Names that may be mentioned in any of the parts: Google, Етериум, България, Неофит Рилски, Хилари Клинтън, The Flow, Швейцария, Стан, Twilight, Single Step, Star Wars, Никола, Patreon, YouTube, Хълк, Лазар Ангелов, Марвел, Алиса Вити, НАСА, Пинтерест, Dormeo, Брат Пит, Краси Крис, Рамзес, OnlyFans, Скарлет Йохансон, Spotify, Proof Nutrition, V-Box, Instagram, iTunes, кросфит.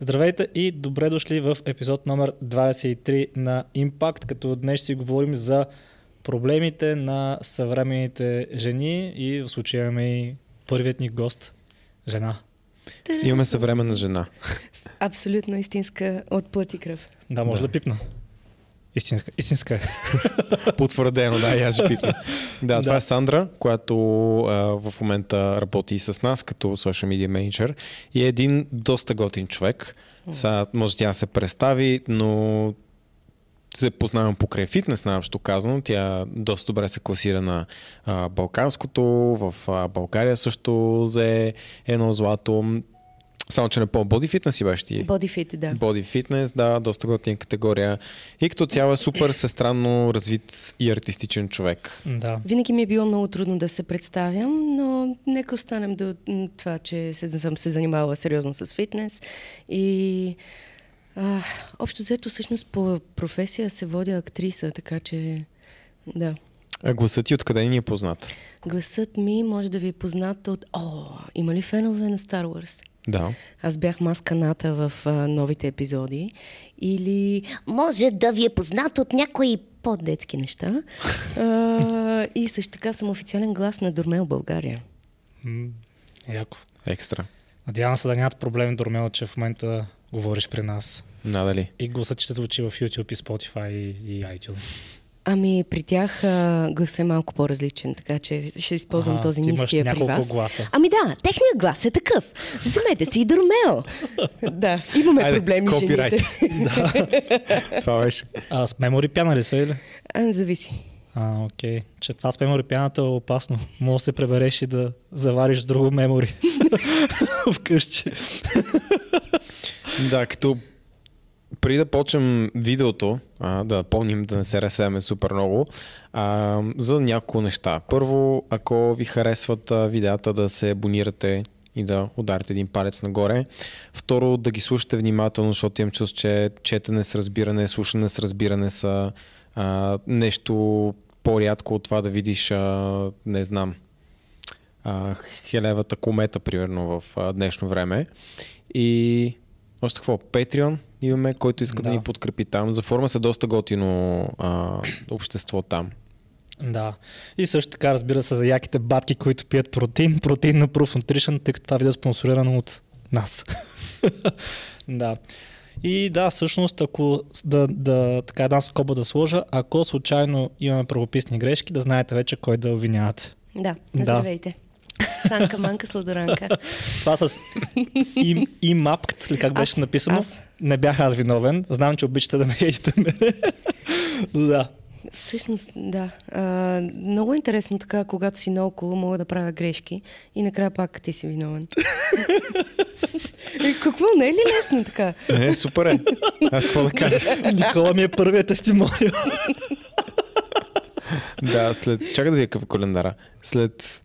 Здравейте и добре дошли в епизод номер 23 на Импакт, като днес си говорим за проблемите на съвременните жени и в случая имаме и първият ни гост – жена. Си имаме съвременна жена. Абсолютно истинска от плът и кръв. Да, може да пипна. Истинска е. Потвърдено, да, и аз ще пипна. Да, това е Сандра, която в момента работи с нас като social media manager и е един доста готин човек. Сега може тя да се представи, но се познавам покрай фитнес, най-общо казано. Тя доста добре се класира на Балканското, в България също взе едно злато. Само, че не по-боди фитнес си беше ти? Боди фит, да. Боди фитнес, да, доста готина категория. И като цяло е супер всестранно развит и артистичен човек. Да. Винаги ми е било много трудно да се представям, но нека останем до това, че съм се занимавала сериозно с фитнес. И общо взето, всъщност по професия се водя актриса, така че да. А гласът ти откъде ни е познат? Гласът ми може да ви е познат от... има ли фенове на Star Wars? Да. Аз бях масканата в новите епизоди. Или може да ви е познат от някои по-детски неща. И също така съм официален глас на Dormeo България. Яко. Екстра. Надявам се да нямат проблеми, Dormeo, че в момента говориш при нас. Надали. И гласът ще звучи в YouTube и Spotify и iTunes. Ами при тях гласът е малко по-различен, така че ще използвам този ниския при вас. Гласа. Ами да, техният глас е такъв. Вземете си и Dormeo. Да, имаме проблеми с жените. Това беше. А с мемори пяна ли са или? Зависи. Окей. Че това с мемори пяната е опасно. Може да се пребереш и да завариш друго мемори вкъщи. Да, като... Преди да почнем видеото, да помним да не се разсеяме супер много, за няколко неща. Първо, ако ви харесват видеята, да се абонирате и да ударите един палец нагоре. Второ, да ги слушате внимателно, защото имам чувство, че четене с разбиране, слушане с разбиране са нещо по-рядко от това да видиш, не знам, Хелевата комета, примерно, в днешно време. И още какво? Patreon имаме, който иска да ни подкрепи там. За форма са доста готино общество там. Да. И също така, разбира се, за яките батки, които пият протеин на Proof Nutrition, тъй като това видео е спонсорирано от нас. Да. И да, всъщност, ако така една скоба да сложа, ако случайно имаме правописни грешки, да знаете вече кой да обвинявате. Да, здравейте. Санка, манка, сладоранка. Това с имапкт, или как беше написано? Не бях аз виновен. Знам, че обичате да ме едите мене. Да. Всъщност, да. Много е интересно така, когато си наоколо, мога да правя грешки и накрая пак ти си виновен. Какво? Не е ли лесно така? Не, супер е. Аз какво да кажа? Никола ми е първият тестимониал. Да, чакай да ви е към календара. След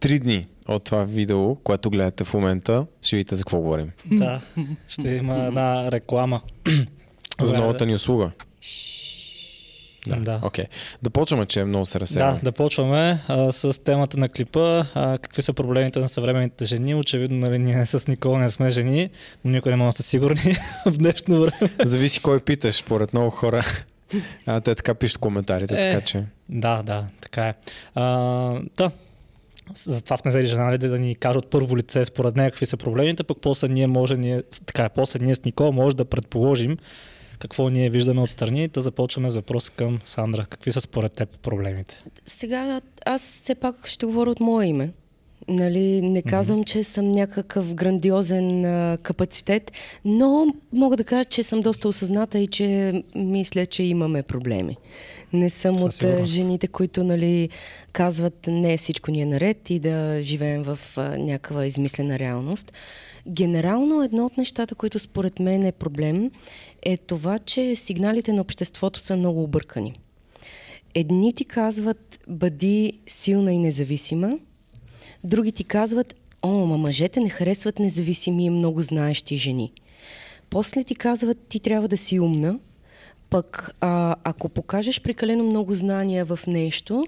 3 дни от това видео, което гледате в момента, ще видите за какво говорим. Да, ще има една реклама. За новата ни услуга. Да. Okay. Да почваме, че много се разсеяме. Да, почваме с темата на клипа. Какви са проблемите на съвременните жени? Очевидно, нали, ние с Никола не сме жени, но никой не може да са сигурни в днешно време. Зависи кой питаш, според много хора. Те така пишат коментарите, така че... Да, така е. Затова сме взели жена да ни кажат от първо лице според нея какви са проблемите, пък после ние с Никола може да предположим какво ние виждаме отстрани. Да започваме с въпрос към Сандра. Какви са според теб проблемите? Сега аз все пак ще говоря от мое име. Нали, не казвам, че съм някакъв грандиозен капацитет, но мога да кажа, че съм доста осъзната и че мисля, че имаме проблеми. Не съм от жените, които нали, казват не всичко ни е наред и да живеем в някаква измислена реалност. Генерално едно от нещата, които според мен е проблем, е това, че сигналите на обществото са много объркани. Едни ти казват бъди силна и независима, други ти казват, мъжете не харесват независими и много знаещи жени. После ти казват, ти трябва да си умна, пък ако покажеш прекалено много знания в нещо,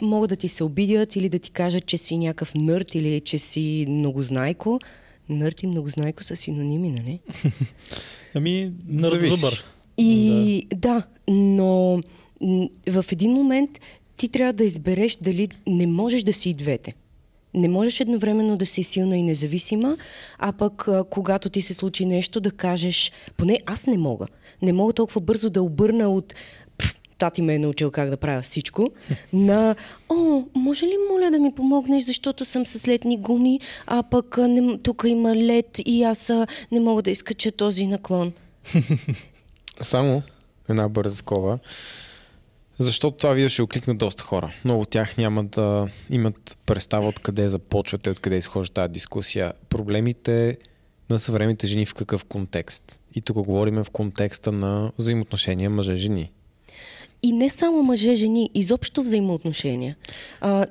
могат да ти се обидят или да ти кажат, че си някакъв нърд или че си много знайко. Нърд и многознайко са синоними, нали? Ами, нърд-зъбър. И да, но в един момент ти трябва да избереш дали не можеш да си и двете. Не можеш едновременно да си силна и независима, а пък когато ти се случи нещо, да кажеш, поне аз не мога. Не мога толкова бързо да обърна от тати ме е научил как да правя всичко, на може ли моля да ми помогнеш, защото съм с летни гуми, а пък тук има лед и аз не мога да изкача този наклон. Само една бърза кола. Защото това видео ще окликна доста хора. Много от тях няма да имат представа откъде започвате, откъде изхожда тази дискусия. Проблемите на съвременните жени в какъв контекст? И тук говорим в контекста на взаимоотношения мъже-жени. И не само мъже-жени, изобщо взаимоотношения.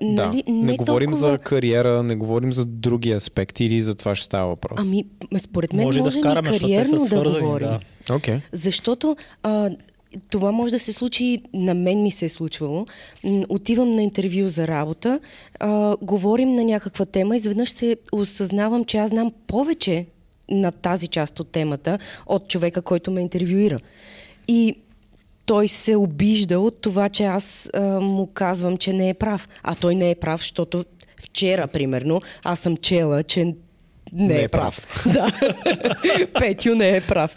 Нали, не говорим толкова за кариера, не говорим за други аспекти или за това ще става въпрос. Ами, според мен може да и кариерно да говорим. Да. Okay. Защото това може да се случи, на мен ми се е случвало. Отивам на интервю за работа, говорим на някаква тема, изведнъж се осъзнавам, че аз знам повече на тази част от темата от човека, който ме интервюира. И той се обижда от това, че аз му казвам, че не е прав. А той не е прав, защото вчера, примерно, аз съм чела, че не е прав. Да. Петю не е прав.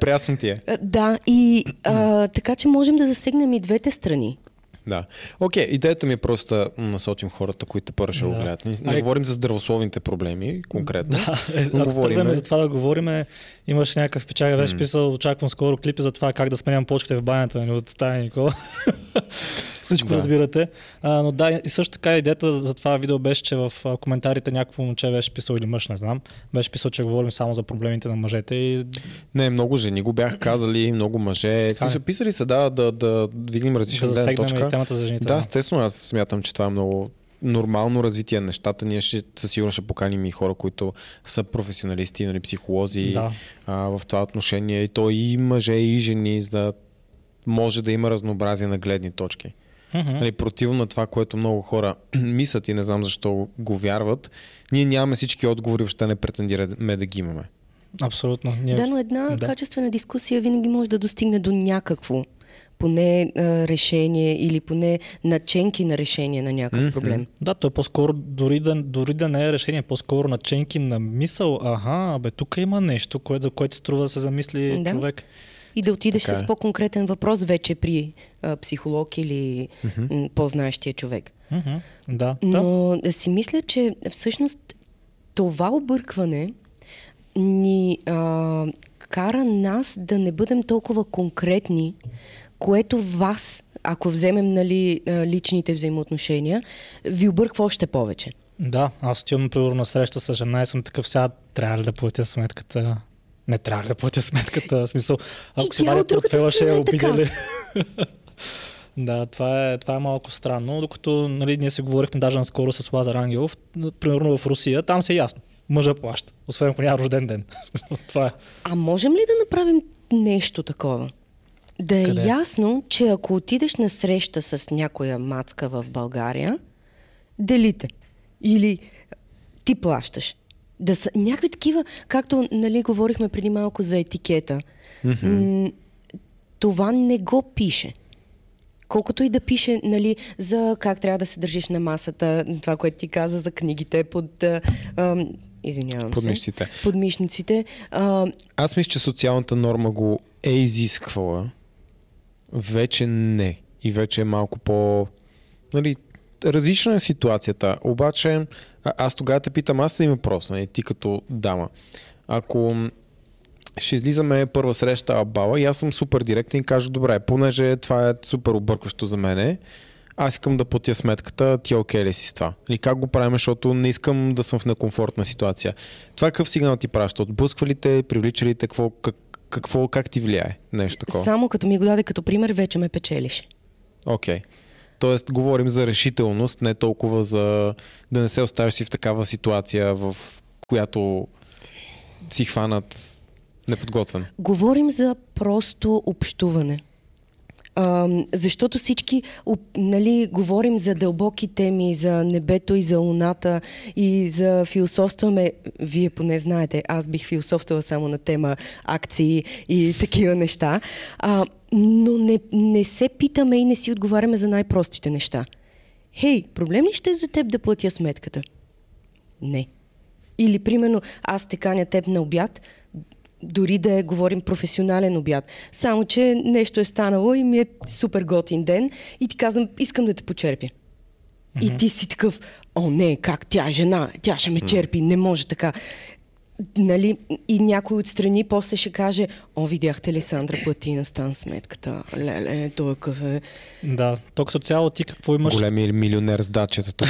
Преясно ти е. Да, и така че можем да засегнем и двете страни. Да. Окей, идеята ми е просто насочим хората, които първо ще го гледат. Не говорим за здравословните проблеми конкретно. Да, тръгваме за това да говорим. Имаше някакъв печага, беше писал, очаквам скоро клипи за това как да сменям почките в банята от Стан и Никола. Всичко разбирате. Но да, и също така идеята за това видео беше, че в коментарите някакво момче беше писал или мъж, не знам. Беше писал, че говорим само за проблемите на мъжете. И... Не, много жени го бяха казали, много мъже. Писали се, да видим различна гледна точка. Темата за жените. Да, естествено, аз смятам, че това е много нормално развитие на нещата. Ние със сигурност ще поканим и хора, които са професионалисти, нали, психолози в това отношение. И то и мъже, и жени, за да може да има разнообразие на гледни точки. Нали, противно на това, което много хора мислят и не знам защо го вярват, ние нямаме всички отговори, въобще не претендираме да ги имаме. Абсолютно. Да, но една качествена дискусия винаги може да достигне до някакво поне решение или поне наченки на решение на някакъв проблем. Да, то е по-скоро, дори да не е решение, по-скоро наченки на мисъл, тук има нещо, за което струва да се замисли човек. И да отидеш с по-конкретен въпрос вече при психолог или по-знаещия човек. Но си мисля, че всъщност това объркване ни кара нас да не бъдем толкова конкретни, което вас, ако вземем нали, личните взаимоотношения, ви обърква още повече. Да, аз отивам на среща с жена и съм такъв, сега трябва ли да платя сметката? Не трябва ли да платя сметката? В смисъл, ако се вади портфела, ще я обидя ли? Да, това е малко странно, докато нали, ние си говорихме даже наскоро с Лазар Ангелов, примерно в Русия, там се е ясно. Мъжа плаща, освен ако няма рожден ден. Това е. А можем ли да направим нещо такова? Да е ясно, че ако отидеш на среща с някоя мацка в България, делите. Или ти плащаш. Да са някакви такива, както нали, говорихме преди малко за етикета. Това не го пише. Колкото и да пише нали, за как трябва да се държиш на масата, това, което ти каза за книгите под... Подмишниците. Аз мисля, че социалната норма го е изисквала. Вече не. И вече е малко по... Нали, различна е ситуацията. Обаче аз тогава те питам, аз да им въпрос, нали, ти като дама. Ако ще излизаме първа среща Абала и аз съм супер директен и кажа, добре, понеже това е супер объркващо за мене, аз искам да платя сметката, ти окей ли си с това? Или как го правим, защото не искам да съм в некомфортна ситуация. Това какъв сигнал ти праща? Отблъсква ли те, привлича ли те, как ти влияе нещо такова? Само като ми го даде като пример, вече ме печелиш. Окей. Тоест, говорим за решителност, не толкова за да не се оставиш си в такава ситуация, в която си хванат неподготвен. Говорим за просто общуване. Защото всички, нали, говорим за дълбоки теми, за небето и за луната и за философстваме. Вие поне знаете, аз бих философствала само на тема акции и такива неща. Но не се питаме и не си отговаряме за най-простите неща. Хей, проблем ли ще е за теб да платя сметката? Не. Или, примерно, аз те каня теб на обяд, дори да говорим професионален обяд. Само че нещо е станало и ми е супер готин ден и ти казвам, искам да те почерпя. И ти си такъв, о не, как тя е жена, тя ще ме черпи, не може така. Нали? И някой отстрани после ще каже, о, видяхте ли, Сандра плати на Стан сметката, леле, той е кафе. Да, то като цяло ти какво имаш? Големи милионер с датчета тук.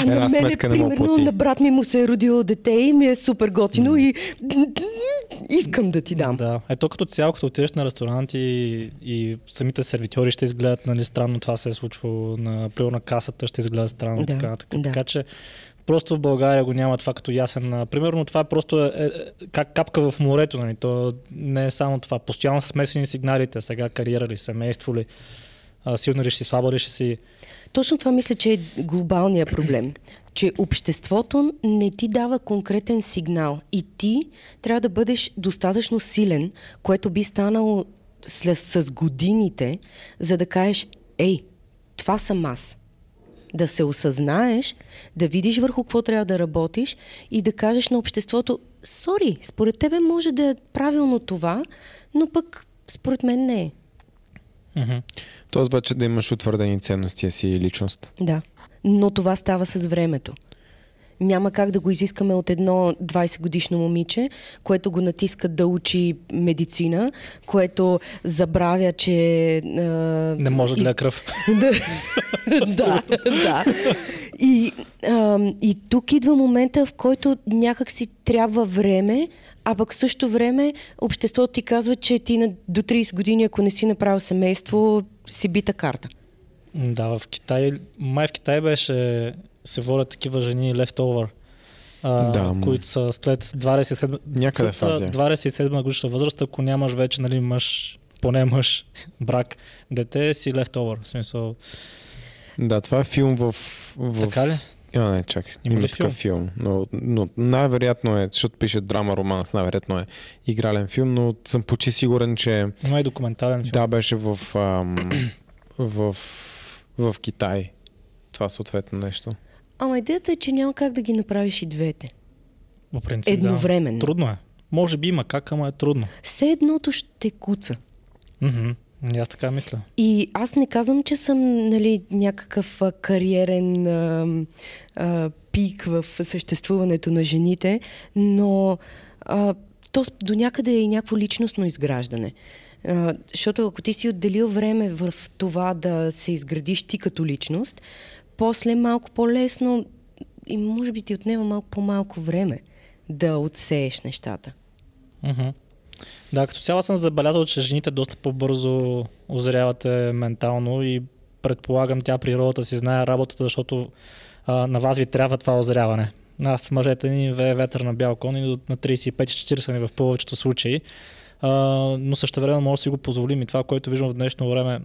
Една сметка не мога плати. На брат ми му се е родило дете и ми е супер готино и искам да ти дам. Да, ето като цяло, като отидеш на ресторанти и самите сервитьори ще изгледат, нали, странно, това се е случвало, на касата ще изгледа странно, да, така. Така че просто в България го няма това като ясен. Примерно това просто е как капка в морето. Нали? То не е само това. Постоянно са смесени сигналите. Сега кариера ли, семейство ли, силно ли ще си, слабо ли ще си. Точно това мисля, че е глобалният проблем. Че обществото не ти дава конкретен сигнал. И ти трябва да бъдеш достатъчно силен, което би станало с годините, за да кажеш, ей, това съм аз. Да се осъзнаеш, да видиш върху какво трябва да работиш и да кажеш на обществото, сори, според тебе може да е правилно това, но пък според мен не е. Тоест вече да имаш утвърдени ценности си и личност. Да, но това става с времето. Няма как да го изискаме от едно 20-годишно момиче, което го натискат да учи медицина, което забравя, че... не може да кръв. Да. И тук идва момента, в който някак си трябва време, а пък в същото време обществото ти казва, че ти до 30 години, ако не си направил семейство, си бита карта. Да, в Китай... Май в Китай беше... се водят такива жени leftover, които са след 27 годишна възраст, ако нямаш вече, нали, мъж, поне мъж, брак, дете, си leftover. В смисъл... Да, това е филм в... Така ли? Не, чакай, има такъв филм, но най-вероятно е, защото пише драма, романс, най-вероятно е игрален филм, но съм почти сигурен, че... Има и документален филм. Да, беше в Китай. Това съответно нещо. Ама идеята е, че няма как да ги направиш и двете. По принцип, едновременно. Да. Трудно е. Може би има как, ама е трудно. Все едното ще куца. Аз така мисля. И аз не казвам, че съм, нали, някакъв кариерен пик в съществуването на жените, но то до някъде е и някакво личностно изграждане. Защото ако ти си отделил време в това да се изградиш ти като личност, после малко по-лесно и може би ти отнема малко по-малко време да отсееш нещата. Да, като цяло съм забелязал, че жените доста по-бързо озряват ментално и предполагам тя природата си знае работата, защото на вас ви трябва това озряване. Аз мъжете ни вее ветър на бял кон и на 35-40 ни в повечето случаи. Но същевременно може да си го позволим и това, което виждам в днешно време,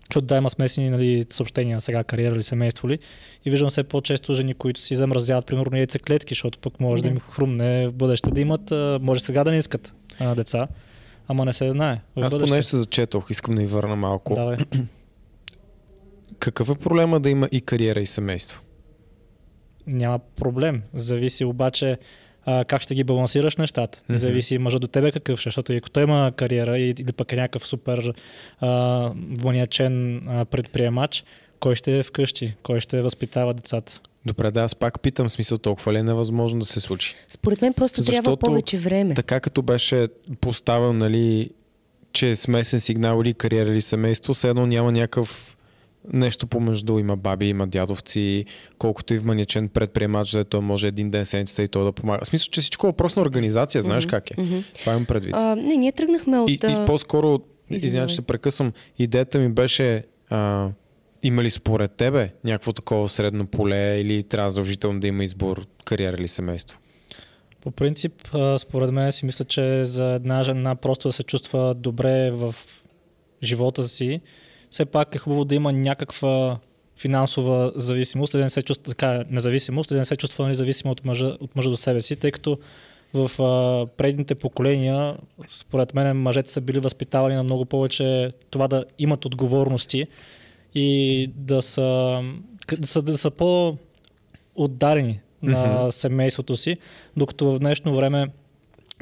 защото да има смесени, нали, съобщения сега, кариера ли, семейство ли, и виждам все по-често жени, които си замразяват, примерно, яйцеклетки, защото пък може да им хрумне в бъдеще да имат, може сега да не искат деца, ама не се знае. Аз поне се зачетох, искам да ви върна малко. Давай. Какъв е проблема да има и кариера и семейство? Няма проблем, зависи обаче как ще ги балансираш нещата. Зависи мъжа до тебе какъв, защото ако той има кариера или пък е някакъв супер вълнячен предприемач, кой ще е вкъщи, кой ще възпитава децата? Добре, да, аз пак питам, смисъл, толкова ли е невъзможно да се случи? Според мен просто трябва повече време. Така като беше поставен, нали, че е смесен сигнал или кариера или семейство, все едно няма някакъв нещо помежду, има баби, има дядовци, колкото и вманячен предприемач, да той може един ден седмицата и той да помага. В смисъл, че всичко е въпрос на организация, знаеш как е. Това имам предвид. Не, ние тръгнахме от... И по-скоро, извинявай, че се прекъсвам, идеята ми беше, има ли според тебе някакво такова средно поле или трябва задължително да има избор, кариера или семейство? По принцип, според мен си мисля, че за една жена просто да се чувства добре в живота си, все пак е хубаво да има някаква финансова зависимост, да не се чувства така независимост, да не се чувства независимо от мъжа до себе си, тъй като в предните поколения, според мен, мъжете са били възпитавани на много повече това да имат отговорности и да са по-отдарени на семейството си, докато в днешно време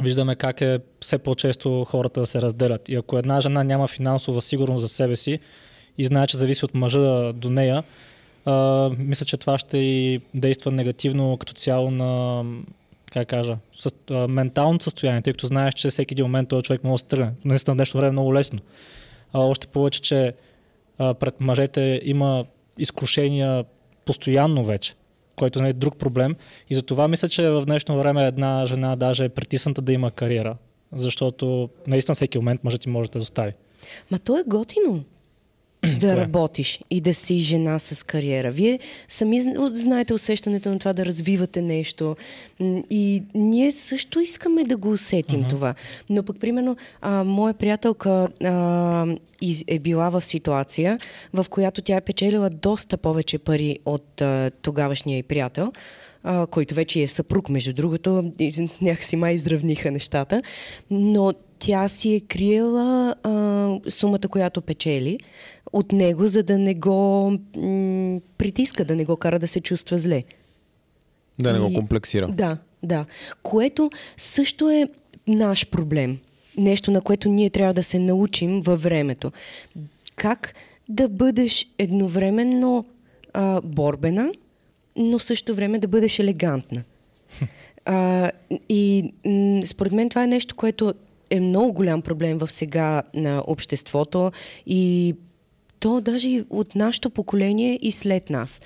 виждаме как е все по-често хората да се разделят. И ако една жена няма финансова сигурност за себе си и знае, че зависи от мъжа до нея, мисля, че това ще и действа негативно като цяло на менталното състояние, тъй като знаеш, че всеки един момент този човек може да се тръгне. Наистина в днешно време е много лесно. Още повече, че пред мъжете има изкушения постоянно вече, който не е друг проблем. И затова мисля, че в днешно време една жена даже е притисната да има кариера, защото наистина всеки момент мъжът ти може да достави. Ма то е готино да работиш и да си жена с кариера. Вие сами знаете усещането на това да развивате нещо и ние също искаме да го усетим това. Но пък, примерно, моя приятелка е била в ситуация, в която тя е печелила доста повече пари от тогавашния ѝ приятел, който вече е съпруг, между другото, някакси май изравниха нещата, но тя си е криела сумата, която печели от него, за да не го притиска, да не го кара да се чувства зле. Да не го комплексира. Да. Което също е наш проблем. Нещо, на което ние трябва да се научим във времето. Как да бъдеш едновременно борбена, но в същото време да бъдеш елегантна. И според мен това е нещо, което е много голям проблем в сега на обществото и то даже от нашето поколение и след нас.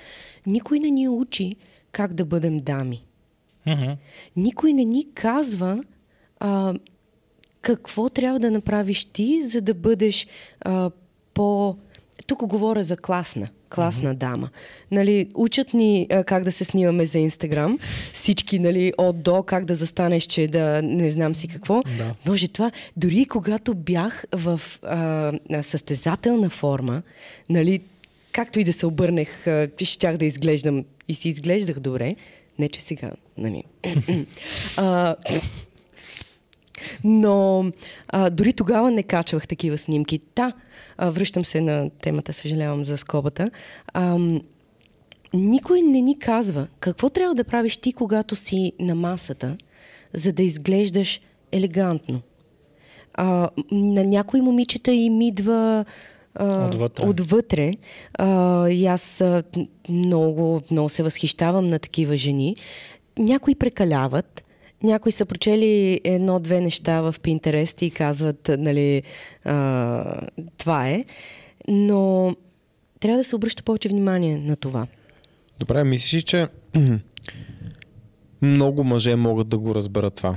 Никой не ни учи как да бъдем дами. Никой не ни казва какво трябва да направиш ти, за да бъдеш по... Тук говоря за класна дама. Нали, учат ни как да се снимаме за Instagram. Всички, нали, от до, как да застанеш, че да не знам си какво. Да. Боже, това, дори когато бях в състезателна форма, нали, както и да се обърнах, щях да изглеждам и си изглеждах добре. Не, че сега, нали. Но дори тогава не качвах такива снимки. Връщам се на темата, съжалявам за скобата. Никой не ни казва какво трябва да правиш ти, когато си на масата, за да изглеждаш елегантно. На някои момичета им идва отвътре. И аз много се възхищавам на такива жени. Някои прекаляват. Някои са прочели едно-две неща в Пинтерест и казват, нали, това е. Но трябва да се обръща повече внимание на това. Добре, мислиш, че много мъже могат да го разберат това?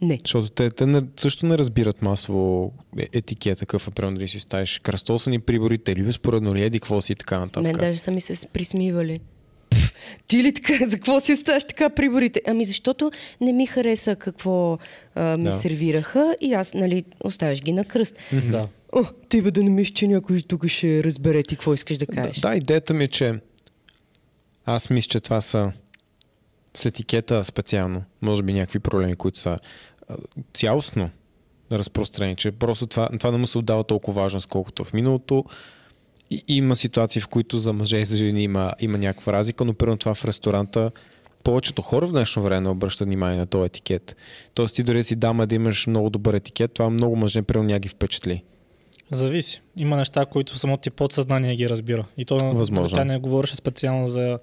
Не. Защото те също не разбират масово етикета, какъв е, примерно, дали си ставиш кръстосани приборите, или безпоредно ли еди, какво си и така нататък. Не, даже са ми се присмивали. Ти ли така, за какво си оставаш така приборите? Ами защото не ми хареса какво ми сервираха и аз, нали, оставяш ги на кръст. Да. О, ти бе да не мислиш, че някой тук ще разбере ти какво искаш да кажеш. Да, идеята ми е, че аз мисля, че това са с етикета специално. Може би някакви проблеми, които са цялостно разпространени, че просто това не му се отдава толкова важност, колкото в миналото. Има ситуации, в които за мъже и за жени има някаква разлика, но примерно това в ресторанта повечето хора в днешно време обръщат внимание на този етикет. Тоест ти дори си дама да имаш много добър етикет, това много мъже примерно няма ги впечатли. Зависи. Има неща, които само ти подсъзнание ги разбира. И то възможно. Тя не говореше специално за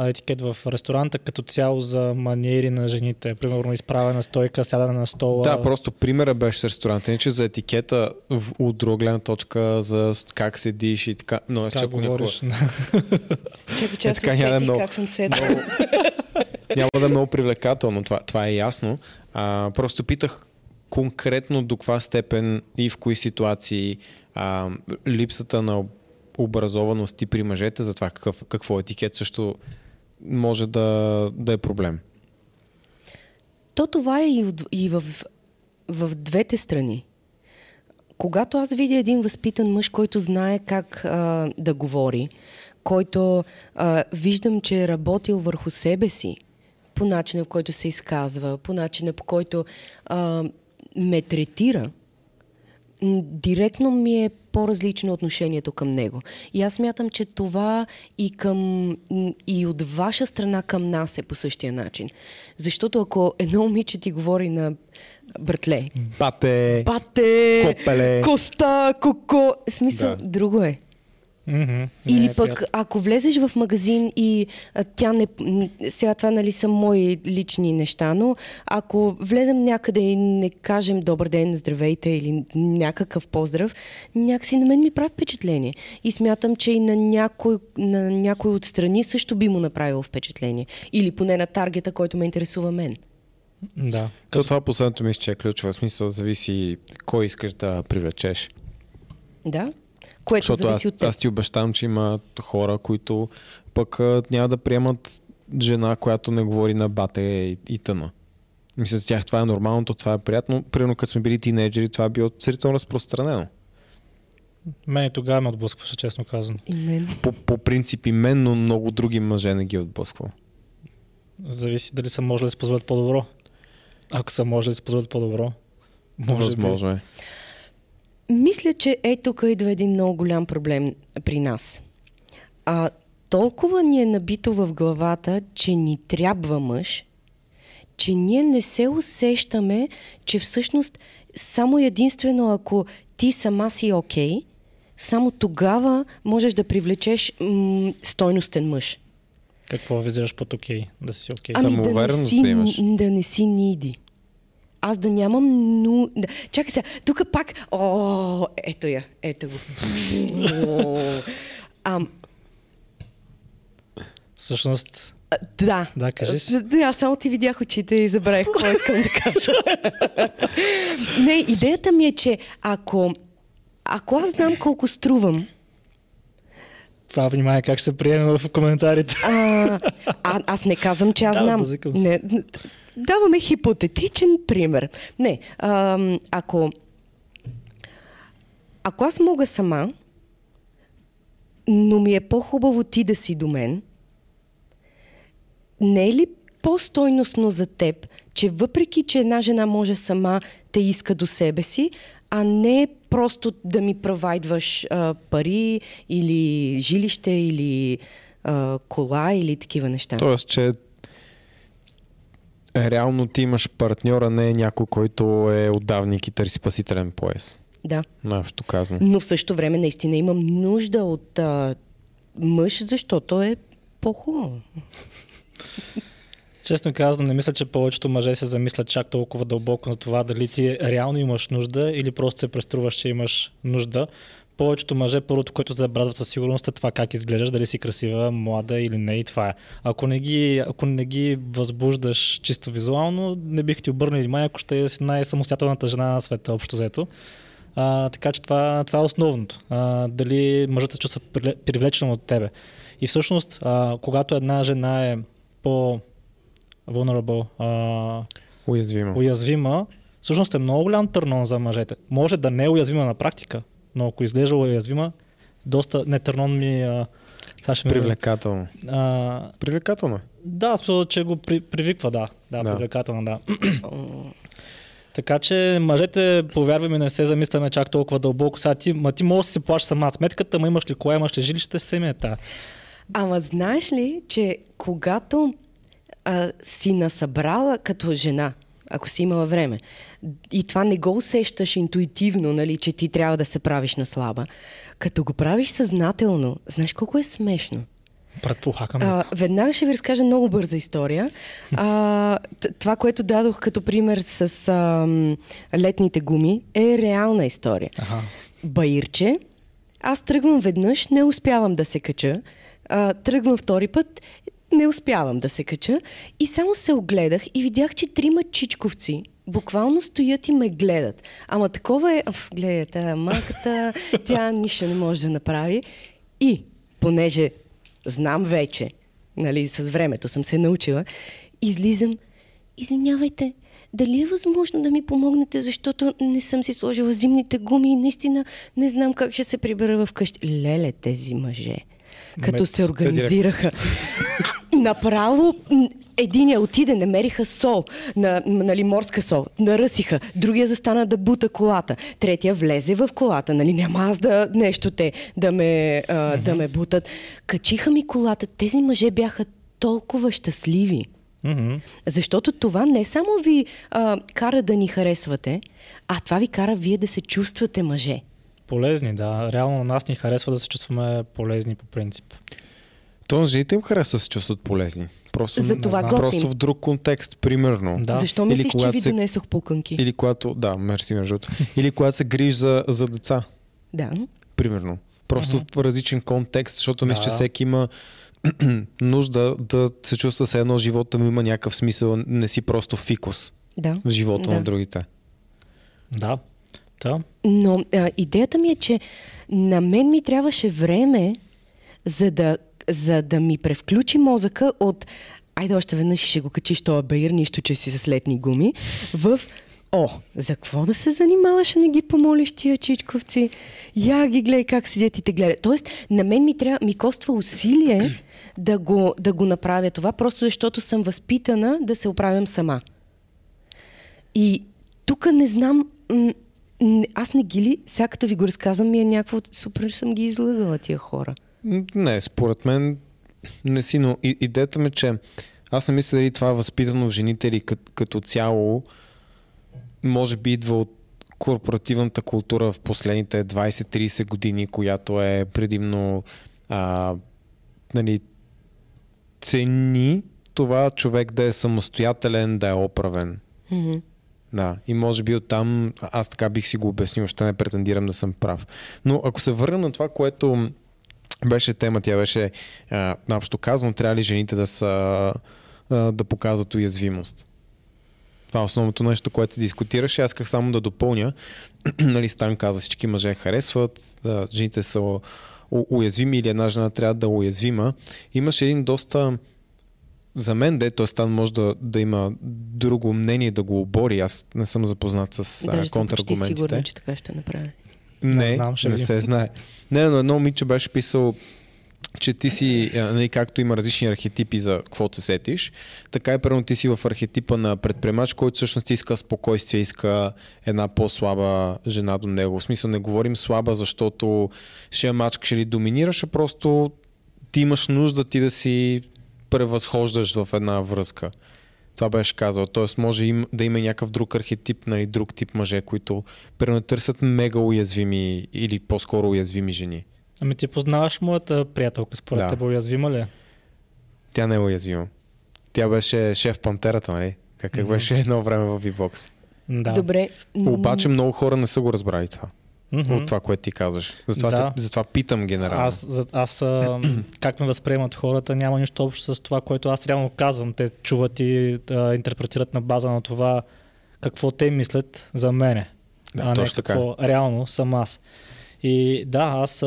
етикет в ресторанта, като цяло за маниери на жените. Примерно изправена стойка, сядане на стола. Да, просто примера беше с ресторанта. Не че за етикета от друга гледна точка, за как седиш и така. Но аз чако някога. Чакай, че как съм седнал. Няма да е много привлекателно. Това е ясно. Просто питах конкретно до каква степен и в кои ситуации липсата на образованост и при мъжете за това какво етикет също може да е проблем. То това е и в двете страни. когато аз видя един възпитан мъж, който знае как да говори, който виждам, че е работил върху себе си, по начина, по който се изказва, по начина, по който ме третира, директно ми е по-различно отношението към него. И аз смятам, че това и от ваша страна към нас е по същия начин. Защото ако едно момиче ти говори на братле, бате, копеле, коста, коко, смисъл, да. Друго е. Mm-hmm. Или не, пък, ако влезеш в магазин и тя не... Сега това, нали, са мои лични неща, но ако влезем някъде и не кажем добър ден, здравейте или някакъв поздрав, някакси на мен ми прави впечатление. И смятам, че и на някой от страни също би му направило впечатление. Или поне на таргета, който ме интересува мен. Да. То това последното мисля, че е ключово. В смисъл, зависи кой искаш да привлечеш. Да. Което защото зависи от теб. Аз ти обещам, че има хора, които пък няма да приемат жена, която не говори на бате и тъна. Мисля, за тях това е нормалното, това е приятно. Примерно, като сме били тинейджери, това е било сравнително разпространено. Мене тогава ме отблъскваше, честно казано. И мен. По принцип и мен, но много други мъже не ги отблъсква. Зависи дали са може да се позволят по-добро. Ако са може да се позволят по-добро, възможно е. Мисля, че тук идва един много голям проблем при нас. Толкова ни е набито в главата, че ни трябва мъж, че ние не се усещаме, че всъщност само единствено ако ти сама си окей, само тогава можеш да привлечеш стойностен мъж. Какво визираш под окей? Да си окей? Самоувереност да имаш. Да не си ниди. Аз да нямам... Чакай сега, тук пак... Ето я, ето го. Всъщност... Да. Да, кажи си. Аз само ти видях очите и забравих какво искам да кажа. Не, идеята ми е, че ако аз знам колко струвам... Това внимание как ще се приеме в коментарите. Аз не казвам, че аз знам. Не, даваме хипотетичен пример. Не, ако аз мога сама, но ми е по-хубаво ти да си до мен, не е ли по-стойностно за теб, че въпреки, че една жена може сама, те иска до себе си, а не просто да ми провайдваш пари или жилище или кола или такива неща. Тоест, че реално ти имаш партньора, не е някой, който е отдавник и търси спасителен пояс. Да. Наобщо казано. Но в същото време наистина имам нужда от мъж, защото е по-хубаво. Честно казано, не мисля, че повечето мъже се замислят чак толкова дълбоко на това дали ти реално имаш нужда или просто се преструваш, че имаш нужда. Повечето мъже, първото, което забразват със сигурност е това как изглеждаш, дали си красива, млада или не и това е. Ако не ги възбуждаш чисто визуално, не бих ти обърнал внимание, ако ще е най-самостоятелната жена на света, общо взето. Така че това е основното. Дали мъжът се чувства привлечен от тебе. И всъщност, когато една жена е по... vulnerable, уязвима, всъщност е много голям търнон за мъжете. Може да не е уязвима на практика, но ако изглежда уязвима, доста не търнон ми... Привлекателно. Привлекателно? Да, смисъл, че го привиква, да. Да. Привлекателно, да. Така че мъжете, повярвай ми, не се замисляме чак толкова дълбоко. Сега ти можеш да си плащаш сама сметката, ма имаш ли кола, имаш ли жилище, семията. Ама знаеш ли, че когато си насъбрала като жена, ако си имала време, и това не го усещаш интуитивно, нали, че ти трябва да се правиш на слаба, като го правиш съзнателно, знаеш колко е смешно. Веднага ще ви разкажа много бърза история. Това, което дадох като пример с летните гуми, е реална история. Ага. Баирче, аз тръгвам веднъж, не успявам да се кача, тръгвам втори път, не успявам да се кача и само се огледах и видях, че трима чичковци буквално стоят и ме гледат. Ама такова е... Гледайте, малката, тя нищо не може да направи. И, понеже знам вече, нали, с времето съм се научила, излизам, извинявайте, дали е възможно да ми помогнете, защото не съм си сложила зимните гуми и наистина не знам как ще се прибера вкъщи. Леле, тези мъже, като се организираха. Направо, единия отиде, намериха сол, нали, морска сол, наръсиха, другия застана да бута колата, третия влезе в колата, нали, няма аз да нещо те да ме бутат. Качиха ми колата, тези мъже бяха толкова щастливи. Mm-hmm. Защото това не само ви кара да ни харесвате, а това ви кара вие да се чувствате мъже. Полезни, да. Реално нас ни харесва да се чувстваме полезни по принцип. То на жените им харесва да се чувстват полезни. Просто в друг контекст, примерно. Да. Защо мислиш, че ви донесох пуканки? Или когато... Да, мерси на жълто. Или когато се грижи за деца. Да. Примерно. Просто в различен контекст, защото мисля, че всеки има нужда да се чувства с едно живота му има някакъв смисъл, не си просто фикус в живота на другите. Да. Да. Но идеята ми е, че на мен ми трябваше време, за да ми превключи мозъка от айде още веднъж ще го качиш тоя баир, нищо, че си с летни гуми, в за какво да се занимаваш, а не ги помолиш тия чичковци? Я ги гледай как седят и те гледат. Тоест, на мен ми коства усилие да го направя това, просто защото съм възпитана да се оправям сама. И тук не знам... аз не ги ли, сега като ви го разказвам, ми е някакво... Супер съм ги излагала тия хора. Не, според мен не си, но идеята ми, че аз не мисля дали това е възпитано в жените или като цяло може би идва от корпоративната култура в последните 20-30 години, която е предимно нали, цени това човек да е самостоятелен, да е оправен. Mm-hmm. Да, и може би оттам аз така бих си го обяснил, ще не претендирам да съм прав. Но ако се върна на това, което беше тема, тя беше наобщо казано, трябва ли жените да показват уязвимост? Това е основното нещо, което се дискутираше. Аз как само да допълня, нали, Стан каза, всички мъже харесват, жените са уязвими или една жена трябва да е уязвима. Имаше един доста... За мен, дето Стан може да има друго мнение да го обори. Аз не съм запознат с контраргументите. Даже съм сигурна, че така ще направя. Не се знае. Не, но едно момиче беше писал, че ти си, както има различни архетипи за какво се сетиш, така и примерно ти си в архетипа на предприемач, който всъщност иска спокойствие, иска една по-слаба жена до него. В смисъл не говорим слаба, защото ще я мачкаш или доминираш, а просто ти имаш нужда ти да си превъзхождаш в една връзка. Това беше казал. Тоест може да има някакъв друг архетип, нали, друг тип мъже, които пренатърсят мега уязвими или по-скоро уязвими жени. Ами ти познаваш моята приятелка, според тебе уязвима ли? Тя не е уязвима. Тя беше шеф пантерата, нали? Как беше едно време в V-Box. Да. Добре. Обаче много хора не са го разбрали това. От това, което ти казваш. Затова питам генерално. Аз как ме възприемат хората, няма нищо общо с това, което аз реално казвам. Те чуват и интерпретират на база на това какво те мислят за мене. Да, а не какво реално съм аз. И да, аз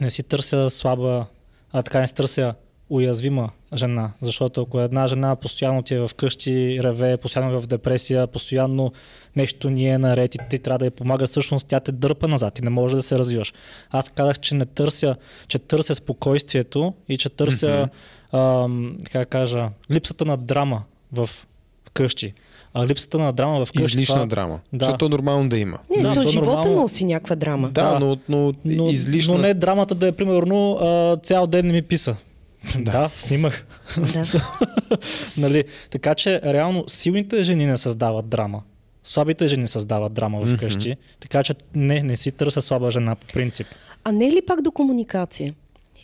не си търся слаба, така не си търся уязвима жена. Защото ако една жена постоянно ти е вкъщи, реве, постоянно в депресия, постоянно нещо ни е наред и ти трябва да я помага, всъщност тя те дърпа назад и не може да се развиваш. Аз казах, че не търся, че търся спокойствието и че търся липсата на драма в къщи. А липсата на драма в къщи... Излишна драма. Да. Защото нормално да има. Не, то живота носи някаква драма. Да, но излишна... Но не драмата да е примерно цял ден не ми писа. Да, снимах. Нали, така че реално силните жени не създават драма. Слабите жени създават драма вкъщи. Mm-hmm. Така че не си търся слаба жена по принцип. А не е ли пак до комуникация?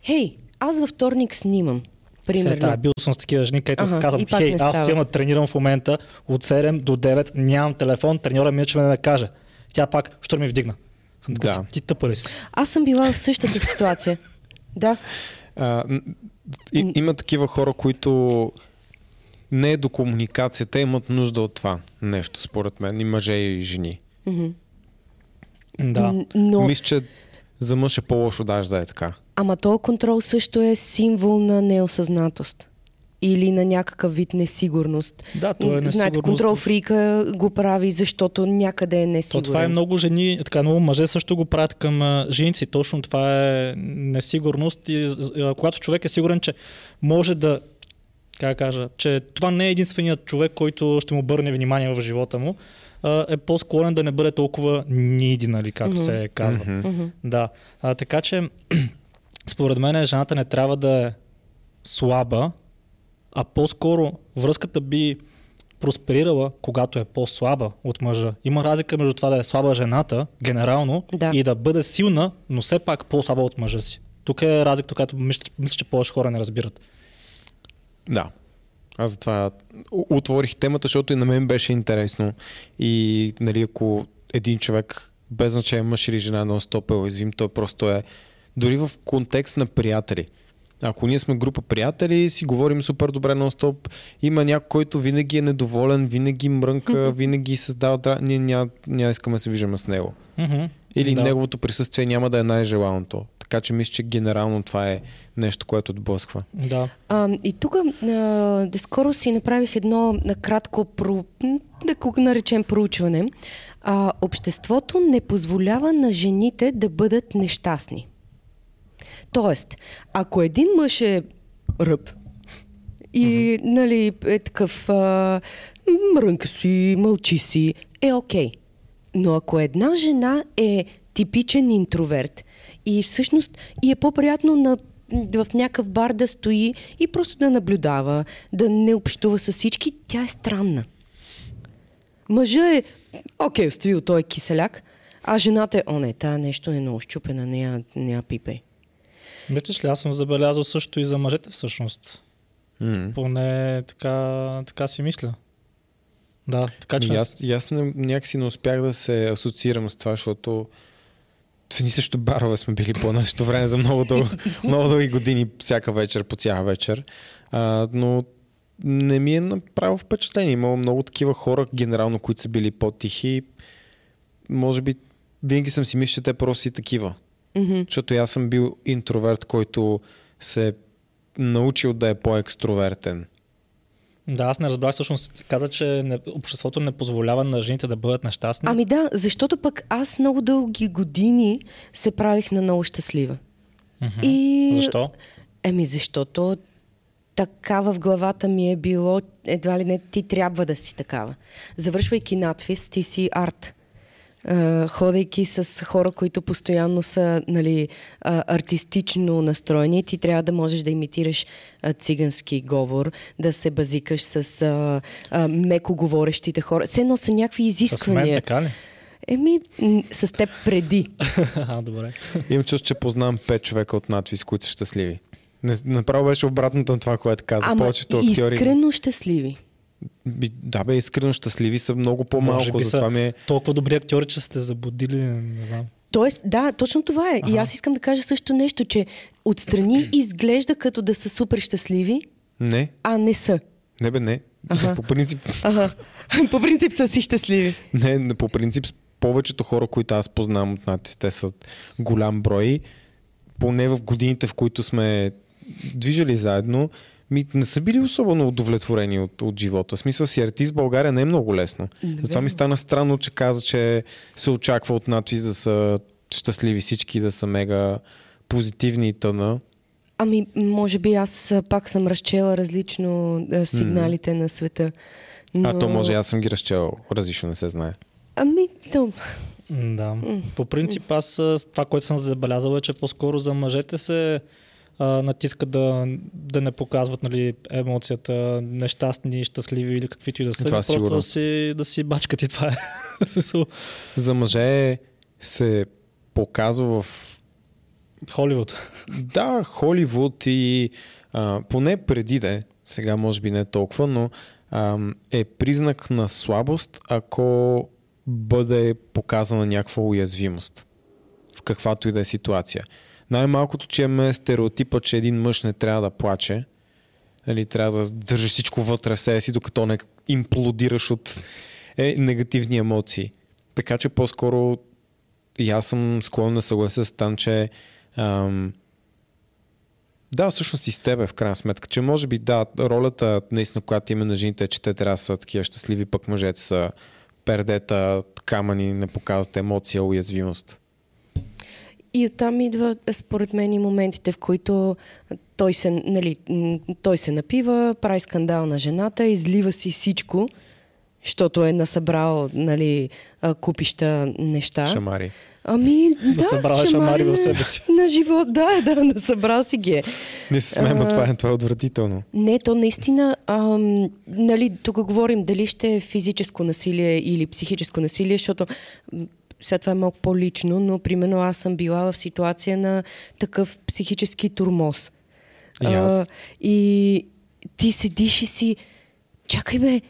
Хей, аз във вторник снимам. Примерно. Да, бил съм с такива жени, където казвам, хей, аз си тренирам в момента от 7 до 9, нямам телефон, треньора ми е, че ме не каже. Тя пак, що ми вдигна. Да. Ти тъпа ли си? Аз съм била в същата ситуация. Да. Има такива хора, които не е до комуникацията, имат нужда от това нещо, според мен, и мъже и жени. Mm-hmm. Да. Но... Мисля, че за мъж е по-лошо даже да е така. Ама този контрол също е символ на неосъзнатост. или на някакъв вид несигурност. Да, това е несигурност. Знаете, контрол фрика го прави, защото някъде е несигурен. То това е много жени, така много мъже също го правят към женици. Точно това е несигурност. И, когато човек е сигурен, че може да, как кажа, че това не е единственият човек, който ще му обърне внимание в живота му, е по-склонен да не бъде толкова needy, нали, както се казва. Да. Така че, според мен, жената не трябва да е слаба, а по-скоро връзката би просперирала, когато е по-слаба от мъжа. Има разлика между това да е слаба жената, генерално, и да бъде силна, но все пак по-слаба от мъжа си. Тук е разликата, която мисля, че повече хора не разбират. Да. Аз затова отворих темата, защото и на мен беше интересно. И нали, ако един човек, без значение мъж или жена, нон-стоп е уязвим, той просто е дори в контекст на приятели. Ако ние сме група приятели, си говорим супер добре нон-стоп, има някой, който винаги е недоволен, винаги мрънка, винаги създава дра... Ние няма искаме да се виждаме с него. Или неговото присъствие няма да е най-желаното. Така че мисля, че генерално това е нещо, което отблъсква. Да. И тук скоро си направих едно кратко, да го наречем, проучване. Обществото не позволява на жените да бъдат нещастни. Тоест, ако един мъж е ръб и нали, е такъв мрънка си, мълчи си, е окей. Но ако една жена е типичен интроверт и всъщност и е по-приятно в някакъв бар да стои и просто да наблюдава, да не общува с всички, тя е странна. Мъжът е окей, оставил, той е киселяк, а жената е, тая нещо не е много щупена, не я пипай. Мислиш ли, аз съм забелязал също и за мъжете всъщност. Поне така си мисля. Да, така че аз някакси не успях да се асоциирам с това, защото в едни също барове сме били по нашето време за много дълги години, всяка вечер, по цяла вечер. Но не ми е направило впечатление. Имало много такива хора, генерално, които са били по-тихи. Може би винаги съм си мисля, че те просто си такива. Защото аз съм бил интроверт, който се е научил да е по-екстровертен. Да, аз не разбрах, всъщност каза, че обществото не позволява на жените да бъдат нещастни. Ами да, защото пък аз много дълги години се правих на много щастлива. И... Защо? Защото такава в главата ми е било, едва ли не, ти трябва да си такава. Завършвайки надфис, ти си арт. Ходейки с хора, които постоянно са, нали, артистично настроени, ти трябва да можеш да имитираш цигански говор, да се базикаш с меко говорещите хора. Все едно са някакви изисквания. С мен така ли? С теб преди. Добре. Им чувствам, че познавам 5 човека от надвис, които са щастливи. Направо беше обратното на това, което каза. Ама искрено щастливи. Да бе, искрено щастливи са много по-малко, затова ми е... Толкова добри актьори, че сте забудили, не знам. Тоест, да, точно това е. И аз искам да кажа също нещо, че отстрани изглежда като да са супер щастливи, а не са. Не бе, не. По принцип... По принцип са си щастливи. Не, по принцип повечето хора, които аз познавам от натис, те са голям брой. Поне в годините, в които сме движили заедно, не са били особено удовлетворени от живота. В смисъл си, артист в България не е много лесно. Затова ми стана странно, че каза, че се очаква от надвис да са щастливи всички, да са мега позитивни и тъна. Може би аз пак съм разчела различно сигналите на света. Но... А то може, аз съм ги разчел. Различно не се знае. Да. По принцип, аз това, което съм забелязал, е, че по-скоро за мъжете се натиска да не показват, нали, емоцията, нещастни, щастливи или каквито и да са. Това просто сигурно. Да си бачкат и това е. За мъже се показва в... Холивуд. Да, Холивуд и поне преди сега може би не толкова, но е признак на слабост, ако бъде показана някаква уязвимост в каквато и да е ситуация. Най-малкото, че е стереотипа, че един мъж не трябва да плаче, или трябва да държи всичко вътре в себе си, докато не имплодираш от негативни емоции. Така че по-скоро и аз съм склонен да съглася с Стан, че Да, всъщност и с тебе в крайна сметка, че може би да, ролята наистина, която има на жените, е, че те трябва да са такива щастливи, пък мъжете са пердета, камъни, не показват емоция, уязвимост. И оттам идва, според мен, и моментите, в които той се напива, прави скандал на жената, излива си всичко, защото е насъбрал, нали, купища неща. Шамари. Ами, да, събрала шамари в себе си. На живот, да, насъбрал си ги. Не се смеем, това е отвратително. Не, то наистина, нали, тук говорим дали ще е физическо насилие или психическо насилие, защото сега това е малко по-лично, но примерно аз съм била в ситуация на такъв психически тормоз. И ти седиш и си, чакай бе,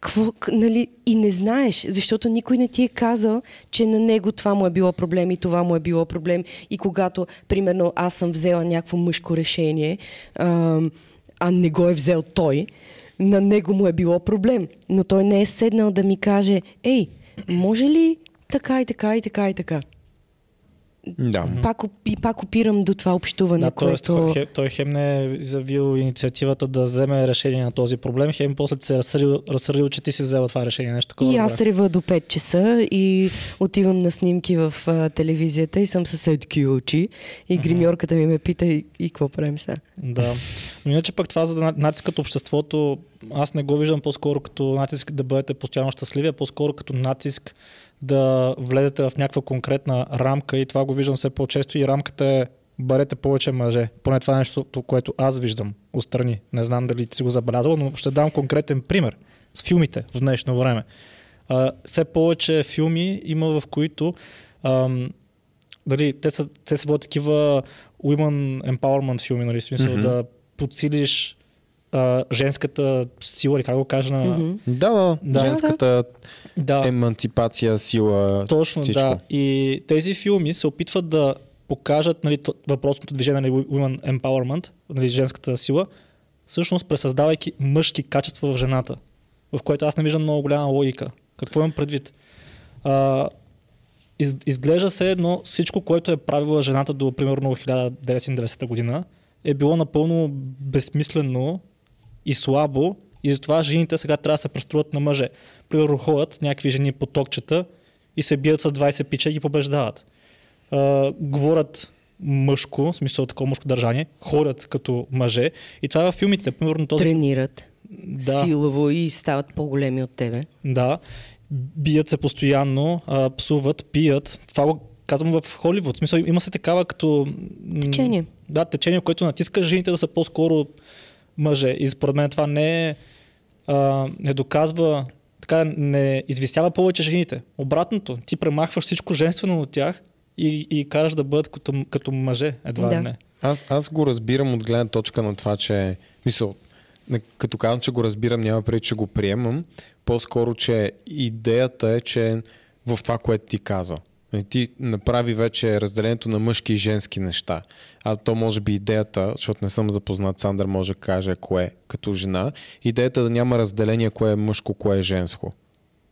какво, нали, и не знаеш, защото никой не ти е казал, че на него това му е било проблем и това му е било проблем. И когато, примерно, аз съм взела някакво мъжко решение, а не го е взел той, на него му е било проблем. Но той не е седнал да ми каже, ей, може ли така и така. Да. Пак опирам до това общуване, да, което... Той хем не е завил инициативата да вземе решение на този проблем, хем после се разсърдил, че ти си взела това решение. Нещо такова. И аз рева до 5 часа и отивам на снимки в телевизията и съм със едки очи и гримьорката ми ме пита и какво правим сега. Да. Но иначе пък това за натискът обществото, аз не го виждам по-скоро като натиск да бъдете постоянно щастливи, а по-скоро като натиск да влезете в някаква конкретна рамка, и това го виждам все по-често, и рамката е барете повече мъже. Поне това е нещото, което аз виждам отстрани. Не знам дали ти си го забелязала, но ще дам конкретен пример с филмите в днешно време. Все повече филми има, в които дали, те са водят такива women empowerment филми, нали, в смисъл да подсилиш женската сила, или как го кажа на... Да, женската еманципация, сила. Точно, всичко. Да. И тези филми се опитват да покажат, нали, въпросното движение, нали, Women Empowerment, нали, женската сила, всъщност пресъздавайки мъжки качества в жената, в което аз не виждам много голяма логика. Какво имам предвид? Изглежда се едно всичко, което е правила жената до примерно 1990 година, е било напълно безсмислено и слабо, и затова жените сега трябва да се преструват на мъже. Примерно ходят някакви жени по токчета и се бият с 20 пича и ги побеждават. Говорят мъжко, в смисъл такова мъжко държание, ходят като мъже, и това е във филмите. Примерно, тренират силово и стават по-големи от тебе. Да, бият се постоянно, псуват, пият. Това го казвам в Холивуд. В смисъл, има се такава като... течение. Да, течение, в което натиска жените да са по-скоро мъже. И според мен това не доказва, така не извисява повече жените. Обратното, ти премахваш всичко женствено от тях и караш да бъдат като мъже, едва ли не. Аз го разбирам от гледна точка на това, че... Мисъл, като казвам, че го разбирам, няма преди, че го приемам. По-скоро, че идеята е, че в това, което ти каза. Ти направи вече разделението на мъжки и женски неща. А то може би идеята, защото не съм запознат, Сандра може да каже кое като жена, идеята да няма разделение кое е мъжко, кое е женско.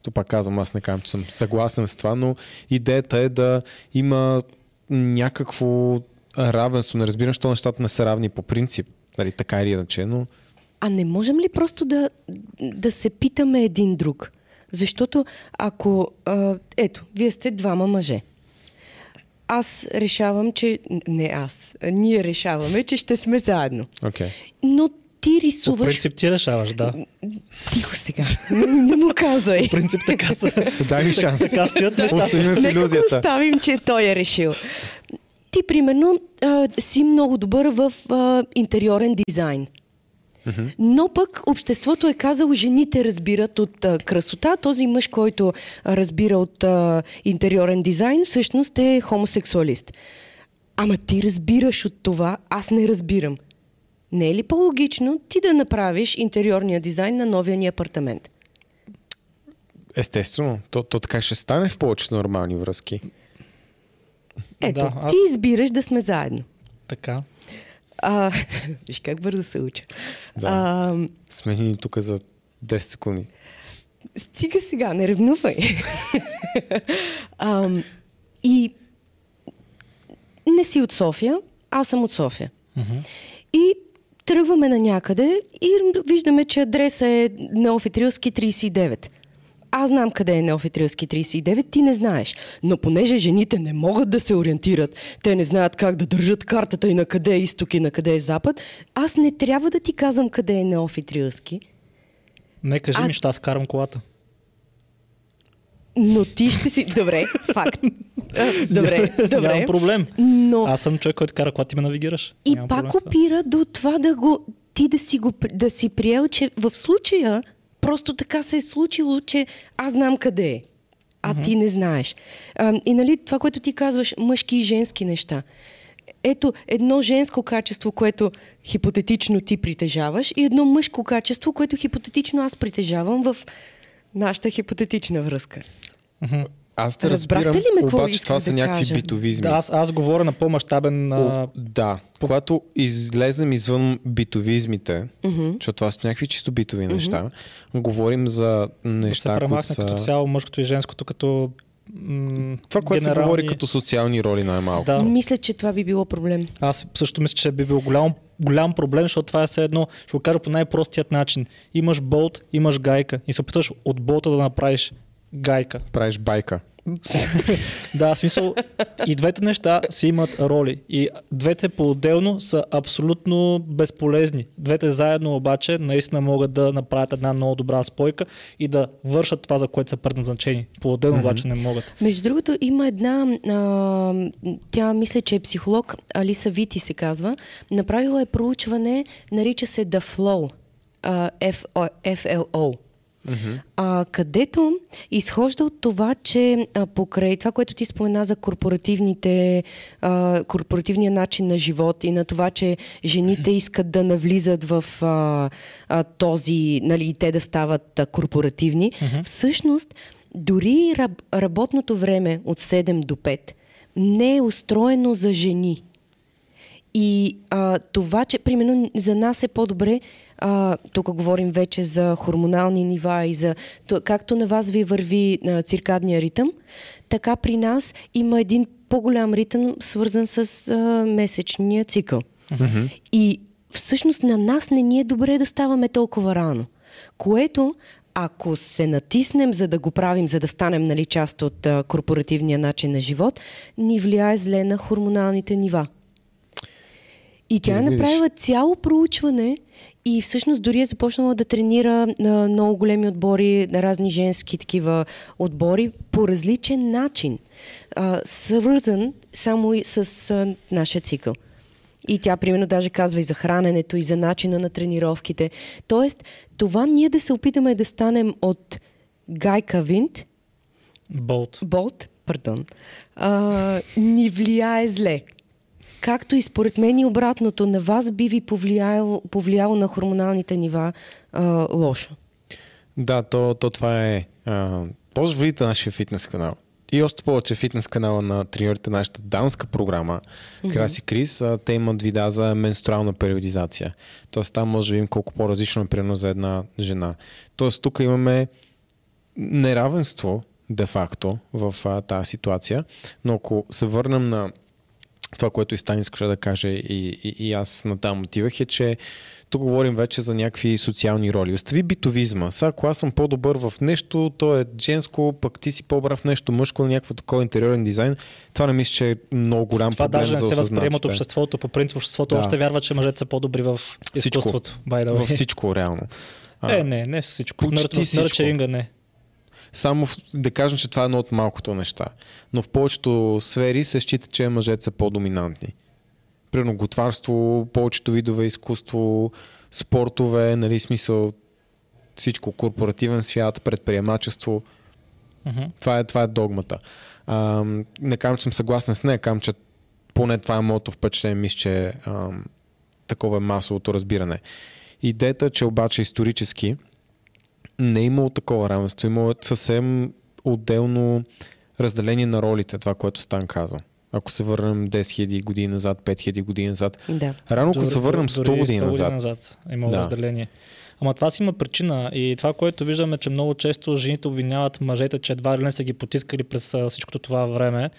То пак казвам, аз не казвам, че съм съгласен с това, но идеята е да има някакво равенство. Не разбирам, що нещата не са равни по принцип. Дали, така или иначе, но... А не можем ли просто да се питаме един друг? Защото ако... Ето, вие сте двама мъже. Аз решавам, че... Не аз. Ние решаваме, че ще сме заедно. Okay. Но ти рисуваш... По принцип ти решаваш, да. Тихо сега. Не му казвай. По принцип така са. Дай ми шанс. Така стоят нещата. Нека го оставим, че той е решил. Ти, примерно, си много добър в интериорен дизайн. Но пък обществото е казало, жените разбират от красота. Този мъж, който разбира от интериорен дизайн, всъщност е хомосексуалист. Ама ти разбираш от това, аз не разбирам. Не е ли по-логично ти да направиш интериорния дизайн на новия ни апартамент? Естествено. То така ще стане в повечето нормални връзки. Ето, ти избираш да сме заедно. Така. Виж как бързо се уча. Да. Смени ни тук за 10 секунди. Стига сега, не ревнувай. И не си от София, аз съм от София. И тръгваме на някъде и виждаме, че адреса е Неофит Рилски 39. Аз знам къде е Неофит Рилски 39, ти не знаеш. Но понеже жените не могат да се ориентират, те не знаят как да държат картата и на къде е изток и на къде е запад, аз не трябва да ти казвам къде е Неофит Рилски. Не, кажи ми, ще аз карам колата. Но ти ще си... Добре, факт. Добре. Нямам проблем. Но... Аз съм човек, който кара колата, ти ме навигираш. И нямам пак опира до това да го... ти да си, го... да си приел, че в случая... Просто така се е случило, че аз знам къде е, а ти не знаеш. И нали, това, което ти казваш, мъжки и женски неща. Ето едно женско качество, което хипотетично ти притежаваш и едно мъжко качество, което хипотетично аз притежавам в нашата хипотетична връзка. Аз те разбирам, обаче това са някакви битовизми. Да, аз говоря на по-мащабен... Да, когато излезем извън битовизмите, защото това са някакви чисто битови неща, говорим за неща, които са... Да се премахне като цяло мъжкото и женското, като това, което се говори като социални роли най-малко. Да. Мисля, че това би било проблем. Аз също мисля, че би било голям проблем, защото това е все едно, ще го кажа по най-простият начин. Имаш болт, имаш гайка и се опитваш от болта да направиш гайка. Правиш байка. Да, в смисъл, и двете неща си имат роли. И двете по-отделно са абсолютно безполезни. Двете заедно обаче наистина могат да направят една много добра спойка и да вършат това, за което са предназначени. По-отделно обаче не могат. Между другото, има една, тя мисля, че е психолог, Алиса Вити се казва, направила е проучване, нарича се The Flow, F-L-O. Където изхожда от това, че покрай това, което ти спомена за корпоративния начин на живот и на това, че жените искат да навлизат в този, нали, те да стават корпоративни, всъщност дори работното време от 7 до 5 не е устроено за жени. И това, че примерно за нас е по-добре, тук говорим вече за хормонални нива и за както на вас ви върви циркадния ритъм, така при нас има един по-голям ритъм, свързан с месечния цикъл. И всъщност на нас не ни е добре да ставаме толкова рано, което ако се натиснем, за да го правим, за да станем, нали, част от корпоративния начин на живот, ни влияе зле на хормоналните нива. И тя е направила цяло проучване и всъщност дори е започнала да тренира на много големи отбори, на разни женски такива отбори по различен начин, свързан само и с нашия цикъл. И тя примерно даже казва и за храненето, и за начина на тренировките. Тоест, това ние да се опитаме да станем от гайка винт, болт, ни влияе зле. Както и според мен и обратното, на вас би ви повлияло на хормоналните нива лошо. Да, то това е. Може да видите нашия фитнес канал. И още повече фитнес канала на треньорите, нашата дамска програма, Краси Крис, те имат вида за менструална периодизация. Тоест там може да видим колко по-различно е примерно за една жена. Тоест тук имаме неравенство де-факто в тази ситуация, но ако се върнем на това, което и Стан искаше да каже и аз натам отивах, е, че тук говорим вече за някакви социални роли. Остави битовизма. Сега, ако аз съм по-добър в нещо, то е женско, пък ти си по-добър в нещо мъжко, някакво такова интериорен дизайн. Това не мисля, че е много голям проблем за осъзнатите. Това даже не се възприема от обществото. По принцип обществото още вярва, че мъжете са по-добри в изкуството. Във всичко, реално. Не всичко. Наръчеринга не. Само да кажем, че това е едно от малкото неща. Но в повечето сфери се счита, че мъжете са по-доминантни. Примерно готварство, повечето видове изкуство, спортове, нали, смисъл всичко, корпоративен свят, предприемачество. Това е догмата. Не казвам, че съм съгласен с нея, казвам, че поне това е моето впечатление, мисля, че такова е масовото разбиране. Идеята, че обаче исторически не е имало такова равенство. Имало съвсем отделно разделение на ролите, това, което Стан каза. Ако се върнем 10 000 години назад, 5 000 години назад. Да. Рано, ако се върнем 100 години назад. Имало разделение. Ама това си има причина и това, което виждаме, че много често жените обвиняват мъжете, че едва ли не са ги потискали през всичкото това време.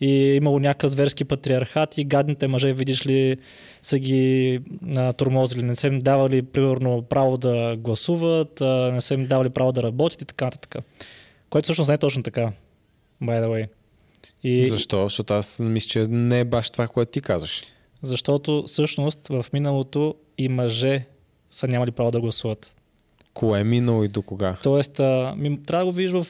и имало някакъв зверски патриархат и гадните мъже, видиш ли, са ги тормозили. Не са им давали, примерно, право да гласуват, не са им давали право да работят и така. Което всъщност не е точно така, by the way. И... Защо? Защото аз мисля, че не е баш това, което ти казваш. Защото всъщност в миналото и мъже са нямали право да гласуват. Кое е минало и до кога? Тоест, трябва да го виж в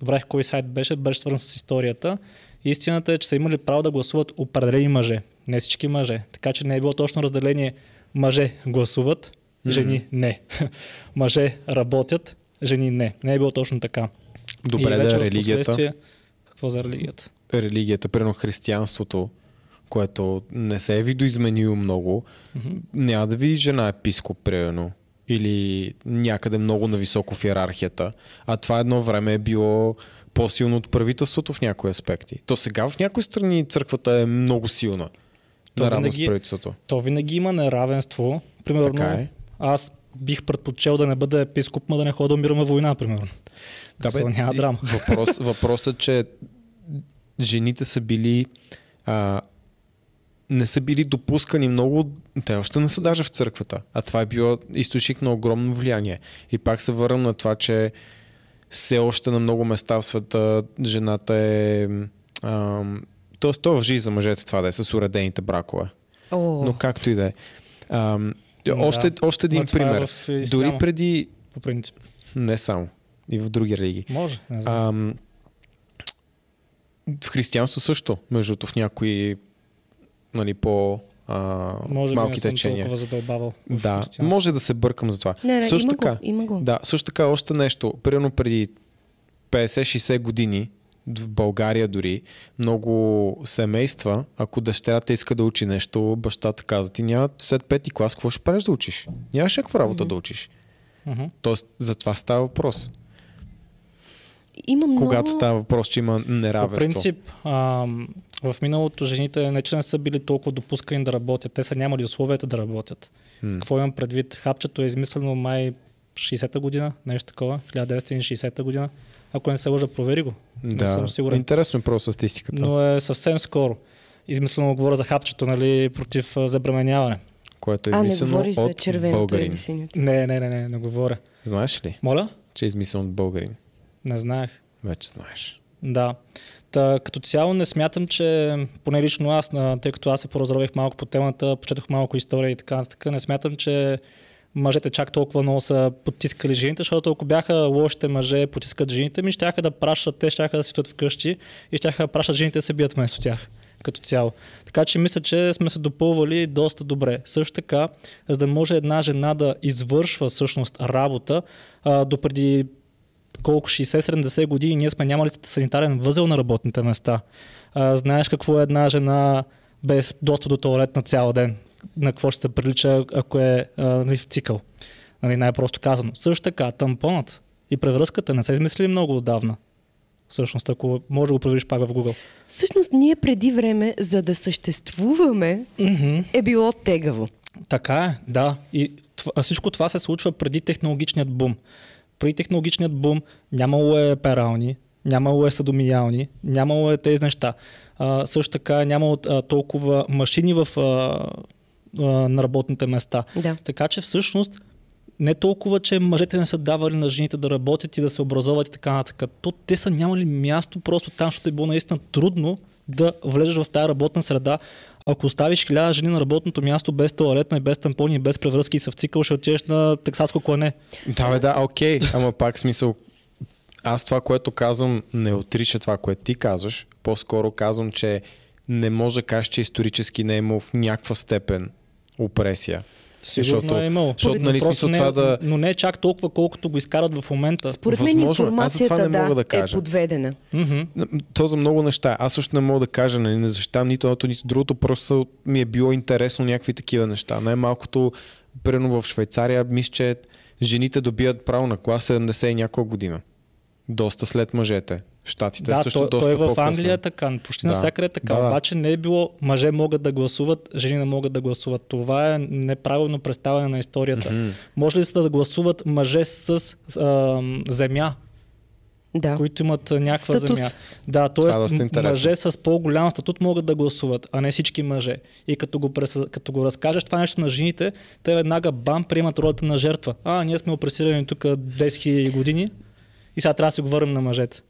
добрах кой сайт беше свързан с историята. Истината е, че са имали право да гласуват определени мъже, не всички мъже. Така че не е било точно разделение мъже гласуват, жени не. Мъже работят, жени не. Не е било точно така. Добре, да, религията. Какво за религията? Религията, примерно християнството, което не се е видоизменило много, няма да види жена епископ, примерно, или някъде много нависоко в йерархията. А това едно време е било по-силно от правителството в някои аспекти. То сега в някои страни църквата е много силна. Наравно с правителството. То винаги има неравенство. Примерно, аз бих предпочел да не бъда епископ, ма да не ходя да умирам във война, примерно. Да, бе, няма драма. Въпросът, че жените са били... не са били допускани много, те още не са даже в църквата, а това е било източник на огромно влияние. И пак се върна на това, че все още на много места в света жената е... Тоест, това въжи и за мъжете това да е с уредените бракове. Oh. Но както и да е. Още един пример. Е дори преди... По принцип. Не само. И в други религии. Може. Не знам. В християнство също, междуто в някои по малки течения. Може би не съм толкова задълбавал. Да, може да се бъркам за това. Не, също така, има го. Да, също така още нещо. Примерно преди 50-60 години в България дори много семейства, ако дъщерята иска да учи нещо, бащата каза ти няма след пети клас, какво ще правиш да учиш? Нямаш някаква работа да учиш. Тоест за това става въпрос. Когато става въпрос, че има неравенство. По принцип, в миналото жените не че не са били толкова допускани да работят. Те са нямали условията да работят. Какво имам предвид? Хапчето е измислено май 60-та година, нещо такова, 1960-та година. Ако не се лъжа, провери го. Да, не съм сигурен. Интересно е просто статистиката. Но е съвсем скоро. Измислено говоря за хапчето, нали, против забременяване. Което е измислено от българин. Не говоря. Знаеш ли? Моля? Че е измислено от българин. Не знаех. Вече знаеш. Да. Та, като цяло не смятам, че поне лично аз, тъй като аз се поразрових малко по темата, почетох малко история и така, не смятам, че мъжете чак толкова много са потискали жените, защото ако бяха лошите мъже потискат жените ми, щяха да пращат, те щяха да сидят вкъщи и щяха да пращат жените да се бият вместо тях. Като цяло. Така че мисля, че сме се допълвали доста добре. Също така, за да може една жена да извършва всъщност работа, допреди колко 60-70 години ние сме нямали санитарен възел на работните места. Знаеш какво е една жена без достъп до тоалет на цял ден? На какво ще се прилича, ако е в цикъл? Нали, най-просто казано. Също така, тампонът и превръзката не са измислили много отдавна. Всъщност, ако може да го провериш пак в Google. Всъщност, ние преди време, за да съществуваме, е било тегаво. Така е, да. И всичко това се случва преди технологичният бум. При технологичният бум нямало е перални, нямало е садомиялни, нямало е тези неща. Също така нямало толкова машини на работните места. Да. Така че всъщност не толкова, че мъжете не са давали на жените да работят и да се образоват и така нататък. То те са нямали място просто там, защото е било наистина трудно да влезеш в тази работна среда. Ако оставиш 1000 жени на работното място без тоалетна и без тампони и без превръзки и са в цикъл, ще отидеш на тексаско клане. Окей. Ама пак смисъл, аз това, което казвам, не отрича това, което ти казваш. По-скоро казвам, че не може да кажеш, че исторически не е имал в някаква степен опресия. Сигурно е имало. Но не е чак толкова, колкото го изкарат в момента. Според мен информацията е подведена. То за много неща. Аз също не мога да кажа, не защитавам нито едното, нито другото. Просто ми е било интересно някакви такива неща. Най-малкото, примерно в Швейцария, мисля, че жените добият право на клас 70 и някоя година. Доста след мъжете. Щатите също доста по-късно. Да, в Англия така, почти навсякъде така. Да. Обаче не е било мъже могат да гласуват, жени не могат да гласуват. Това е неправилно представяне на историята. Може ли са да гласуват мъже с земя? да, които имат някаква статут. Земя. Да, т.е. мъже с по-голям статут могат да гласуват, а не всички мъже. И като го разкажеш това нещо на жените, те веднага бам приемат ролята на жертва. Ние сме опресирани тук 10 000 години и сега трябва да се говорим на мъжете.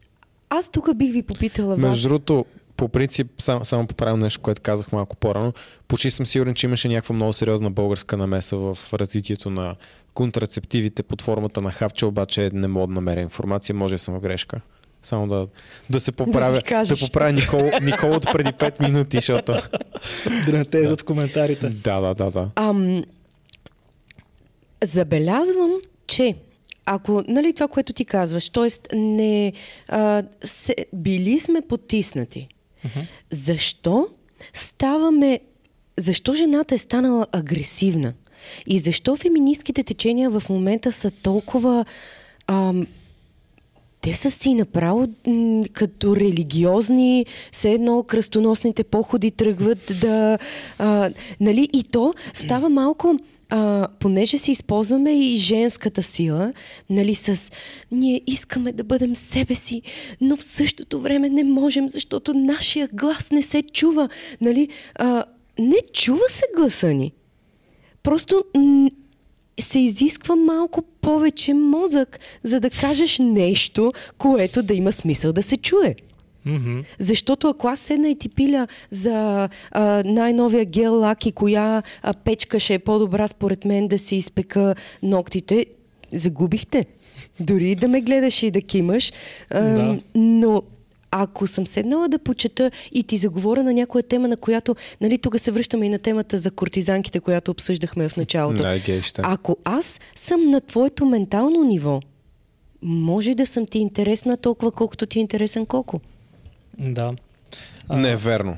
Аз тук бих ви попитала вас. Между другото, по принцип, само поправям нещо, което казах малко по-рано. Почти съм сигурен, че имаше някаква много сериозна българска намеса в развитието на контрацептивите под формата на хапче, обаче не мога да намеря информация, може да съм в грешка. Само да се поправя, да поправя Никола от преди 5 минути, защото... Дрънете зад коментарите. Да. Забелязвам, че ако, нали, това, което ти казваш, т.е. били сме потиснати. Uh-huh. Защо жената е станала агресивна? И защо феминистките течения в момента са толкова... Те са си направо като религиозни, все едно кръстоносните походи тръгват да... нали? И то става малко... понеже си използваме и женската сила, нали, с ние искаме да бъдем себе си, но в същото време не можем, защото нашия глас не се чува. Нали, не чува се гласа ни. Просто се изисква малко повече мозък, за да кажеш нещо, което да има смисъл да се чуе. Mm-hmm. Защото ако аз седна и ти пиля за най-новия гел лак и коя печка ще е по-добра според мен да си изпека ногтите, загубихте. Дори да ме гледаш и да кимаш. Да. Но ако съм седнала да почета и ти заговоря на някоя тема, на която... Нали, тук се връщаме и на темата за кортизанките, която обсъждахме в началото. Ако аз съм на твоето ментално ниво, може да съм ти интересна толкова, колкото ти е интересен Коко. Да. Не е верно.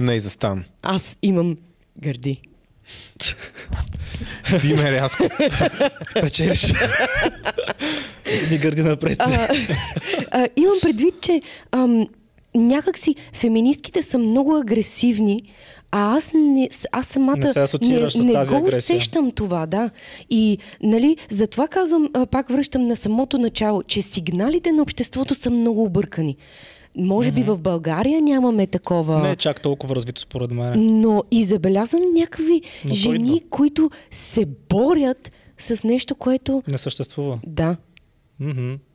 Не е за Стан. Аз имам гърди. Би ме рязко. Печелиш. Ни гърди напред. Имам предвид, че някакси феминистките са много агресивни, а аз самата не го усещам това. Да. И нали, затова казвам, пак връщам на самото начало, че сигналите на обществото са много объркани. Може би в България нямаме такова... Не е чак толкова развито според мен. Но и забелязвам някакви жени, които се борят с нещо, което... Не съществува. Да.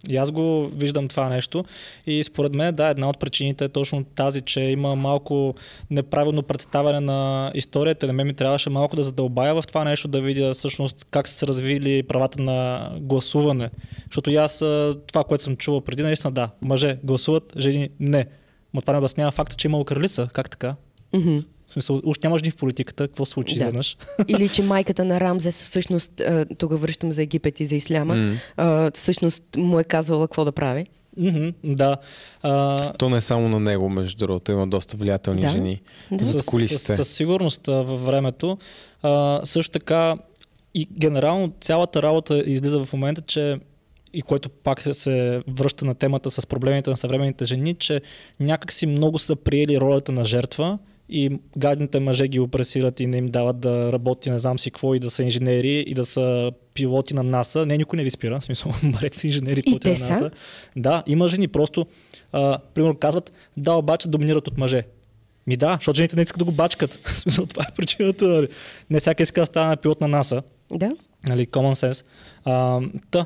И аз го виждам това нещо. И според мен, да, една от причините е точно тази, че има малко неправилно представяне на историята. На мен ми трябваше малко да задълбая в това нещо, да видя всъщност как са се развили правата на гласуване. Защото и аз това, което съм чувал преди, наистина да, мъже гласуват, жени не. Но това не обяснява факта, че има кралица. Как така? Mm-hmm. В смисъл, уж няма жени в политиката, какво случи изведнъж? Да. Или че майката на Рамзес, всъщност, тук връщам за Египет и за Исляма, всъщност му е казвала какво да прави. Mm-hmm, да. То не е само на него, между другото, има доста влиятелни жени. Да. Със сигурност във времето. Също така и генерално цялата работа излиза в момента, че и което пак се връща на темата с проблемите на съвременните жени, че някакси много са приели ролята на жертва и гадните мъже ги опресират и не им дават да работи не знам си какво и да са инженери и да са пилоти на НАСА. Не, никой не ви спира, в смисъл, барете си инженери, пилоти на НАСА. Да, има жени, просто примерно казват, да, обаче доминират от мъже. Ми да, защото жените не искат да го бачкат. В смисъл, това е причината. Не всяка иска да стане пилот на НАСА. Да. Нали, common sense.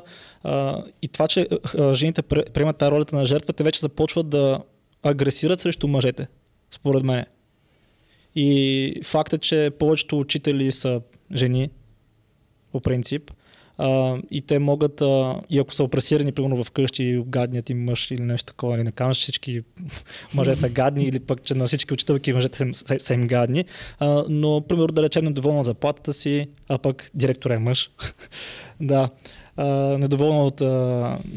И това, че жените приемат тази ролята на жертва, те вече започват да агресират срещу мъжете, според мен. И фактът, че повечето учители са жени, по принцип, и те могат, и ако са опресирани, примерно вкъщи, гадният им мъж или нещо такова, не казвам, че всички мъже са гадни, или пък, че на всички учителки мъжете са им гадни, но, примерно, да речем, недоволна заплатата си, а пък директор е мъж. Да. Недоволна от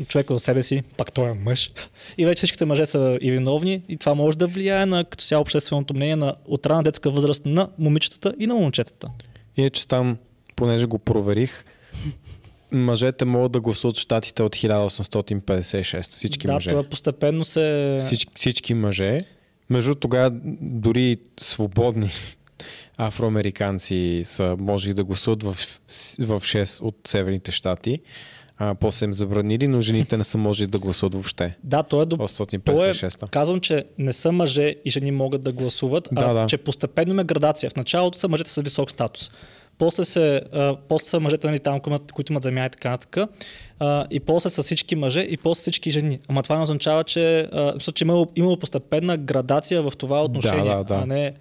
човека до себе си, пак той е мъж. И вече всичките мъже са и виновни и това може да влияе на като цяло общественото мнение на отрана детска възраст на момичетата и на момчетата. Иначе Стан, понеже го проверих, мъжете могат да гласуват в Щатите от 1856. Всички мъже. Да, постепенно се... Всички мъже. Между тогава дори свободни афроамериканци са можели да гласуват в 6 от северните щати. после им забранили, но жените не са можели да гласуват въобще. Да, то е до 856. Казвам, че не са мъже и жени могат да гласуват, че постепенно има градация. В началото са мъжете с висок статус. После са мъжете, нали, там, които имат земя и така нататък. И после са всички мъже и после всички жени. Ама това не означава, че имало постепенна градация в това отношение, а не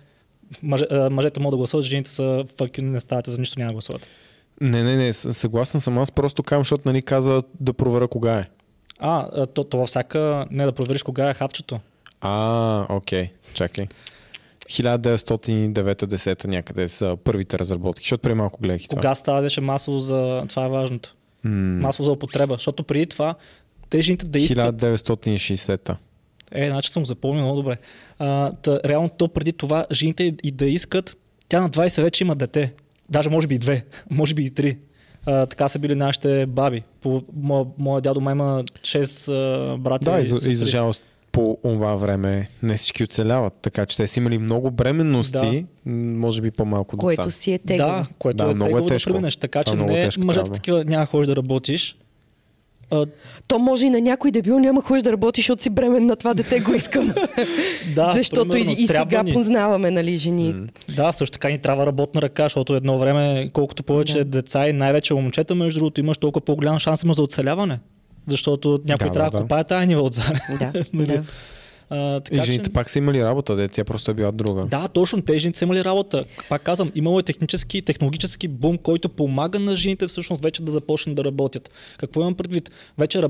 мъжете могат да гласуват, жените са пък не стават за нищо, няма да гласуват. Не, съгласен съм. Аз просто казвам, защото, нали, каза да проверя кога е. Това всяка... Не, да провериш кога е хапчето. Окей, чакай. 1909-10 някъде са първите разработки, защото преди малко гледах това. Кога ставаше масово за... Това е важното. Масово за употреба, защото преди това те жените да искат... 1960-та. Значи съм запомнил много добре. Реално то преди това жените и да искат, тя на 20 вече има дете. Даже може би и 2, може би и 3. Така са били нашите баби. Моя дядо има 6 брати. Да, и за жалост по това време не всички оцеляват. Така че те са имали много бременности, може би по-малко деца. Което си е тегаво. Да, което е тегаво да преминеш. Така че не мъжете такива няма ходиш да работиш. То може и на някой дебил няма ходиш да работиш, защото си бремен на това дете го искам. Защото и сега познаваме, нали, жени. Да, също така ни трябва работна ръка, защото едно време, колкото повече деца и най-вече момчета, между другото, имаш толкова по-голям шанс има за оцеляване. Защото някой трябва да купае тая нива отзад. И жените пак са имали работа, тя просто е била друга. Да, точно, те жените са имали работа. Пак казвам, имало е технически и технологически бум, който помага на жените всъщност вече да започнат да работят. Какво имам предвид? Вече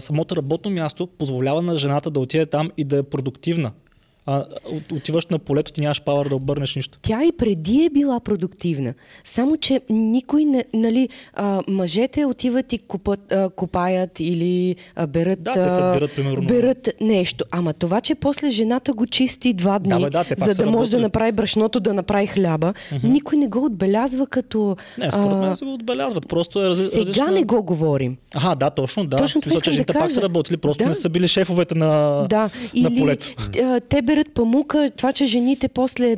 самото работно място позволява на жената да отиде там и да е продуктивна. Отиваш на полето, ти нямаш пауър да обърнеш нищо. Тя и преди е била продуктивна. Само че никой не... Нали, мъжете отиват и купаят или берат... Да, те са берат, примерно. Берат нещо. Ама това, че после жената го чисти 2 дни, за да може да направи брашното, да направи хляба, никой не го отбелязва като... Не, според мен се го отбелязват. Просто е различно. Сега не го говорим. Да, точно. Да. Точно това искам да кажа. Пак са работили, просто не са били шефовете на полето. Те памука, това, че жените после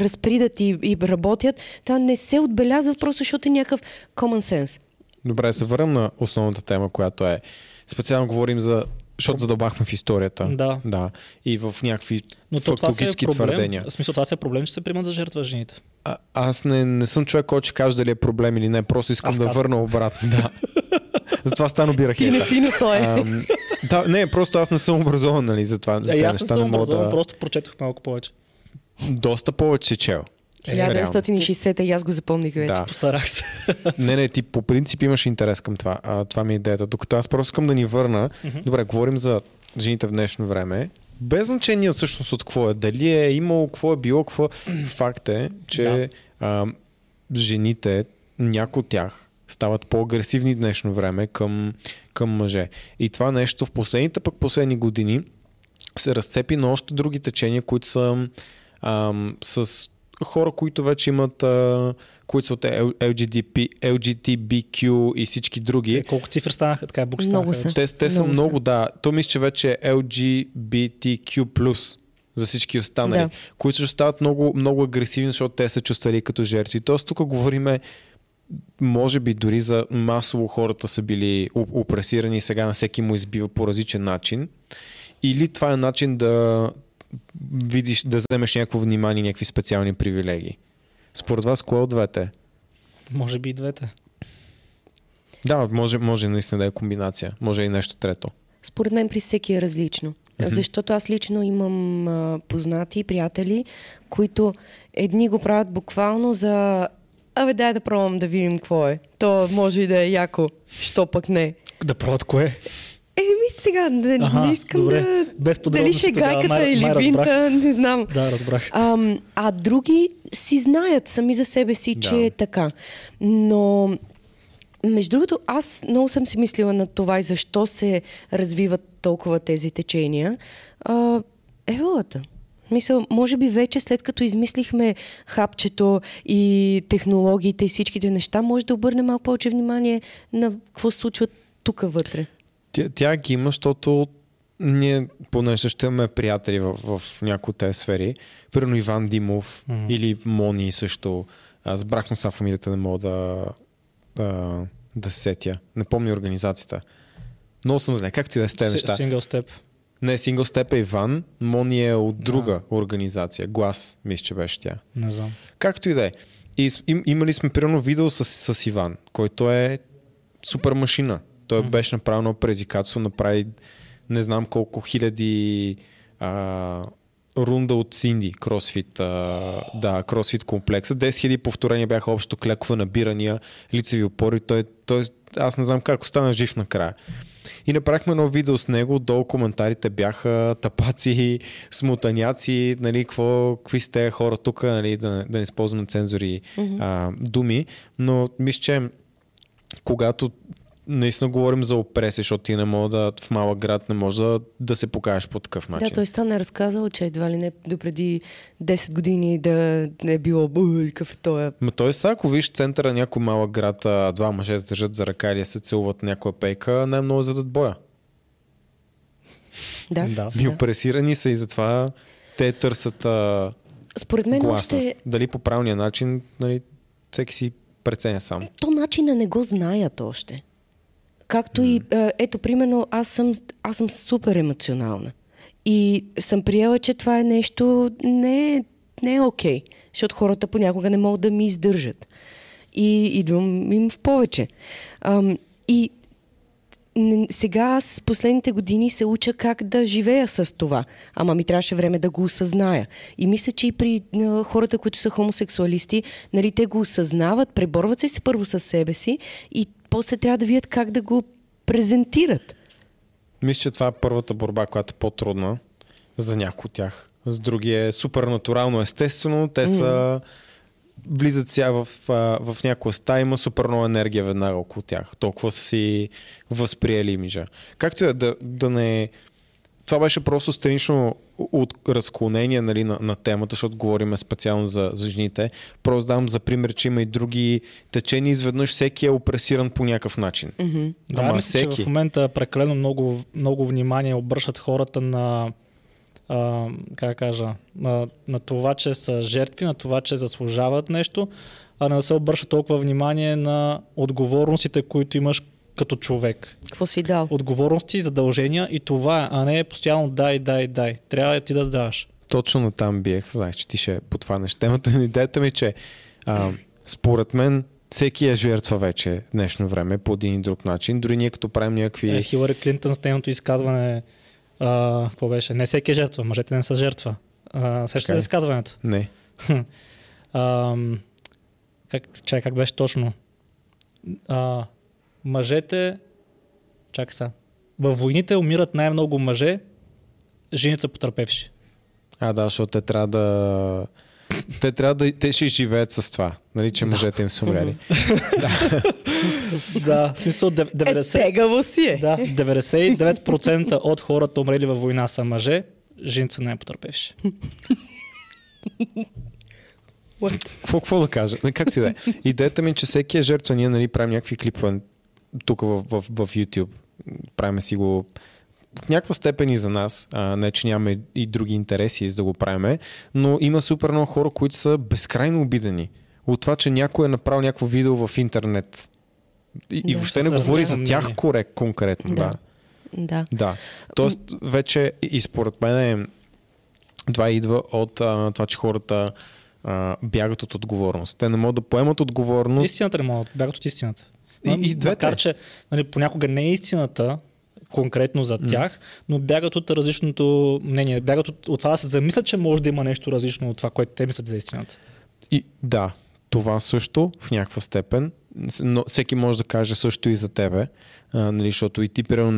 разпридат и работят, това не се отбелязва просто, защото е някакъв common sense. Добре, се върнем на основната тема, която е. Специално говорим за... Защото задълбахме в историята. Да. И в някакви фактологически твърдения. В смисъл, това си е проблем, че се приемат за жертва жените. Аз не съм човек, който ще каже дали е проблем или не. Просто искам да върна обратно. Да. Затова стана бирахета. Ти не си, но той е. Не, просто аз не съм образован, нали, за това. За аз не съм образован, просто прочетох малко повече. Доста повече се чел. 1960 и аз го запомних вече. Постарах се. Не, ти по принцип имаш интерес към това. Това ми е идеята. Докато аз просто искам да ни върна. Добре, говорим за жените в днешно време. Без значение всъщност от какво е. Дали е имало, какво е било, какво. Факт е, че жените, някои от тях, стават по-агресивни днешно време към мъже. И това нещо в последни години се разцепи на още други течения, които са с хора, които вече имат, които са от LGBTQ и всички други. Колко цифри станаха? Така букви станаха. Те са много, да. То мисля, че вече е LGBTQ+. За всички останали. Да. Които ще стават много, много агресивни, защото те се чувствали като жертви. Тоест тук говориме, може би дори за масово хората са били опресирани и сега на всеки му избива по различен начин. Или това е начин да видиш, да вземеш някакво внимание, някакви специални привилегии. Според вас, кое от двете? Може би и двете. Да, може наистина да е комбинация. Може и нещо трето. Според мен при всеки е различно. Защото аз лично имам познати приятели, които едни го правят буквално за дай да пробвам да видим какво е. То може и да е яко, що пък не. Да пробват кое? Сега не искам добре. Да... Дали шегайката или винта, не знам. Да, разбрах. А други си знаят сами за себе си, че е така. Но, между другото, аз много съм си мислила на това и защо се развиват толкова тези течения. Еволата. Мисля, може би вече след като измислихме хапчето и технологиите и всичките неща, може да обърнем малко повече внимание на какво се случва тук вътре. Тя ги има, защото ние понеже ще имаме приятели в някои от тези сфери. Примерно Иван Димов или Мони също. Аз брахме са фамилията, не мога да... да се сетя. Не помня организацията. Много съм зле. Как ти да е с тези неща? Single Step. Не, Single Step е Иван. Мони е от друга организация. Глас, мисля, че беше тя. Не знам. Както и да е. Имали сме примерно видео с Иван, който е супер машина. Той беше направено презикацо, направи не знам колко хиляди рунда от Синди, кросфит комплекса. 10 000 повторения бяха общо, кляква, набирания, лицеви опори. Той, аз не знам как остана жив накрая. И направихме едно видео с него, долу коментарите бяха тапаци, смутаняци, нали, какви сте хора тук, нали, да не използваме цензури думи. Но мисля, че когато наистина говорим за опреси, защото ти не мога в малък град не може да се покажеш по такъв начин. Да, той Стан е разказал, че едва ли не допреди 10 години да не е било какъв е тоя. Ма той сега, ако виж центъра някой малък град, два мъже се държат за ръка или се целуват някоя пейка, най-много задат боя. Да. Опресирани са и затова те търсят според мен гласност. Дали по правилния начин, нали, всеки си преценя сам. То начина не го знаят още. Както и, ето, примерно, аз съм супер емоционална. И съм приела, че това е нещо не е окей. Защото хората понякога не могат да ми издържат. И идвам им в повече. И сега аз последните години се уча как да живея с това. Ама ми трябваше време да го осъзная. И мисля, че и при хората, които са хомосексуалисти, нали, те го осъзнават, преборват се първо със себе си и после трябва да видят как да го презентират. Мисля, че това е първата борба, която е по-трудна за някои от тях. С други е супер натурално, естествено. Те са влизат сега в някоя стая, има супер нова енергия веднага около тях. Толкова си възприели имиджа. Както е, да не... Това беше просто странично от разклонение, нали, на темата, защото говорим специално за жените. Просто давам за пример, че има и други течения. Изведнъж всеки е опресиран по някакъв начин. Да, мисля, че в момента прекалено много внимание обръщат хората на на това, че са жертви, на това, че заслужават нещо, а не да се обръща толкова внимание на отговорностите, които имаш като човек. Какво си дал? Отговорности, задължения и това, а не постоянно дай. Трябва да ти да даваш. Точно на там биех, знаеш, че ти ще подхванеш темата. Идеята ми, че според мен всеки е жертва вече в днешно време по един и друг начин. Дори ние като правим някакви... Хилари Клинтън с нейното изказване, какво беше? Не всеки е жертва, мъжете не са жертва. Сещате се за изказването? Не. Как беше точно? Мъжете, чакай са, във войните умират най-много мъже, жените са потърпевши. Да, защото те трябва да... Те ще живеят с това, нали, че мъжете им са умряли. Да, в смисъл 99% от хората умрели във война са мъже, жените са най-потърпевши. Какво да кажа? Как си да е? Идеята ми е, че всеки е жертва. Ние, нали, правим някакви клипове тук в YouTube. Правим си го в някаква степен и за нас. Не, че нямаме и други интереси за да го правиме, но има супер много хора, които са безкрайно обидени от това, че някой е направил някакво видео в интернет. И въобще не говори за тях конкретно. Да. Тоест, вече и според мен това идва от това, че хората бягат от отговорност. Те не могат да поемат отговорност. Истината не могат, бягат от истината. И двете. Макар, че, нали, понякога не е истината конкретно за тях, но бягат от различното мнение. Бягат от това да се замислят, че може да има нещо различно от това, което те мислят за истината. Да, това също в някаква степен. Но всеки може да каже също и за тебе, нали, защото и ти примерно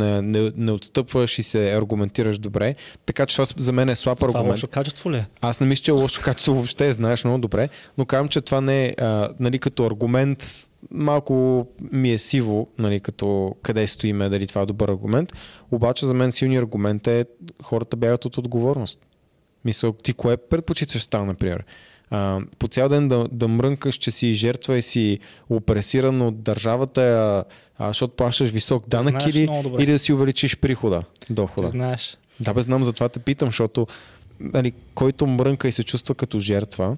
не отстъпваш и се аргументираш добре. Така че това за мен е слаб аргумент. Това лошо качество ли? Аз не мисля, че е лошо качество въобще, знаеш много добре, но казвам, че това не е, нали, като аргумент малко ми е сиво, нали, като къде стоиме, дали това е добър аргумент. Обаче за мен силният аргумент е хората бягат от отговорност. Мисля, ти кое предпочиташ стал, например? По цял ден да мрънкаш, че си жертва и си опресиран от държавата, защото плащаш висок данък или да си увеличиш дохода. Ти знаеш. Да, бе, знам, затова те питам, защото, нали, който мрънка и се чувства като жертва,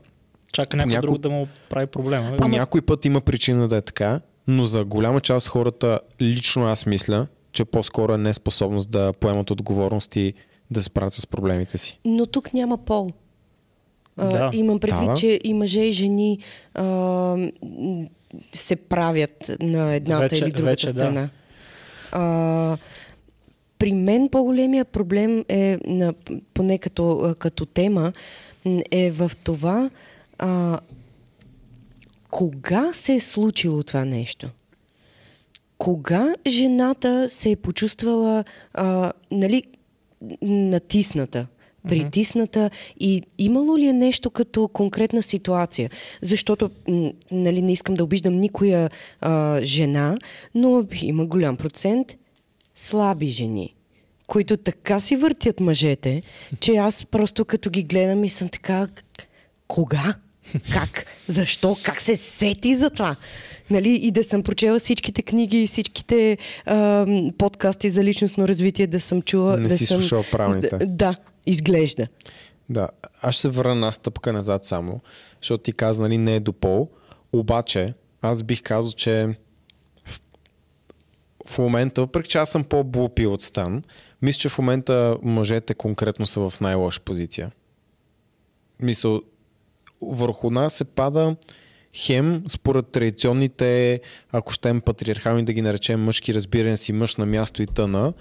чака някой друг да му прави проблема. По някой път има причина да е така Но за голяма част хората, лично аз мисля, че по-скоро е неспособност да поемат отговорност и да се правят с проблемите си. Но тук няма пол. Да. Имам предвид, че и мъже и жени се правят на едната или другата страна. Да. При мен по-големия проблем е, поне като тема, е в това кога се е случило това нещо? Кога жената се е почувствала натисната, притисната и имало ли е нещо като конкретна ситуация? Защото не искам да обиждам никоя жена, но има голям процент слаби жени, които така си въртят мъжете, че аз просто като ги гледам и съм така, кога? Как? Защо? Как се сети за това? Нали? И да съм прочела всичките книги и всичките подкасти за личностно развитие, да съм чула... слушала правилните. Да, изглежда. Да, аз ще се върна на стъпка назад само, защото ти каза, нали, не е до пол, обаче аз бих казал, че в момента, въпреки че аз съм по-блупи от Стан, мисля, че в момента мъжете конкретно са в най-лоша позиция. Мисля, върху нас се пада хем според традиционните, ако щем патриархални да ги наречем мъжки, разбиране си мъж на място и тъна,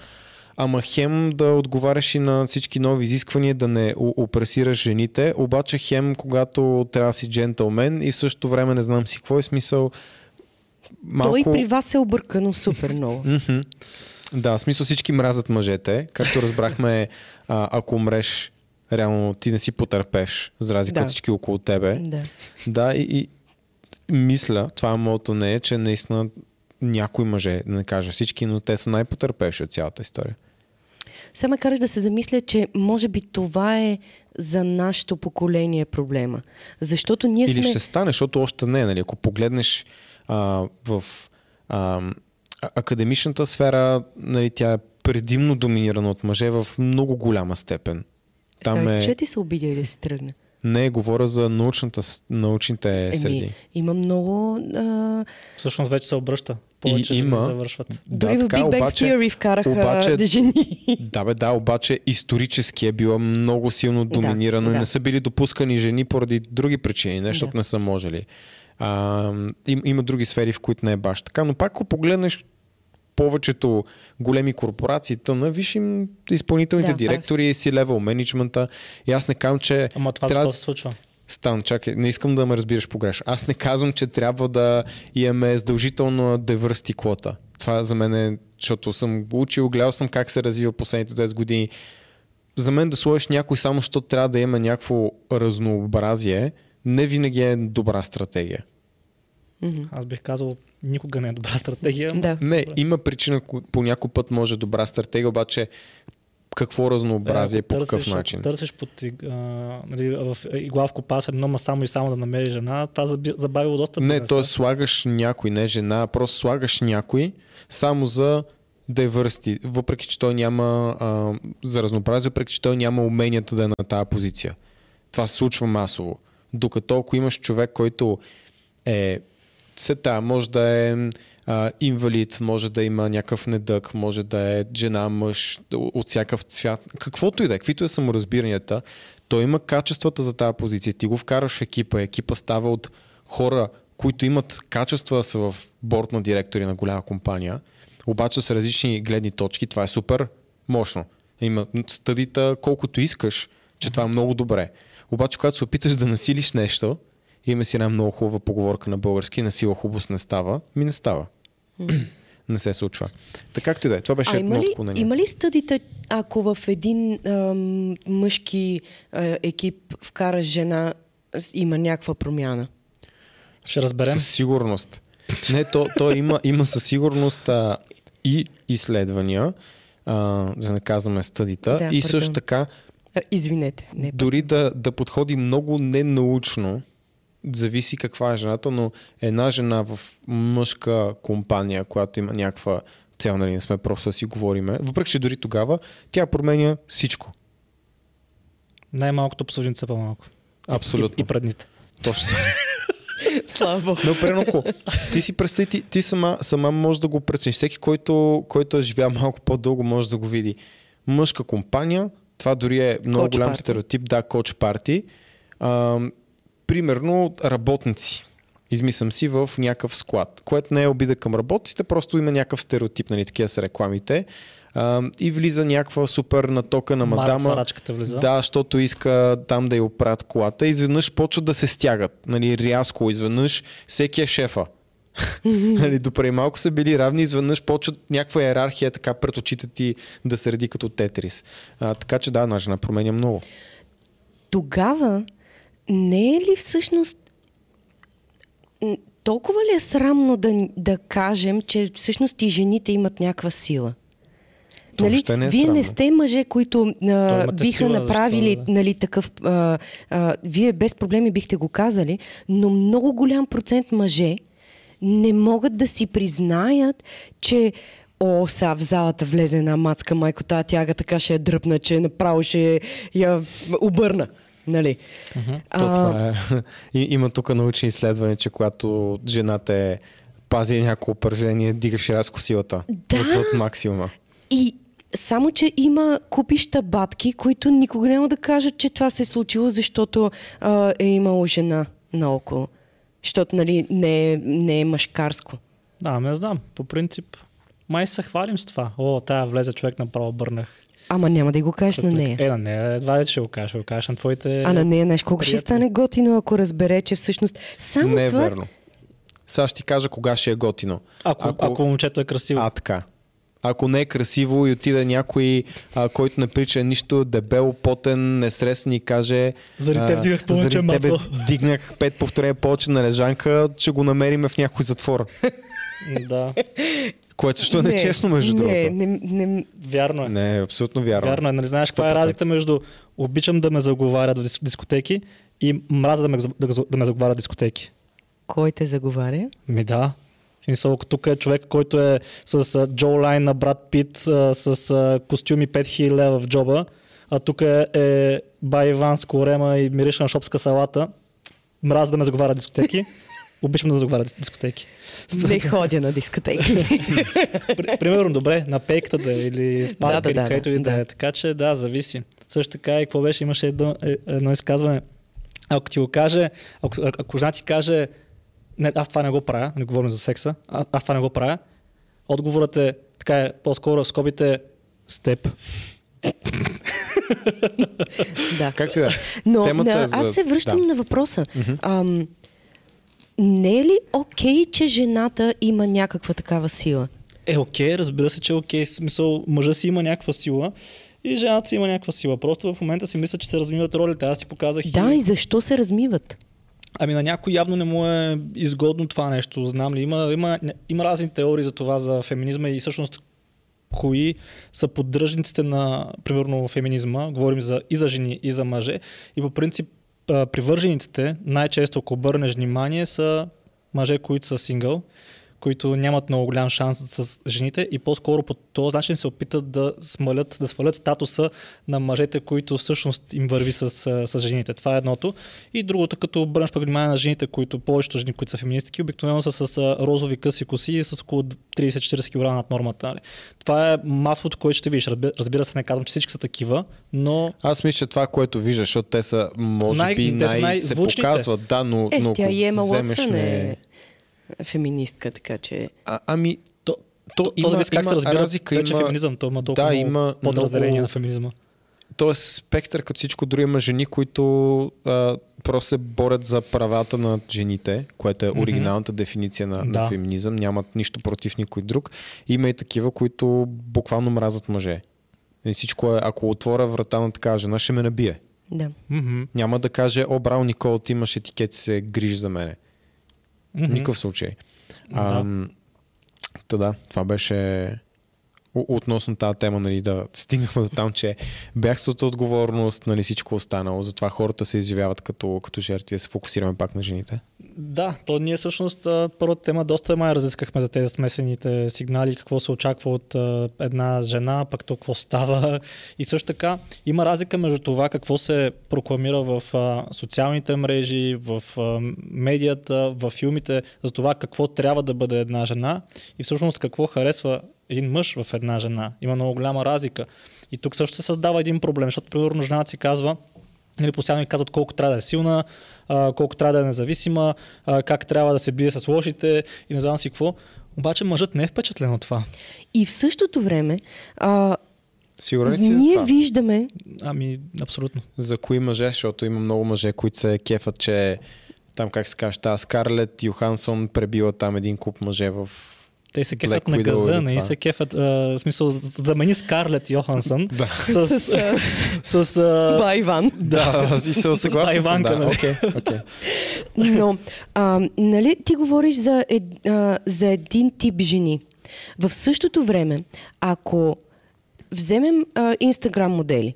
ама хем да отговаряш и на всички нови изисквания, да не опресираш жените, обаче хем когато трябва да си джентълмен и в същото време не знам си какво е смисъл. Малко... Той при вас е объркано супер много. Да, в смисъл всички мразят мъжете. Както разбрахме, ако умреш, реално ти не си потърпеш, за разлика от всички около тебе. Да, и мисля, това моето не е, че наистина някои мъже, не кажа всички, но те са най-потърпевши от цялата история. Само караш да се замисля, че може би това е за нашето поколение проблема. Защото ние Или ще стане, защото още не е. Нали? Ако погледнеш в академичната сфера, нали, тя е предимно доминирана от мъже в много голяма степен. Сега че ти се обидя и да си тръгне? Не, говоря за научните среди. Има много... Всъщност вече се обръща. Повече жени завършват. Дори в Big Bang Theory вкараха жени. Да, обаче исторически е била много силно доминирана. Не са били допускани жени поради други причини, защото не са можели. Има други сфери, в които не е баш така, но пак ако погледнеш повечето големи корпорации, тъна, виж им изпълнителните директори, си левел менеджмента и аз не казвам, че... Ама това трябва... се случва. Стан, чакай, не искам да ме разбираш погрешно. Аз не казвам, че трябва да имаме задължително diversity квота. Това за мен е, защото съм го учил, гледал съм как се развива последните 10 години. За мен да сложиш някой само, защото трябва да има някакво разнообразие, не винаги е добра стратегия. Аз бих казал, никога не е добра стратегия. Не, има причина, по някой път може е добра стратегия, обаче какво разнообразие, по какъв начин. Търсиш под игла в копаса, но само и само да намериш жена, това забавило доста. Не, т.е. слагаш някой, не жена, просто слагаш някой само за diversity, въпреки че той няма за разнообразие, въпреки че той няма уменията да е на тази позиция. Това се случва масово. Докато ако имаш човек, който е сета, може да е инвалид, може да има някакъв недък, може да е жена, мъж, от всякакъв цвят, каквото и да е, каквито е саморазбиранията, той има качествата за тази позиция. Ти го вкарваш в екипа, екипа става от хора, които имат качества, са в борд на директори на голяма компания, обаче с различни гледни точки, това е супер мощно. Има стъдита колкото искаш, че това е много добре. Обаче, когато се опиташ да насилиш нещо, има си една много хубава поговорка на български, насила хубост не става, не става. Не се случва. Така както и да е, това беше едно отклонение. Има ли стъдите, ако в един мъжки екип вкара жена, има някаква промяна? Ще разберем. Със сигурност. Не, то има със сигурност и изследвания, за да не казваме стъдита, да, и също така извинете. Дори да подходи много ненаучно, зависи каква е жената, но една жена в мъжка компания, която има някаква цел, нали не сме просто да си говориме, въпреки че дори тогава тя променя всичко. Най-малкото обслуженца по-малко. Абсолютно. И предните. Точно. Слабо. Но преноко, ти си представи, ти сама можеш да го прецениш. Всеки, който е живял малко по-дълго, може да го види. Мъжка компания, това дори е много голям стереотип, да, коуч парти. Примерно работници. Измислям си в някакъв склад, което не е обида към работниците, просто има някакъв стереотип, нали, такива са рекламите. И влиза някаква супер натока на мадама. Да, защото иска там да я оправят колата. Изведнъж почват да се стягат. Нали, рязко, изведнъж всеки е шефа. Нали, допреди малко са били равни, изведнъж почват някаква иерархия така пред очите ти да се реди като тетрис. Така че да, жена променя много. Тогава не е ли всъщност толкова ли е срамно да кажем, че всъщност и жените имат някаква сила? Нали? Не е вие срамно. Не сте мъже, които биха сила, направили защо, нали, такъв... вие без проблеми бихте го казали, но много голям процент мъже не могат да си признаят, че сега в залата влезе една мацка, майко, тая тяга така ще я дръпна, че направо ще я обърна. Нали? То това е. Има тук научни изследвания, че когато жената е пази някакво упражнение, дигаш рязко силата. Да. Отвъд максимума. И само, че има купища батки, които никога няма да кажат, че това се е случило, защото е имало жена наоколо. Защото, нали, не е мъжкарско. Да, не знам. По принцип, май се хвалим с това. Тая влезе човек, направо бърнах. Ама няма да го кажеш на нея. На нея едва ли ще го кажеш. Ще го кажеш на твоите... А на нея, знаеш, колко приятели. Ще стане готино, ако разбере, че всъщност... Само не е това... верно. Сега ще ти кажа кога ще е готино. Ако момчето е красиво. Така. Ако не е красиво и отида някой, който не прича нищо, дебел, потен, несресен и каже... Заради те вдигнах повече мацо. Заради тебе вдигнах 5 повторения повече на лежанка, ще го намериме в някой затвор. Да. Което също не е честно, между другото. Не. Вярно е. Не, абсолютно вярно. Вярно е. Нали, знаеш, това е разликата между обичам да ме заговарят в дискотеки и мраза да ме заговарят в дискотеки. Кой те заговаря? Да. Мисля, тук е човек, който е с джоулайн на Брат Пит, с костюми 5000 лева в джоба, а тук е бай Иван с корема и мириша на шопска салата. Мраза да ме заговаря дискотеки. Обичам да заговаря дискотеки. Не ходя на дискотеки. Примерно, добре, на пейката да или в парка, или където и да е. Така че да, зависи. Също така и какво беше, имаше едно изказване. Ако ти го каже, ако жена ти каже: не, аз това не го правя, не говорим за секса, аз това не го правя, отговорът е, така е, по-скоро в скобите, степ. Да. Как си да? Но аз се връщам на въпроса. Не е ли окей, че жената има някаква такава сила? Окей, разбира се, че е окей. Смисъл, мъжа си има някаква сила и жената си има някаква сила. Просто в момента си мисля, че се размиват ролите. Аз ти показах... Да, и защо се размиват? Ами на някой явно не му е изгодно това нещо. Знам ли, има разни теории за това, за феминизма и всъщност кои са поддръжниците на, примерно, феминизма. Говорим и за жени, и за мъже. И по принцип привържениците, най-често, ако обърнеш внимание, са мъже, които са сингъл, които нямат много голям шанс с жените и по-скоро по този начин се опитат да свалят статуса на мъжете, които всъщност им върви с жените. Това е едното. И другото, като обърнеш пък внимание на жените, които повечето жени, които са феминистки, обикновено са с розови къси коси и с около 30-40 кг над нормата. Нали? Това е масовото, което ще видиш. Разбира се, не казвам, че всички са такива, но... Аз мисля, че това, което виждаш, защото те са, може би, най-се показват. Да, но тя е малоценна феминистка, така че... Ами, то има, зависи как се разбира, разлика, че феминизъм, то има толкова подразделение много... на феминизма. Тоест спектър, като всичко друго, има жени, които просто се борят за правата на жените, което е оригиналната дефиниция на феминизъм, нямат нищо против никой друг. Има и такива, които буквално мразят мъже. И всичко е, ако отворя врата на така жена, ще ме набие. Да. Няма да каже: браво, Никола, ти имаш етикет, се грижи за мене. Никакъв случай. Да. Това беше относно тази тема, нали, да стигнахме до там, че бягството, отговорност, нали, всичко останало. Затова хората се изживяват като жертви, да се фокусираме пак на жените. Да, то ние всъщност първата тема доста май разискахме за тези смесените сигнали, какво се очаква от една жена, пък то какво става. И също така има разлика между това какво се прокламира в социалните мрежи, в медията, в филмите, за това какво трябва да бъде една жена и всъщност какво харесва един мъж в една жена. Има много голяма разлика. И тук също се създава един проблем, защото примерно жената си казва, или постоянно ми казват колко трябва да е силна, колко трябва да е независима, как трябва да се бие с лошите и не знам си какво. Обаче мъжът не е впечатлен от това. И в същото време ние виждаме... Ами, абсолютно. За кои мъже, защото има много мъже, които се кефат, че там как се кажа, тази Скарлет Йохансон пребила там един куп мъже в... Те се кефат на газа, не се кефат. В смисъл, замени Скарлет Йохансън с Байван. Да, и се съгласен съм. Но, нали, ти говориш за един тип жени. В същото време, ако вземем Instagram модели,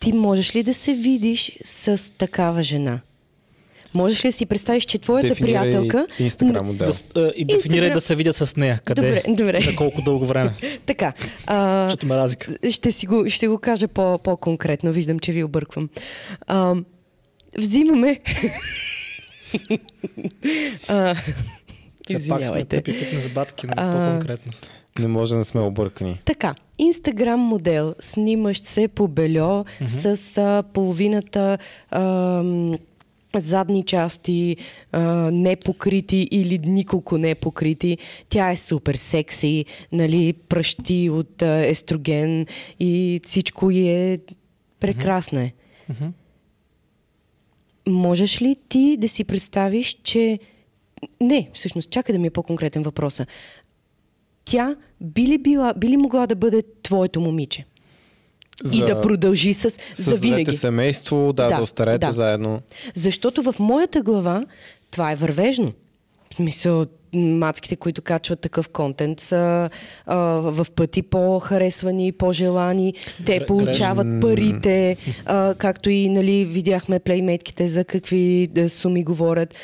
ти можеш ли да се видиш с такава жена? Можеш ли да си представиш, че твоята приятелка... И дефинирай да се видя с нея. Къде? Добре. За колко дълго време? Така. Защото има разлика. Ще го кажа по-конкретно. Виждам, че ви обърквам. Взимаме... Извинявайте. Пак сме тъпи фитнес-батки, но по-конкретно. Не може да сме объркани. Така, Инстаграм модел, снимащ се по бельо, с половината... задни части, непокрити или николко непокрити. Тя е супер секси, нали, пръщи от естроген и всичко е прекрасно. Mm-hmm. Можеш ли ти да си представиш, че... Не, всъщност, чакай да ми е по-конкретен въпроса. Тя би ли могла да бъде твоето момиче? И да продължи за винаги. Семейство, да остарете заедно. Защото в моята глава това е вървежно. В смисъл, мацките, които качват такъв контент, са в пъти по-харесвани, по-желани. Те получават парите, както и, нали, видяхме плеймейтките за какви суми говорят.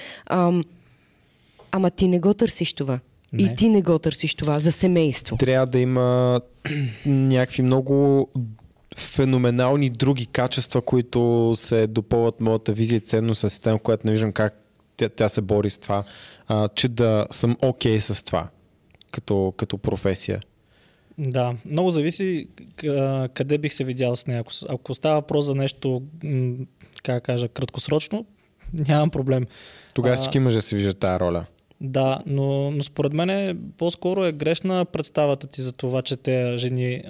Ама ти не го търсиш това. Не. И ти не го търсиш това за семейство. Трябва да има някакви много феноменални други качества, които се допълват моята визия и ценностна система, която не виждам как тя се бори с това, че да съм окей с това като професия. Да, много зависи къде бих се видял с нея. Ако става въпрос за нещо, как кажа, краткосрочно, нямам проблем. Тогава всички мъже се виждат тази роля. Да, но според мен по-скоро е грешна представата ти за това, че те жени...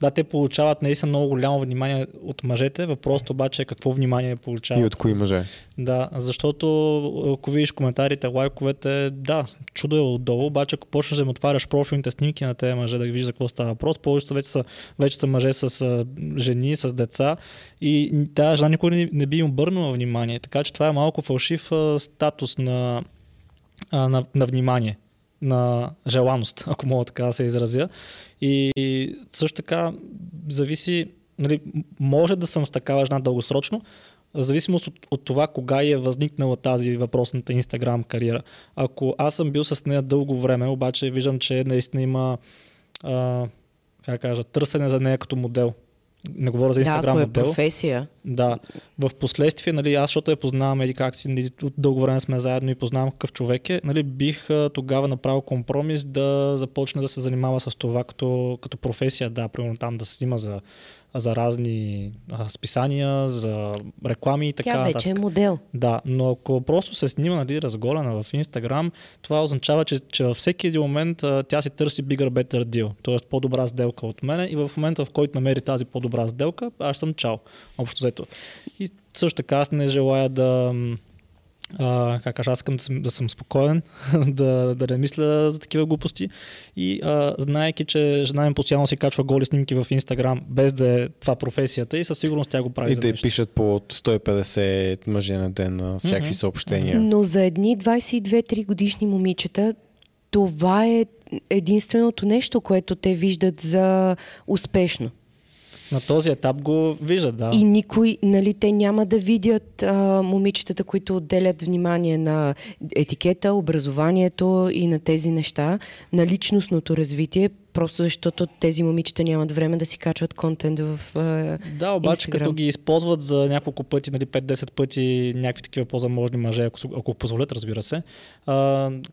Да, те получават наистина много голямо внимание от мъжете, въпросът обаче е какво внимание получават. И от кои мъже. Да, защото ако видиш коментарите, лайковете, да, чудо е отдолу, обаче ако почнеш да им отваряш профилните снимки на тези мъже, да ги виждаш за какво става въпрос, повечето вече са мъже с жени, с деца и тази жена никога не би им обърнала внимание, така че това е малко фалшив статус на внимание. На желаност, ако мога така да се изразя. И също така зависи, нали, може да съм с такава жена дългосрочно, в зависимост от това кога е възникнала тази въпросната Инстаграм кариера. Ако аз съм бил с нея дълго време, обаче виждам, че наистина има търсене за нея като модел. Не говоря за Инстаграм модел. Да, е професия. Да. В последствие, нали, аз, защото я познавам еди как си, дълго време сме заедно и познавам какъв човек е, нали, бих тогава направил компромис да започне да се занимава с това като професия. Да, примерно там да се снима за разни списания, за реклами и така. Тя вече е модел. Да, но ако просто се снима, нали, разголена в Инстаграм, това означава, че във всеки един момент тя си търси bigger, better deal, т.е. по-добра сделка от мене и в момента, в който намери тази по-добра сделка, аз съм чао, общо взето. И също така аз не желая да... аз искам да съм спокоен, да не мисля за такива глупости и знаейки, че жена ми постоянно си качва голи снимки в Инстаграм, без да е това професията и със сигурност тя го прави и за нещо. И да й пишат по 150 мъже на ден всякакви съобщения. Но за едни 22-3 годишни момичета това е единственото нещо, което те виждат за успешно. На този етап го виждат, да. И никой, нали, те няма да видят момичетата, които отделят внимание на етикета, образованието и на тези неща, на личностното развитие, просто защото тези момичета нямат време да си качват контент в Instagram. Да, обаче Instagram. Като ги използват за няколко пъти, нали 5-10 пъти някакви такива по-заможни мъже, ако позволят, разбира се.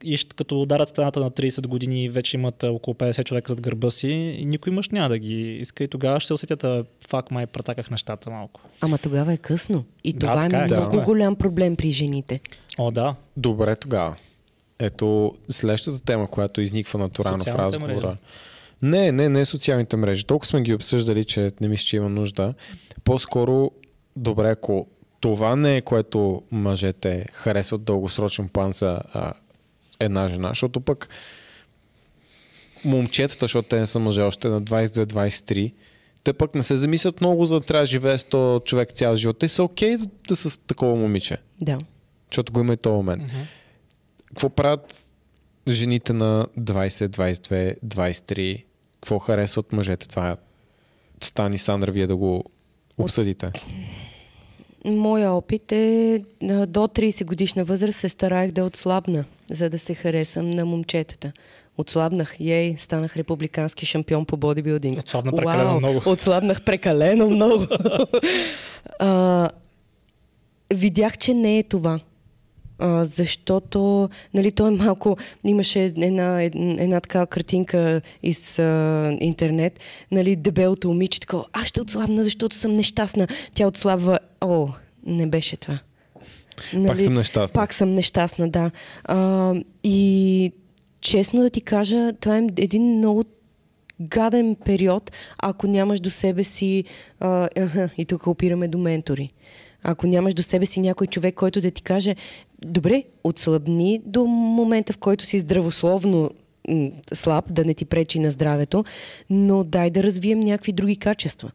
И като ударят стената на 30 години, вече имат около 50 човека зад гърба си и никой мъж няма да ги иска и тогава ще се усетят, фак, май претаках нещата малко. Ама тогава е късно. И да, това е много голям проблем при жените. О, да. Добре, тогава. Ето следващата тема, която изниква натурално в разговора. Не социалните мрежи. Толкова сме ги обсъждали, че не мисля, че има нужда. По-скоро, добре, ако това не е, което мъжете харесват дългосрочен план за една жена, защото пък момчетата, защото те не са мъже още на 22-23, те пък не се замислят много за да трябва да живее 100 човек цял живот. Те са окей да са такова момиче. Да. Защото го има и този момент. Uh-huh. Какво правят жените на 20, 22, 23? Какво харесват мъжете? Това е Стан и Сандра, вие да го обсъдите. Моя опит е до 30 годишна възраст се старах да отслабна, за да се харесам на момчетата. Отслабнах, станах републикански шампион по бодибилдинг. Отслабна прекалено много. Отслабнах прекалено много. Видях, че не е това. Защото, нали, той малко имаше една така картинка из интернет, нали, дебелото момиче, такова, аз ще отслабна, защото съм нещастна. Тя отслабва, не беше това. Нали, пак съм нещастна. Пак съм нещастна, да. И честно да ти кажа, това е един много гаден период, ако нямаш до себе си, и тук опираме до ментори. Ако нямаш до себе си някой човек, който да ти каже, добре, отслабни до момента, в който си здравословно слаб, да не ти пречи на здравето, но дай да развием някакви други качества.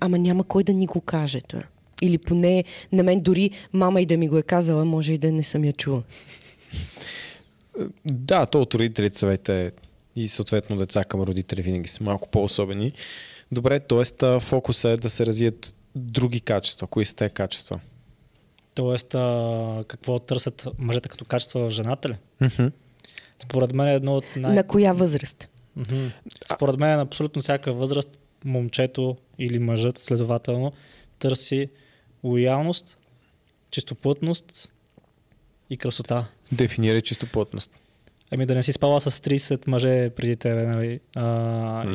Ама няма кой да ни го каже това. Или поне на мен дори мама и да ми го е казала, може и да не съм я чула. Да, то от родителите съвете и съответно деца към родители винаги са малко по-особени. Добре, т.е. фокус е да се развият други качества. Кои са те качества? Тоест, какво търсят мъжете като качества в жената ли? Mm-hmm. Според мен е едно от На коя възраст? Mm-hmm. Според мен е на абсолютно всяка възраст момчето или мъжът следователно търси лоялност, чистоплътност и красота. Дефинирай чистоплътност. Еми да не си спала с 30 мъже преди тебе, нали?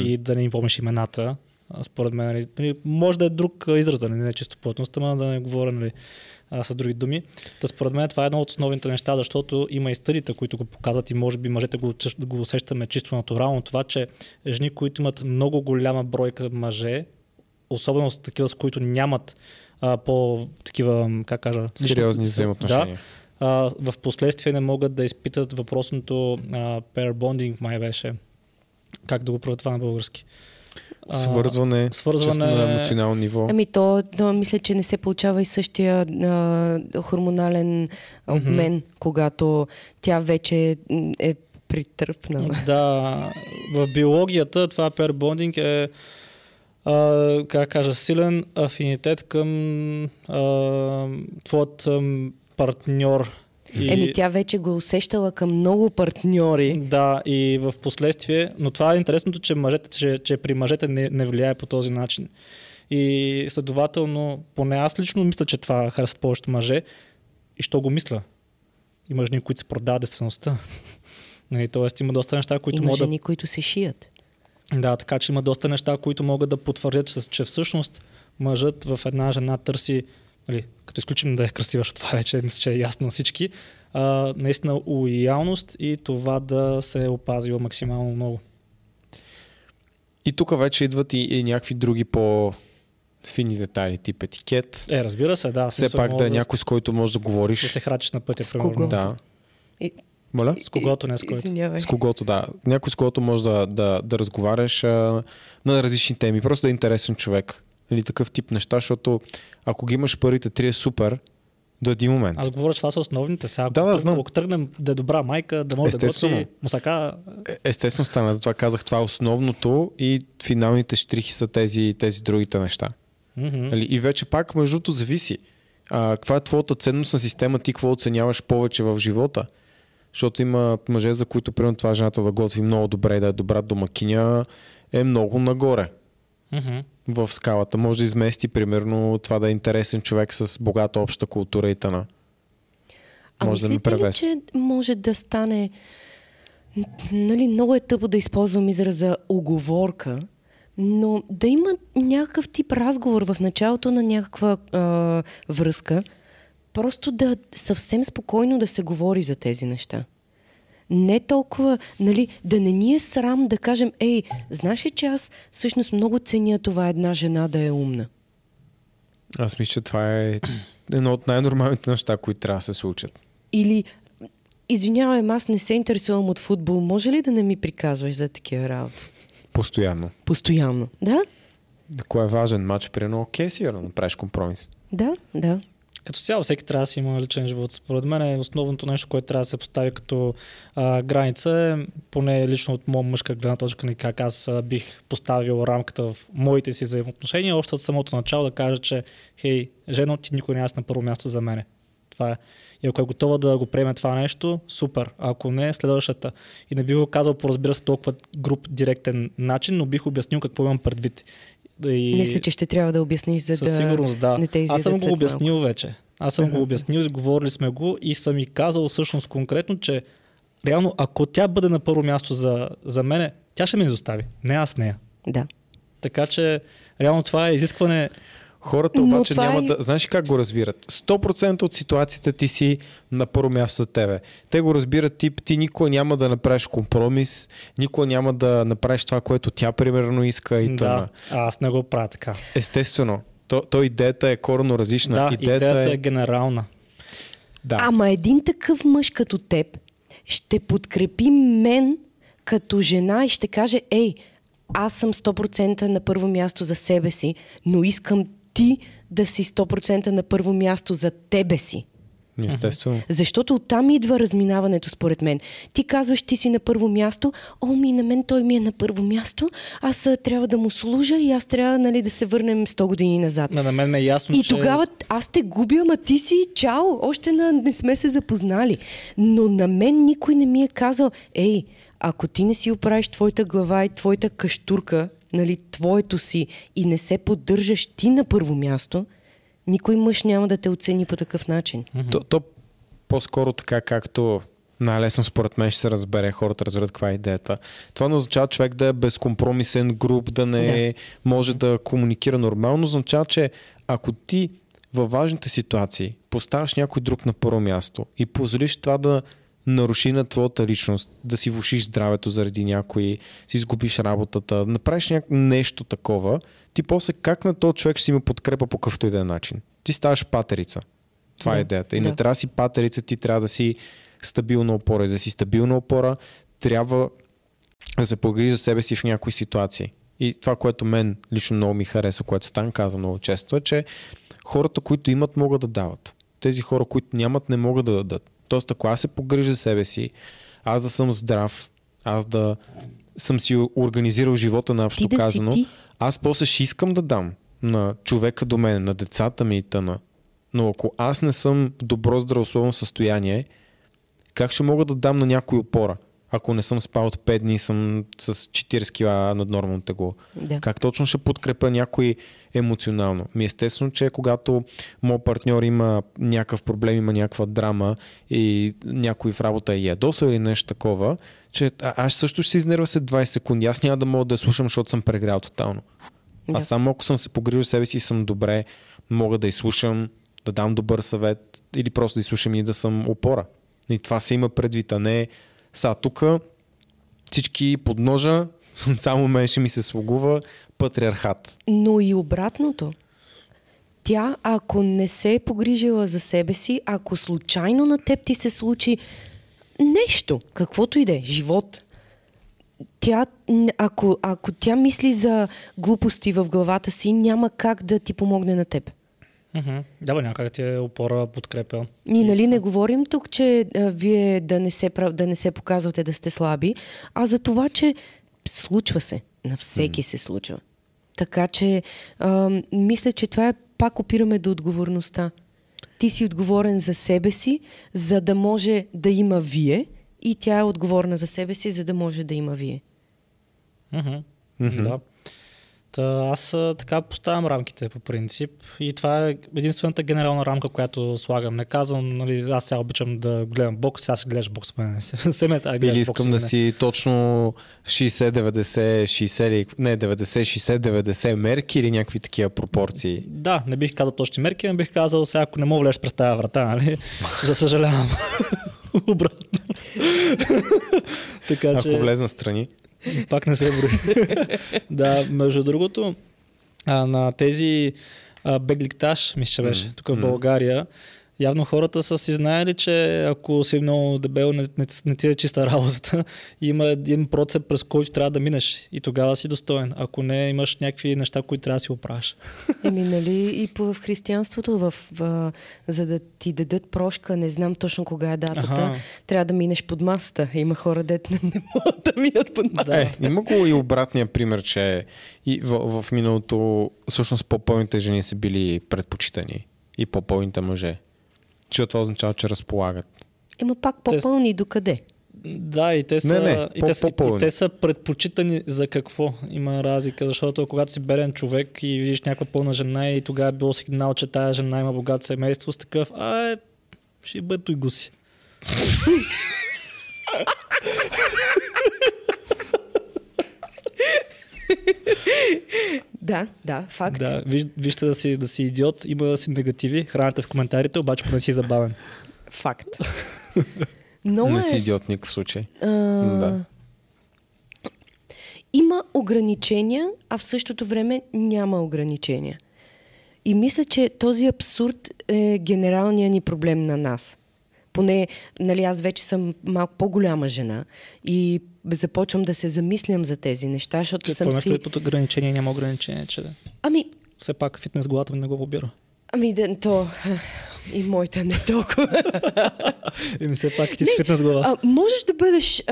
И да не им помниш имената. Според мен, нали, може да е друг израз, да не е чистоплътност, ама да не говоря, нали, с други думи. Та според мен това е едно от основните неща, защото има и стъдите, които го показват и може би мъжете го усещаме чисто натурално. Това, че жени, които имат много голяма бройка мъже, особено с такива, с които нямат по-такива, как кажа, сериозни взаимоотношения. Да, в последствие не могат да изпитат въпросното pair bonding, май беше. Как да го правят това на български? Свързване на емоционално ниво. Ами то мисля, че не се получава и същия хормонален обмен, когато тя вече е притръпнала. Да, в биологията това pair bonding е силен афинитет към твоят партньор. Еми тя вече го усещала към много партньори. Да, и в последствие, но това е интересното, че мъжете, че при мъжете не влияе по този начин. И следователно, поне аз лично мисля, че това харесват повечето мъже. И що го мисля? Има жени, които се продават действеността. Тоест има доста неща, които могат да... Има жени, които се шият. Да, така че има доста неща, които могат да потвърдят, че всъщност мъжът в една жена търси... Като изключим да е красива, защото това вече мисля, че е ясно на всички, наистина лоялност и това да се е опазило максимално много. И тук вече идват и някакви други по-фини детайли, тип етикет. Разбира се, да. Все пак да е някой, с който можеш да говориш. Да се храчиш на пътя, примерно. Да. Моля? С когото, не с който. Извинявай. С когото, да. Някой, с когото можеш да разговаряш на различни теми. Просто да е интересен човек. Или такъв тип неща, защото ако ги имаш първите три е супер, до един момент. Аз говоря, че това са основните. Сега, ако тръгнем да е добра майка, да може да готви мусака... Естествено, Стана, затова казах, това е основното и финалните щрихи са тези другите неща. Mm-hmm. И вече пак, между другото, зависи. Каква е твоята ценностна система, ти какво оценяваш повече в живота? Защото има мъже, за които примерно това жената да готви много добре, да е добра домакиня, е много нагоре. Mm-hmm. В скалата. Може да измести, примерно, това да е интересен човек с богата обща култура и тъна. Може да ме превеси. Мисля, че може да стане... Нали, много е тъпо да използвам израза уговорка, но да има някакъв тип разговор в началото на някаква връзка, просто да съвсем спокойно да се говори за тези неща. Не толкова, нали, да не ни е срам да кажем, ей, знаеш ли, че аз всъщност много ценя това една жена да е умна. Аз мисля, че това е едно от най-нормалните неща, които трябва да се случат. Или, извинявай, аз не се интересувам от футбол, може ли да не ми приказваш за такива работи? Постоянно, да. Ако е важен матч, приедно, окей, сигурно направиш компромис. Да. Като цяло всеки трябва да си има личен живот. Според мен основното нещо, което трябва да се постави като граница е, поне лично от моя мъжка гледна точка, как аз бих поставил рамката в моите си взаимоотношения, още от самото начало да кажа, че хей, жено, ти никой не аз на първо място за мене. Това е. И ако е готова да го приеме това нещо, супер. Ако не, следващата. И не би го казал по, разбира се, толкова груб, директен начин, но бих обяснил какво имам предвид. И... Мисля, че ще трябва да обясниш, за да... Със сигурност, да. Не те изядат. Аз съм го обяснил малко. Вече. Аз съм го обяснил, говорили сме го и съм и казал всъщност конкретно, че реално, ако тя бъде на първо място за мене, тя ще ме изостави. Не аз нея. Да. Така че, реално това е изискване... Хората обаче няма да... Знаеш как го разбират? 100% от ситуацията ти си на първо място за тебе. Те го разбират тип, ти никога няма да направиш компромис, никога няма да направиш това, което тя примерно иска и тъна. Да, аз не го правя така. Естествено. То идеята е коренно различна. Да, идеята е генерална. Да. Ама един такъв мъж като теб ще подкрепи мен като жена и ще каже, ей, аз съм 100% на първо място за себе си, но искам ти да си 100% на първо място за тебе си. Естествено. Защото оттам идва разминаването, според мен. Ти казваш, ти си на първо място, на мен той ми е на първо място, аз трябва да му служа и аз трябва, нали, да се върнем 100 години назад. На мен ме е ясно, и че... тогава аз те губя, ама ти си чао, още не сме се запознали. Но на мен никой не ми е казал, ей, ако ти не си оправиш твоята глава и твоята каштурка, нали, твоето си и не се поддържаш ти на първо място, никой мъж няма да те оцени по такъв начин. Mm-hmm. То по-скоро така, както най-лесно според мен ще се разбере, хората разберат каква е идеята. Това не означава човек да е безкомпромисен, груб, да не може да комуникира нормално. Означава, че ако ти във важните ситуации поставяш някой друг на първо място и позволиш това да наруши на твоята личност, да си влошиш здравето заради някой, си изгубиш работата, направиш нещо такова, ти после как на този човек ще си има подкрепа по какъвто и да е начин. Ти ставаш патерица. Това е идеята. И не трябва да си патерица, ти трябва да си стабилна опора. И за да си стабилна опора, трябва да се погрижи за себе си в някои ситуации. И това, което мен лично много ми харесва, което Стан казва много често, е, че хората, които имат, могат да дават. Тези хора, които нямат, не могат да дадат. Тоест, ако аз се погрижа себе си, аз да съм здрав, аз да съм си организирал живота на общо казано, аз после ще искам да дам на човека до мен, на децата ми и тъна. Но ако аз не съм добро здравословно състояние, как ще мога да дам на някой опора? Ако не съм спал от 5 дни и съм с 40 кила наднормално тегло. Да. Как точно ще подкрепя някой емоционално? Естествено, че когато моят партньор има някакъв проблем, има някаква драма и някой в работа е ядосал или нещо такова, че аз също ще се изнервя след 20 секунди. Аз няма да мога да я слушам, защото съм прегрял тотално. Да. А само ако съм се погрижил себе си и съм добре, мога да изслушам, да дам добър съвет или просто да изслушам и да съм опора. И това се има предвид, а не... Сега тук всички подножа, само мен ще ми се слугува патриархат. Но и обратното. Тя, ако не се е погрижила за себе си, ако случайно на теб ти се случи нещо, каквото и да е, живот, тя, ако тя мисли за глупости в главата си, няма как да ти помогне на теб. Да, бе, някак ти е опора, подкрепя. И нали не говорим тук, че вие да не се показвате да сте слаби, а за това, че случва се. На всеки се случва. Така че мисля, че това е пак опираме до отговорността. Ти си отговорен за себе си, за да може да има вие, и тя е отговорна за себе си, за да може да има вие. Да. Аз така поставям рамките по принцип и това е единствената генерална рамка, която слагам. Не казвам, нали, аз сега обичам да гледам бокс, аз ще гледаш бокс с мен. Или искам да си точно 60-90 мерки или някакви такива пропорции. Да, не бих казал точни мерки, не бих казал сега, ако не мога влезеш през тази врата, нали? За съжалявам. Обратно. Така, че... Ако влезна страни. Пак не се брои. Да, между другото, на тези бегликтаж, мисля, че беше, тук в България, явно хората са си знаели, че ако си много дебел, не ти е чиста работата, има един процес, през който трябва да минеш и тогава си достоен. Ако не, имаш някакви неща, които трябва да си оправиш. Еми, нали, и в християнството, за да ти дадат прошка, не знам точно кога е датата, трябва да минеш под масата. Има хора, дето не могат да минат под масата. Има го и обратния пример, че и в миналото всъщност по-пълните жени са били предпочитани и по-пълните мъже. Че това означава, че разполагат. Ема пак по-пълни докъде? Да, и те са, и те са предпочитани за какво, има разлика, защото когато си берен човек и видиш някаква пълна жена и тогава е било сигнал, че тая жена има богато семейство с такъв, ще бъде той гуси. Да, факт. Да, вижте да си идиот, има да си негативи, храната в коментарите, обаче поне си забавен. Факт. Не си идиот никакъв случай. Да. Има ограничения, а в същото време няма ограничения. И мисля, че този абсурд е генералният ни проблем на нас. Поне, нали, аз вече съм малко по-голяма жена и започвам да се замислям за тези неща, защото съм си... Помех ли под ограничение, няма ограничение, че да... Ами... Все пак фитнес главата ми не го побира. Ами, то... И моята не толкова. Еми, все пак ти си фитнес глава. Можеш да бъдеш...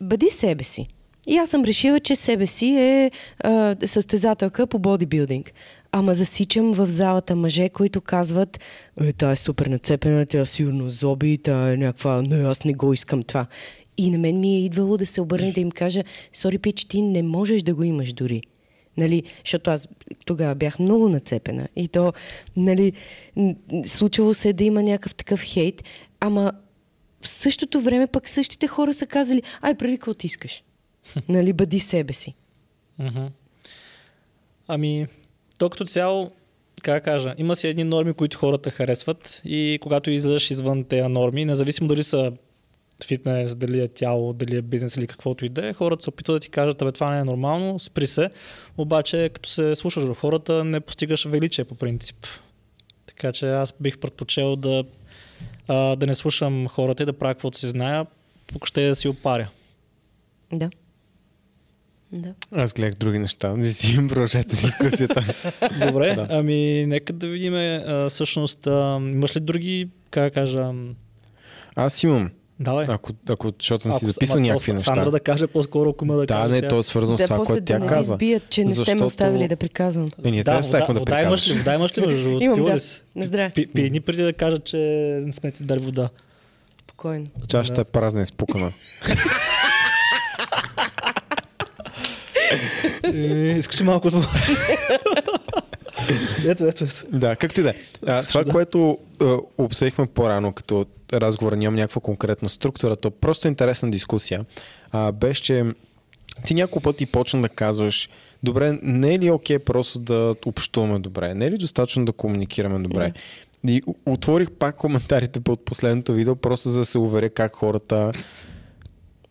Бъди себе си. И аз съм решила, че себе си е състезателка по бодибилдинг. Ама засичам в залата мъже, които казват тая е супер нацепена, тя сигурно зоби, тя е някаква... Не, аз не го искам това. И на мен ми е идвало да се обърне да им кажа сори, пич, ти не можеш да го имаш дори. Нали, защото аз тогава бях много нацепена. И то, нали, случило се да има някакъв такъв хейт, ама в същото време пък същите хора са казали прави какво ти искаш. Нали, бъди себе си. Ами, то като цяло, как кажа, има си едни норми, които хората харесват и когато излезеш извън тези норми, независимо дали са фитнес, дали е тяло, дали е бизнес или каквото и да е, хората се опитват да ти кажат, това не е нормално, спри се. Обаче, като се слушаш в хората, не постигаш величие по принцип. Така че аз бих предпочел да не слушам хората и да правя каквото си зная, пък ще да си опаря. Да. Аз гледах други неща, не си им продължете дискусията. Добре, ами нека да видим всъщност, имаш ли други, Аз имам. Давай. Ако защото съм си записал някакви неща. Сандра да каже по-скоро, ако има да каже. Да, не, то е свързано с това, което тя каза. Да, после да не избият, че не сте ме оставили да приказвам. Вода имаш ли? Между другото? Имам, да. Наздраве. Пиени преди да кажа, че не сме ти дали вода. Спокойно. Чашата е празна, изпукана. Искаш ли малко това? Ето. Да, както и да е. Това, което обсъдихме по-рано, като разговор няма някаква конкретна структура, то просто интересна дискусия, беше, че ти няколко пъти почна да казваш, добре, не е ли окей просто да общуваме добре? Не е ли достатъчно да комуникираме добре? И отворих пак коментарите под последното видео, просто за да се уверя как хората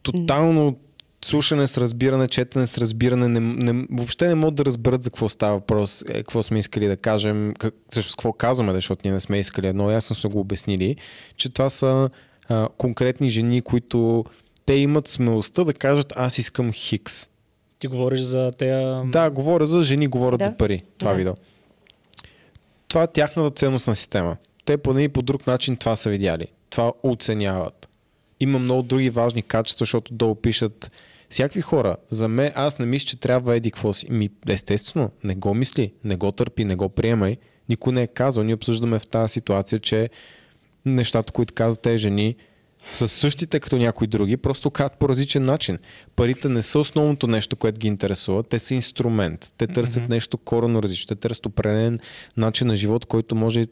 тотално слушане с разбиране, четене с разбиране, въобще не могат да разберат за какво става въпрос, какво сме искали да кажем, всъщност какво казваме, защото ние не сме искали едно, ясно сме го обяснили, че това са конкретни жени, които те имат смелостта да кажат аз искам хикс. Ти говориш за тея... Да, говоря за жени, говорят за пари, това видео. това е тяхната ценностна система. Те по един и по друг начин това са видяли. Това оценяват. Има много други важни качества, защото долу пишат всякакви хора. За мен, аз не мисля, че трябва еди какво си. Ми, естествено, не го мисли, не го търпи, не го приемай. Никой не е казал. Ние обсъждаме в тази ситуация, че нещата, които казват тези жени, са същите като някои други, просто казват по различен начин. Парите не са основното нещо, което ги интересува, те са инструмент. Те търсят нещо коренно различно, те търсят определен начин на живот, който може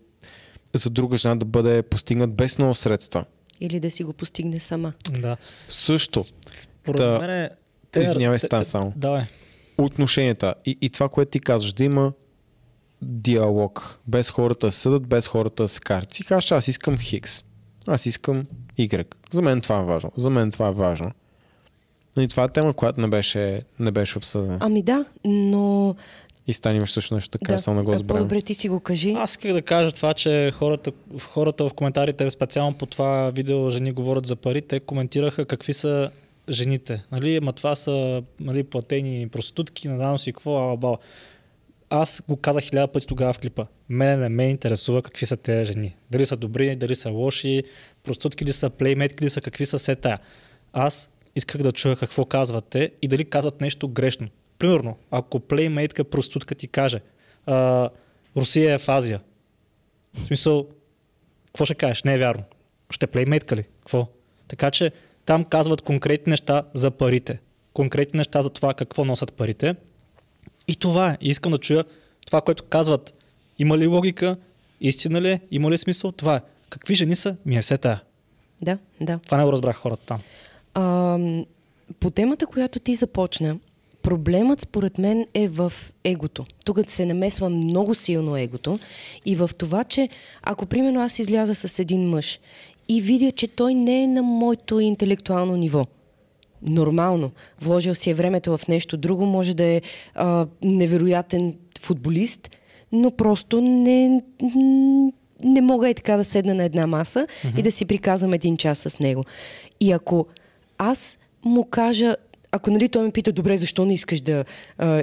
за друга жена да бъде постигнат без много средства. Или да си го постигне сама. Да. Също. Според мен е... Извинявай, Стан, само. Давай. Отношенията и това, което ти казваш, да има диалог. Без хората да съдат, без хората да се карат. Си кажеш, аз искам Хикс. Аз искам Y. За мен това е важно. За мен това е важно. И това е тема, която не беше обсъдена. Ами да, но... И Стан имаш също нещо така, да, само да го разберем. Добре, ти си го кажи. Аз исках да кажа това, че хората в коментарите, специално по това видео "Жени говорят за пари", те коментираха какви са жените. Нали, ма това са, нали, платени проститутки, надавам си какво, ала-бала. Аз го казах 1000 пъти тогава в клипа. Мене не ме интересува какви са тези жени. Дали са добри, дали са лоши, проститутки ли са, плейметки ли са, какви са се тая. Аз исках да чуя какво казват те и дали казват нещо грешно. Примерно, ако плеймейтка, проститутка ти каже Русия е в Азия, в смисъл, какво ще кажеш? Не е вярно. Ще плеймейтка ли? Какво? Така че там казват конкретни неща за парите. Конкретни неща за това какво носят парите. И това е. Искам да чуя това, което казват. Има ли логика? Истина ли е? Има ли смисъл? Това е. Какви жени са? Ми е се тая. Да, да. Това не го разбрах хората там. По темата, която ти започна, проблемът според мен е в егото. Тук се намесва много силно егото и в това, че ако примерно аз изляза с един мъж и видя, че той не е на моето интелектуално ниво, нормално, вложил си е времето в нещо друго, може да е невероятен футболист, но просто не мога и така да седна на една маса и да си приказвам един час с него. И ако аз му кажа, ако, нали, той ме пита, добре, защо не искаш да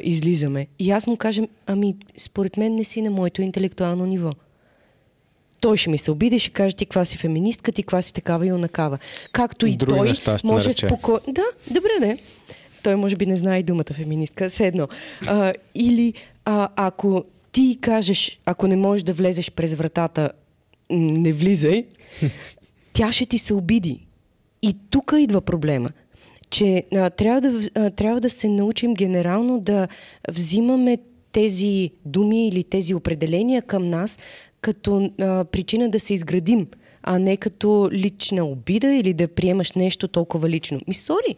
излизаме? И аз му кажем, ами, според мен не си на моето интелектуално ниво. Той ще ми се обиди, ще каже, ти каква си феминистка, ти каква си такава и онакава. Както и други той неща, може спокойно... Да, добре, не. Той може би не знае и думата феминистка, седно. Или ако ти кажеш, ако не можеш да влезеш през вратата, не влизай, тя ще ти се обиди. И тук идва проблема. Че трябва да се научим генерално да взимаме тези думи или тези определения към нас като причина да се изградим, а не като лична обида или да приемаш нещо толкова лично. Ми, сори,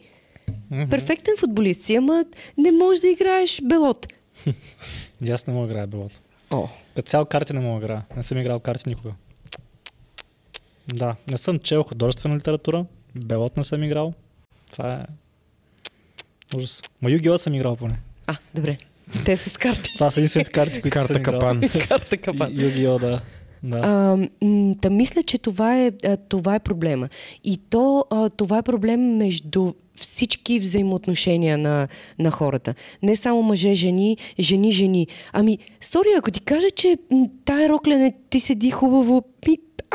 перфектен футболист си, ама не можеш да играеш белот. Аз не мога да играя белот. Като цял карти не мога да играя. Не съм играл карти никога. Да, не съм чел художествена литература, белот не съм играл. Това е ужас. Ма Югио съм играл поне. Добре. Те са с карти. Това са единствените карти, които съм играл. Карта капан. Югио, да. Та мисля, че това е проблема. И това е проблем между всички взаимоотношения на хората. Не само мъже, жени. Ами, сори, ако ти кажа, че тая рокля не ти седи хубаво,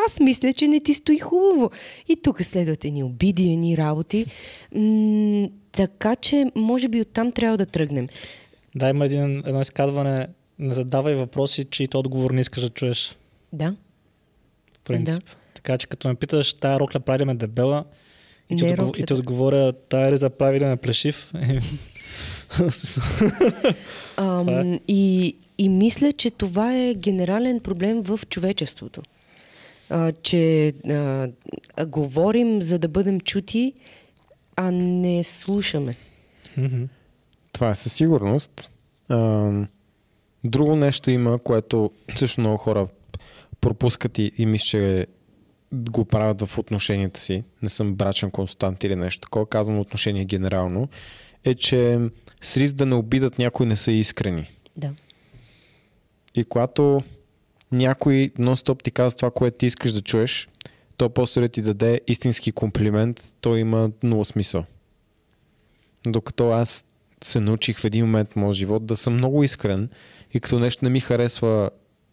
аз мисля, че не ти стои хубаво. И тук следват едни обиди, едни работи. Така че, може би оттам трябва да тръгнем. Да, има едно изказване. Не задавай въпроси, чието отговор не искаш да чуеш. Да. В принцип. Да. Така че, като ме питаш, тая рокля прави ли ме дебела, и ти отговоря, тая риза прави ли ме плешив. И мисля, че това е генерален проблем в човечеството. Че говорим, за да бъдем чути, а не слушаме. Това е със сигурност. Друго нещо има, което също много хора пропускат и мисля, че го правят в отношенията си. Не съм брачен консултант или нещо такова, казвам отношение генерално, е, че с риск да не обидат някой не са искрени. Да. И когато някой нон-стоп ти казва това, което ти искаш да чуеш, то после да ти даде истински комплимент, то има нула смисъл. Докато аз се научих в един момент в моя живот да съм много искрен и като нещо не ми харесва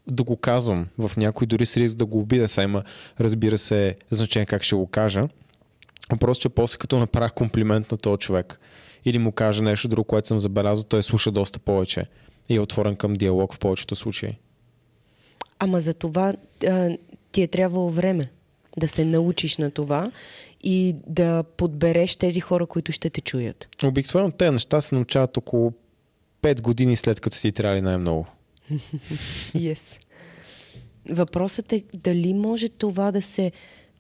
да го казвам в някой, дори с риск да го обидя. Сега има, разбира се, значение как ще го кажа. Просто, че после като направя комплимент на този човек или му кажа нещо друго, което съм забелязал, той слуша доста повече и е отворен към диалог в повечето случаи. Ама за това ти е трябвало време да се научиш на това и да подбереш тези хора, които ще те чуят. Обикновено тези неща се научават около 5 години след като си трябвали най-много. Yes. Въпросът е дали може това да се...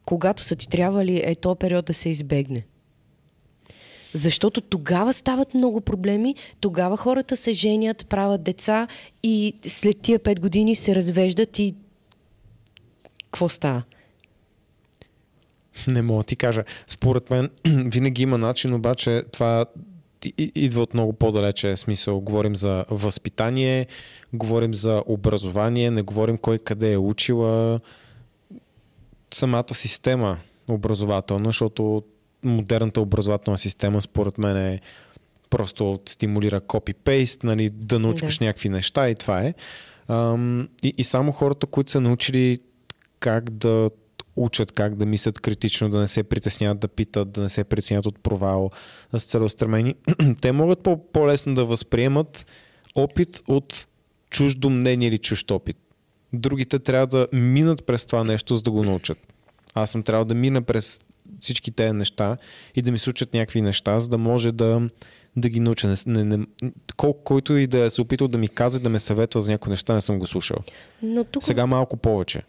Когато са ти трябвали, е този период да се избегне. Защото тогава стават много проблеми, тогава хората се женят, правят деца и след тия 5 години се развеждат и... Какво става? Не мога ти кажа. Според мен винаги има начин, обаче това идва от много по-далече смисъл. Говорим за възпитание, говорим за образование, не говорим кой къде е учила, самата система образователна, защото модерната образователна система според мен е просто стимулира копи-пейст, нали, да научиш някакви неща и това е. И само хората, които са научили как да учат, как да мислят критично, да не се притесняват да питат, да не се притесняват от провал, да са целеустремени, те могат по-лесно да възприемат опит от чуждо мнение или чужд опит. Другите трябва да минат през това нещо, за да го научат. Аз съм трябвало да мина през всички тези неща и да ми случат някакви неща, за да може да ги науча. Който и да се опитал да ми казва, да ме съветва за някои неща, не съм го слушал. Но тук... Сега малко повече.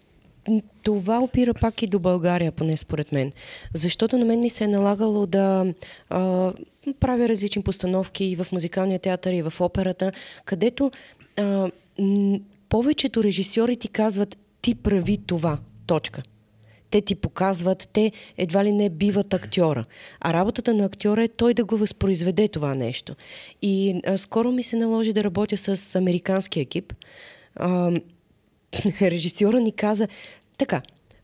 Това опира пак и до България, поне според мен. Защото на мен ми се е налагало да правя различни постановки и в музикалния театър, и в операта, където повечето режисьори ти казват: ти прави това, точка. Те ти показват, те едва ли не биват актьора. А работата на актьора е той да го възпроизведе това нещо. И скоро ми се наложи да работя с американски екип. Режисьора ни каза: така,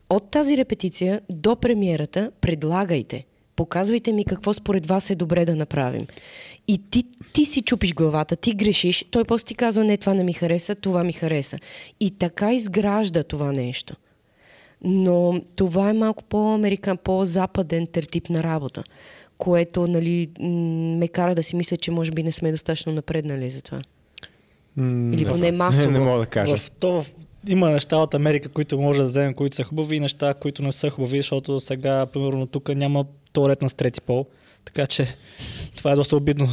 от тази репетиция до премиерата предлагайте. Показвайте ми какво според вас е добре да направим. И ти си чупиш главата, ти грешиш, той после ти казва: не, това не ми хареса, това ми хареса. И така изгражда това нещо. Но това е малко по-американ, по-западен тип на работа, което, нали, ме кара да си мисля, че може би не сме достатъчно напреднали за това. Или поне масово. Не мога да кажа. Има неща от Америка, които може да вземем, които са хубави, и неща, които не са хубави, защото сега, примерно, тук няма туалет на трети пол. Така че това е доста обидно.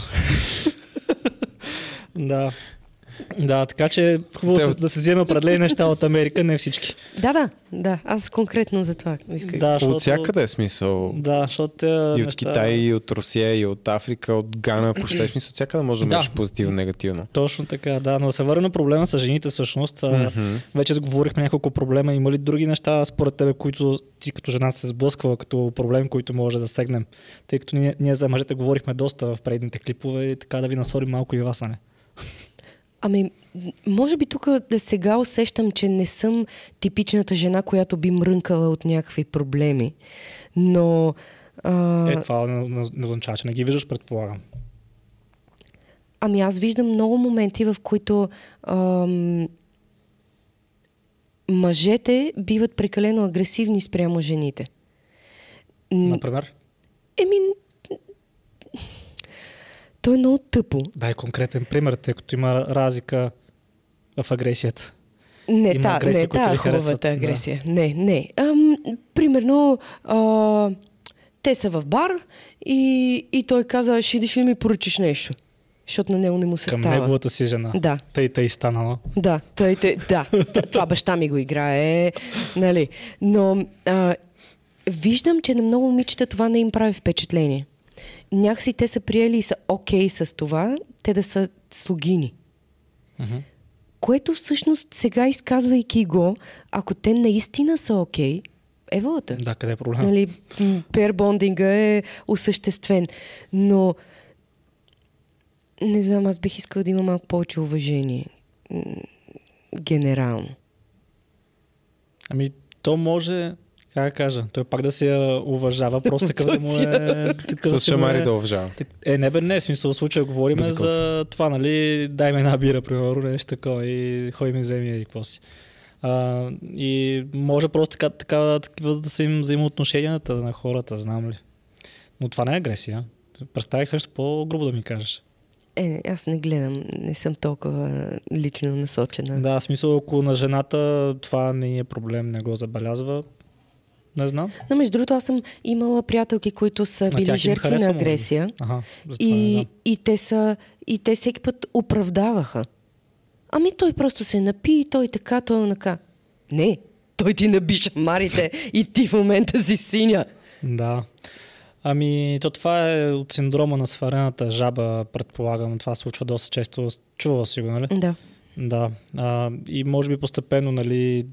Да. Да, така че хубаво да се вземе определени неща от Америка, не всички. Да. Аз конкретно за това исках. Да, от всякъде е смисъл. Да, защото и от Китай, и от Русия, и от Африка, от Гана, ако ще е смисъл, всякъде може да бъдеш позитивно, негативно. Точно така, да. Но се върна на проблема с жените всъщност. Вече говорихме няколко проблема. Има ли други неща според тебе, които ти като жена се сблъсква като проблем, които може да засегнем? Тъй като ние за мъжете говорихме доста в предните клипове и така да ви насорим малко и вас, а не? Ами, може би тук да сега усещам, че не съм типичната жена, която би мрънкала от някакви проблеми, но... Това не означава, че не ги виждаш, предполагам. Ами аз виждам много моменти, в които мъжете биват прекалено агресивни спрямо жените. Например? То е много тъпо. Дай конкретен пример, тъй като има разлика в агресията. Не, има агресия, която ви харесват. Агресия. Да. Не. Примерно, те са в бар и той каза: ще идеш ли ми поръчиш нещо? Защото на него не му се става. Към неговата си жена. Да. Тъй станала. Да, да. Това баща ми го играе. Нали. Но виждам, че на много момичета това не им прави впечатление. Някакси те са приели и са окей с това, те да са слугини. Което всъщност сега, изказвайки го, ако те наистина са окей, е вълата. Да, къде е проблема? Нали, пер-бондинга е осъществен. Но не знам, аз бих искал да има малко повече уважение. Генерално. Ами, то може... Как да кажа? Той пак да се уважава, просто такъв да му е... С шамари да уважава. Не, смисъл, в случая говорим за това, нали, дай ме една бира, примерно, нещо такова и ходи ми вземи и какво си. И може просто така да са им взаимоотношенията на хората, знам ли. Но това не е агресия. Представих също по-грубо да ми кажеш. Аз не гледам, не съм толкова лично насочена. Да, в смисъл, ако на жената това не е проблем, не го забелязва, не знам. Но между другото, аз съм имала приятелки, които са били жертви на агресия. Ага, и те всеки път оправдаваха. Ами той просто се напи, той така, той онака. Не, той ти наби шамарите и ти в момента си синя. Да. Ами, то това е от синдрома на сварената жаба, предполагам. Това се случва доста често. Чувала си го, нали? Да. Да. И може би постепенно, нали,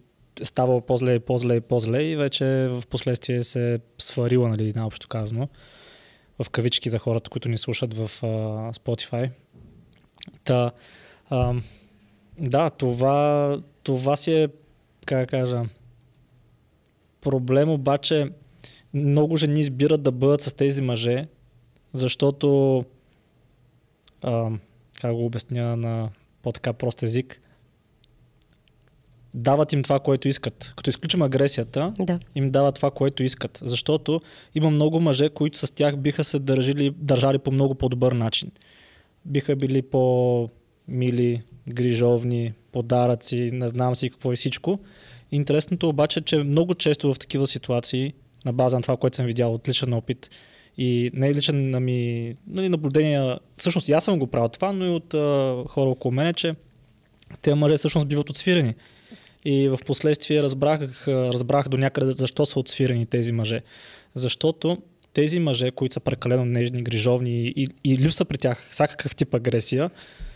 става по-зле и вече в последствие се сварила, нали, наобщо казано. В кавички за хората, които ни слушат в Spotify. Та, да, това си е, как кажа, проблем, обаче много жени избират да бъдат с тези мъже, защото как го обясня на по-така прост език, дават им това, което искат. Като изключим агресията, да, им дават това, което искат. Защото има много мъже, които с тях биха се държали по много по-добър начин. Биха били по-мили, грижовни, подаръци, не знам си какво и всичко. Интересното обаче, че много често в такива ситуации, на база на това, което съм видял от личен опит и не личен, ами, нали, наблюдения, всъщност аз съм го правил това, но и от хора около мен, че те мъже всъщност биват отсвирени. И в последствие разбрах до някъде защо са отсвирени тези мъже. Защото тези мъже, които са прекалено нежни, грижовни и липса при тях всякакъв тип агресия,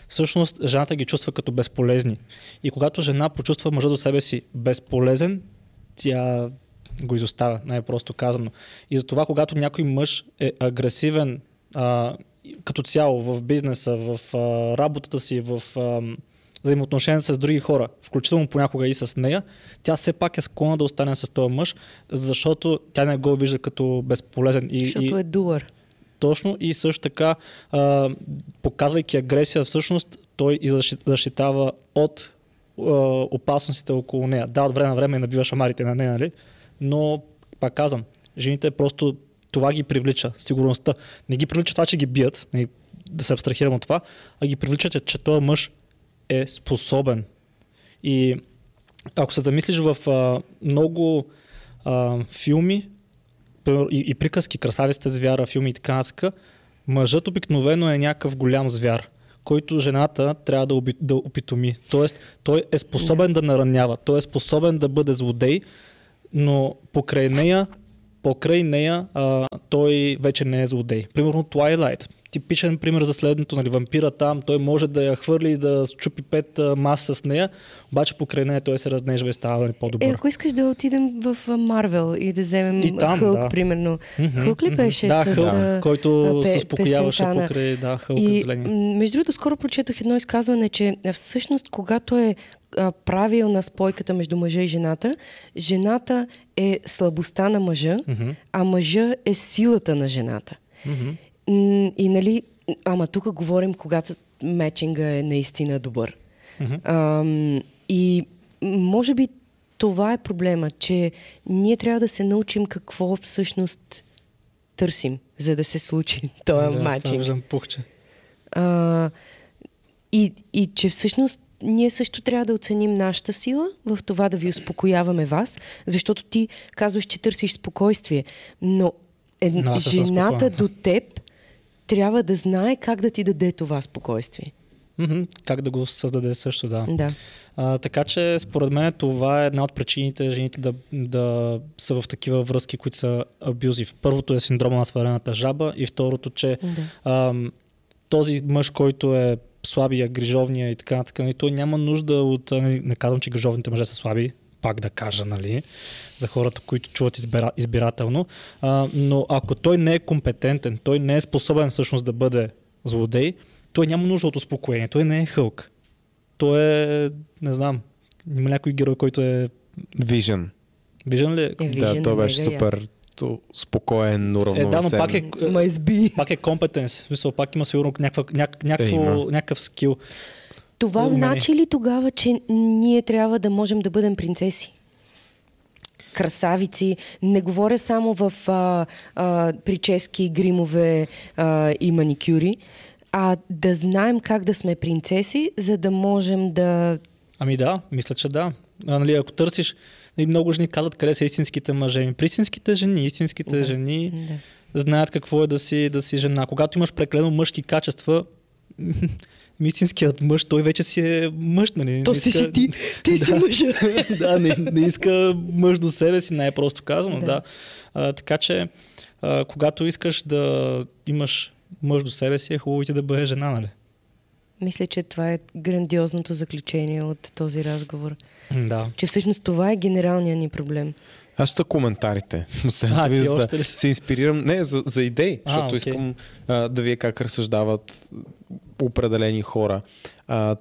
всъщност жената ги чувства като безполезни. И когато жена почувства мъжа до себе си безполезен, тя го изоставя, най-просто казано. И затова, когато някой мъж е агресивен като цяло в бизнеса, в работата си, в взаимоотношения с други хора, включително понякога и с нея, тя все пак е склонна да остане с този мъж, защото тя не го вижда като безполезен. Защото е дуър. Точно, и също така, показвайки агресия, всъщност той и защитава от опасностите около нея. Да, от време на време набива шамарите на нея, нали? Но, пак казвам, жените просто това ги привлича, сигурността. Не ги привлича това, че ги бият, да се абстрахирам от това, а ги привлича, че този мъж е способен. И ако се замислиш в много филми и приказки, красавицата звяра, филми и така нататък, мъжът обикновено е някакъв голям звяр, който жената трябва да опитоми. Тоест, той е способен да наранява, той е способен да бъде злодей, но покрай нея той вече не е злодей. Примерно Twilight. Типичен пример за следното, нали, вампира там, той може да я хвърли и да счупи 5 маса с нея, обаче покрай нея той се разнежва и става по-добър. Ако искаш да отидем в Марвел и да вземем там, Хълк, да, примерно. Mm-hmm. Хълк ли беше? Да, Хълк, който се успокояваше покрай Хълк и зеления. Между другото, скоро прочетох едно изказване, че всъщност, когато е правилна спойката между мъжа и жената, жената е слабостта на мъжа, mm-hmm, а мъжа е силата на жената. Mm-hmm. И нали, ама тук говорим, когато мечинга е наистина добър. Mm-hmm. И може би това е проблема, че ние трябва да се научим какво всъщност търсим, за да се случи този мечинг. И че всъщност ние също трябва да оценим нашата сила в това да ви успокояваме вас, защото ти казваш, че търсиш спокойствие, но жената до теб трябва да знае как да ти даде това спокойствие. Mm-hmm. Как да го създаде също, да. Така че, според мен, това е една от причините жените да са в такива връзки, които са абюзив. Първото е синдрома на сварената жаба и второто, че този мъж, който е слабия, грижовния и така нататък, той няма нужда от... Не казвам, че грижовните мъже са слаби, пак да кажа, нали, за хората, които чуват избирателно. Но ако той не е компетентен, той не е способен всъщност да бъде злодей, той няма нужда от успокоение, той не е Хълк. Той е, не знам, има някой герой, който е... Vision. Vision ли? Да, той беше супер спокоен, уравновесен. Да, но пак е компетенс. Пак има сигурно някакъв скил. Това значи ли тогава, че ние трябва да можем да бъдем принцеси? Красавици. Не говоря само в прически, гримове и маникюри, а да знаем как да сме принцеси, за да можем да... Ами да, мисля, че да. Нали, ако търсиш, много жени казват къде са истинските мъже. Истинските жени, да. Знаят какво е да си жена. Когато имаш преклено мъжки качества, истинският мъж, той вече си е мъж, нали? То си си ти, ти си мъж. Да, не иска мъж до себе си, най-просто казано, да. Така че, когато искаш да имаш мъж до себе си, е хубаво ти да бъде жена, нали? Мисля, че това е грандиозното заключение от този разговор. Да. Че всъщност това е генералният ни проблем. Аз ще коментарите. За да се инспирирам. Не, за идеи, защото искам да вие как разсъждават определени хора.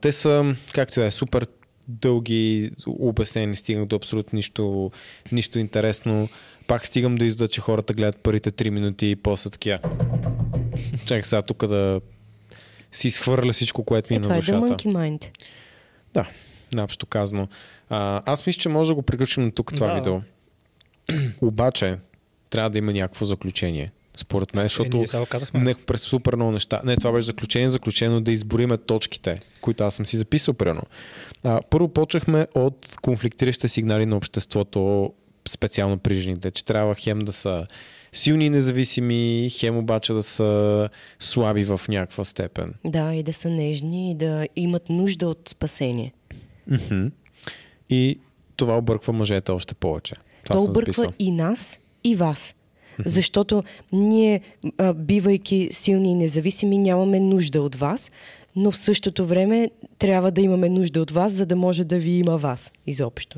Те са, както е, супер дълги обяснени, стигнат до абсолютно нищо интересно. Пак стигам да изда, че хората гледат първите 3 минути и после такива. Чакай сега тук да си изхвърля всичко, което ми на душата. Това е The Monkey Mind. Да, наобщо казано. Аз мисля, че може да го приключим на тук това видео. Обаче, трябва да има някакво заключение. Според мен, защото не през супер много неща. Не, това беше заключение, но да избориме точките, които аз съм си записал примерно. Първо почнахме от конфликтиращите сигнали на обществото, специално при жените, че трябва хем да са силни и независими, хем обаче да са слаби в някаква степен. Да, и да са нежни, и да имат нужда от спасение. И това обърква мъжете още повече. Това то обърква и нас, и вас. Защото ние, бивайки силни и независими, нямаме нужда от вас, но в същото време трябва да имаме нужда от вас, за да може да ви има вас изобщо.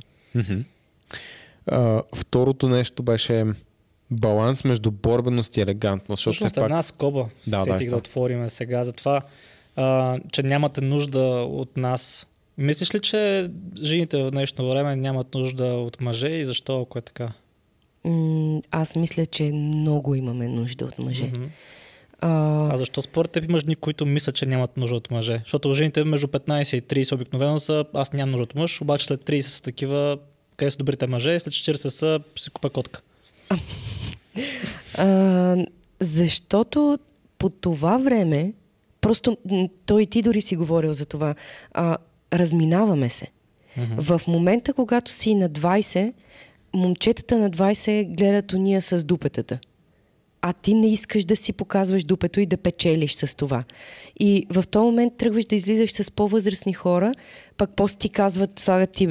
Второто нещо беше баланс между борбеност и елегантност. Точно от една скоба сетих да отворим сега. Затова, че нямате нужда от нас. Мислиш ли, че жените в днешно време нямат нужда от мъже и защо, ако е така? Аз мисля, че много имаме нужда от мъже. А защо според теб има жени, които мислят, че нямат нужда от мъже? Защото жените между 15 и 30 обикновено са, аз нямам нужда от мъж, обаче след 30 са такива, къде са добрите мъже, след 40 са, си купя котка. Защото по това време, просто той и ти дори си говорил за това, разминаваме се. В момента, когато си на 20, момчетата на 20 гледат уния с дупетата. А ти не искаш да си показваш дупето и да печелиш с това. И в този момент тръгваш да излизаш с по-възрастни хора, пък после ти казват, слагат ти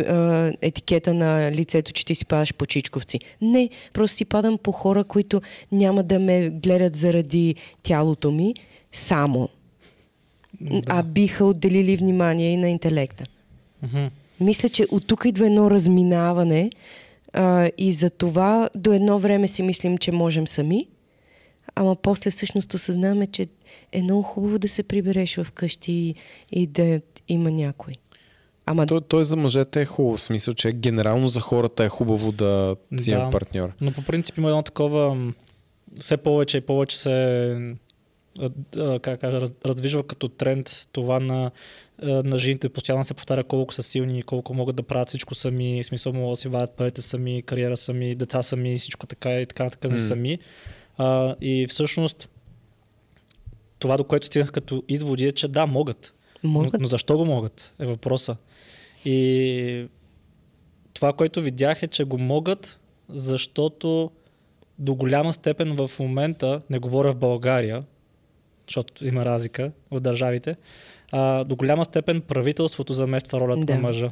етикета на лицето, че ти си падаш по чичковци. Не, просто си падам по хора, които няма да ме гледат заради тялото ми само. Да. А биха отделили внимание и на интелекта. Мисля, че от тук идва едно разминаване, и за това до едно време си мислим, че можем сами, ама после всъщност осъзнаваме, че е много хубаво да се прибереш вкъщи и да има някой. Ама... Той за мъжете е хубаво, в смисъл, че генерално за хората е хубаво да си има партньор. Но по принцип има едно такова, все повече и повече се раздвижва като тренд това на жените. Постоянно се повтаря колко са силни, колко могат да правят всичко сами, в смисъл могат да си вадят парите сами, кариера сами, деца сами, всичко така и така не сами. И всъщност това, до което стигнах като изводи, е, че да, могат. Но защо го могат е въпроса. И това, което видях, е, че го могат, защото до голяма степен в момента, не говоря в България, защото има разлика от държавите, до голяма степен правителството замества ролята на мъжа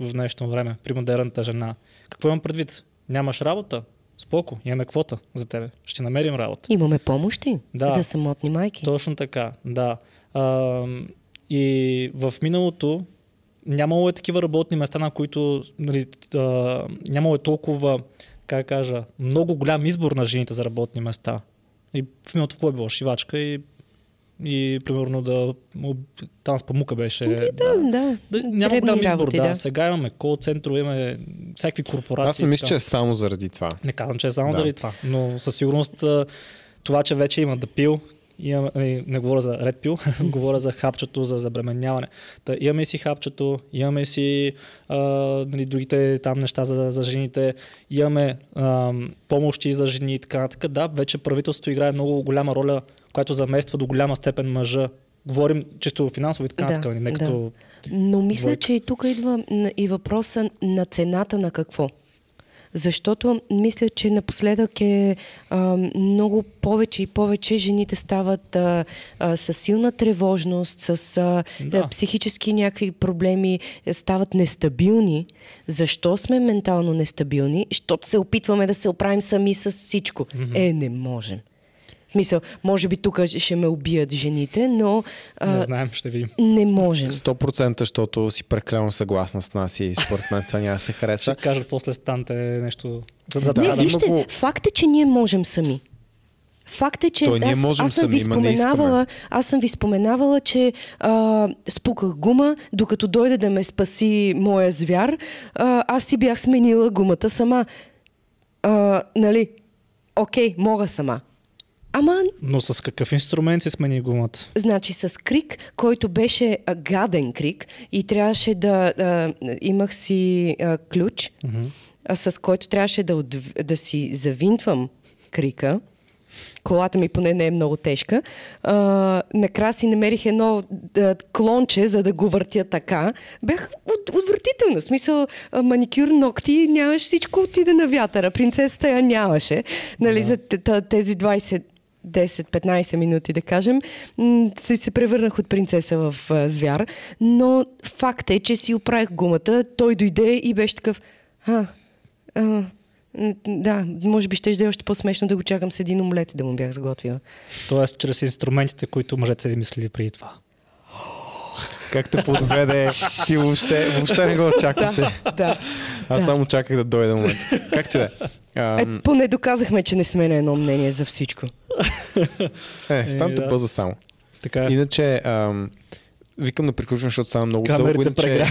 в днешно време, при модерната жена. Какво имам предвид? Нямаш работа? Споко, имаме квота за тебе. Ще намерим работа. Имаме помощи за самотни майки. Точно така, да. И в миналото нямало е такива работни места, на които нямало е толкова, много голям избор на жените за работни места. И в миналото какво е било? Шивачка и примерно там с памука беше. Няма голям избор, работи, да. Сега имаме кол-центрове, имаме всякакви корпорации. Аз не мисля, че е само заради това. Не казвам, че е само заради това, но със сигурност това, че вече има Дъпил имам, не говоря за Red Pill, говоря за хапчето за забременяване. Та, имаме си хапчето, имаме си другите там неща за жените, имаме помощи за жени и така нататък. Да, вече правителството играе много голяма роля, която замества до голяма степен мъжа. Говорим чисто финансово и така, не като... Да. Но мисля, че и тук идва и въпроса на цената на какво. Защото мисля, че напоследък много повече и повече жените стават с силна тревожност, с психически някакви проблеми, стават нестабилни. Защо сме ментално нестабилни? Защото се опитваме да се оправим сами с всичко. Mm-hmm. Не можем. Мисъл, може би тук ще ме убият жените, но... не знаем, ще видим. Не можем. 100%, защото си прекалено съгласна с нас и според мен това няма да се хареса. Ще кажа после станте нещо... вижте, много... факт е, че ние можем сами. Факт е, че аз съм ви споменавала, че спуках гума, докато дойде да ме спаси моя звяр, аз си бях сменила гумата сама. Нали? Окей, мога сама. Ама... Но с какъв инструмент се смени гумата? Значи с крик, който беше гаден крик и трябваше да... имах си ключ, с който трябваше да си завинтвам крика. Колата ми поне не е много тежка. Накрая си намерих едно клонче, за да го въртя така. Бях отвратително. В смисъл, маникюр, ногти, нямаше, всичко отиде на вятъра. Принцесата я нямаше. Нали, за тези 10-15 минути, да кажем, се превърнах от принцеса в звяр. Но факт е, че си оправих гумата. Той дойде и беше такъв... Да, може би ще е още по-смешно да го чакам с един омлет и да му бях сготвила. Тоест, чрез инструментите, които мъжете са мислили преди това. Как те подведе, ти въобще не го очакваше. Аз само чаках да дойде момент. Как ти да е? Поне доказахме, че не сме на едно мнение за всичко. Стан те пъзва само. Иначе... Викам да приключвам, защото стана много дълго, иначе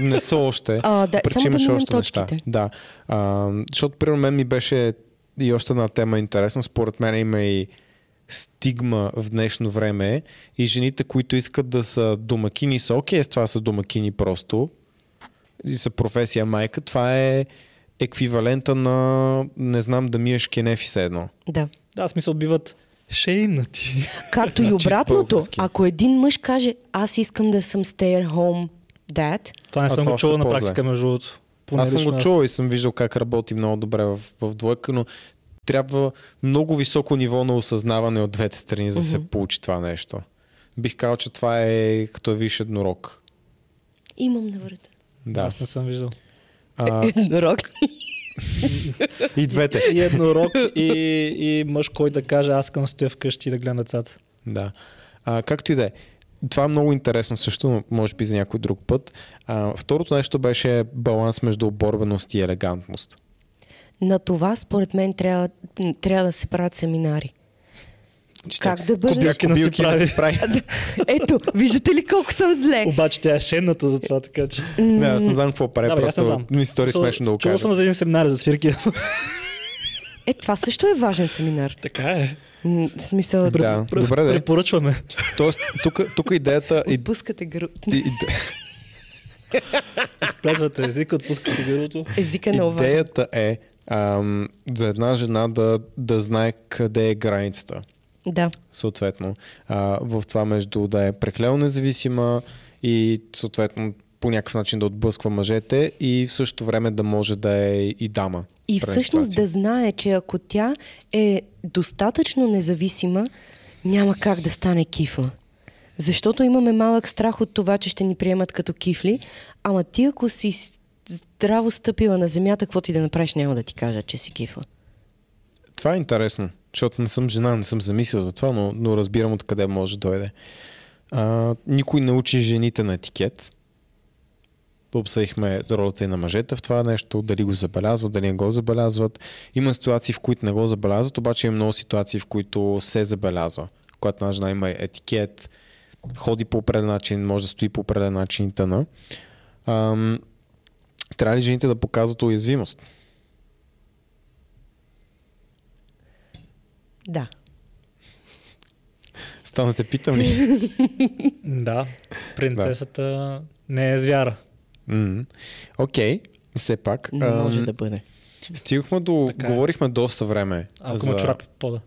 не са още. Причи имаше още неща. Да. Защото при мен ми беше и още една тема интересна. Според мен има и стигма в днешно време и жените, които искат да са домакини, са окей, с това са домакини просто. И са професия майка. Това е еквивалента на не знам да миеш кенефи се едно. Да, смисъл биват... шеймнати. Както и обратното, ако един мъж каже, аз искам да съм stay at home dad. Това не съм го чувал на практика, между... Аз съм го чувал и съм виждал как работи много добре в двойка, но трябва много високо ниво на осъзнаване от двете страни, за да се получи това нещо. Бих казал, че това е като виж еднорог. Имам на врата. Да. Аз не съм виждал. Еднорог? И двете. И еднорог, и мъж, който да каже, аз към стоя вкъщи и да гледам децата. Да. Както и да е. Това е много интересно също, но може би за някой друг път. Второто нещо беше баланс между оборбеност и елегантност. На това, според мен, трябва да се правят семинари. Как да бъдеш? Кобилки да се прави. Ето, виждате ли колко съм зле? Обаче тя е шенната за това, така че... Не, аз не знам какво прави, просто ми стори смешно да го кажа. Чувал съм за един семинар за свирки. Това също е важен семинар. Така е. Смисъл... Да, добре да е. Препоръчваме. Тоест, тук идеята... Отпускате гърло. Изплезвате езика, отпускате гърлото. Езика е много важен. Идеята е за една жена да знае къде е границата. Да. Съответно, в това между да е прекалено независима и съответно по някакъв начин да отблъсква мъжете и в същото време да може да е и дама. И всъщност да знае, че ако тя е достатъчно независима, няма как да стане кифа. Защото имаме малък страх от това, че ще ни приемат като кифли, ама ти ако си здраво стъпила на земята, какво ти да направиш, няма да ти кажа, че си кифа. Това е интересно, защото не съм жена, не съм замислил за това, но разбирам откъде може да дойде. Никой не учи жените на етикет. Обсъдихме ролята и на мъжете в това нещо, дали го забелязват, дали не го забелязват. Има ситуации, в които не го забелязват, обаче има много ситуации, в които се забелязва. Когато една жена има етикет, ходи по определен начин, може да стои по определен начин и т.н. Трябва ли жените да показват уязвимост? Да. Стана те питам ли? Да, принцесата не е звяра. Окей, все пак. Не може да бъде. Стигнахме до... Говорихме доста време. Ако ме чорапи пода.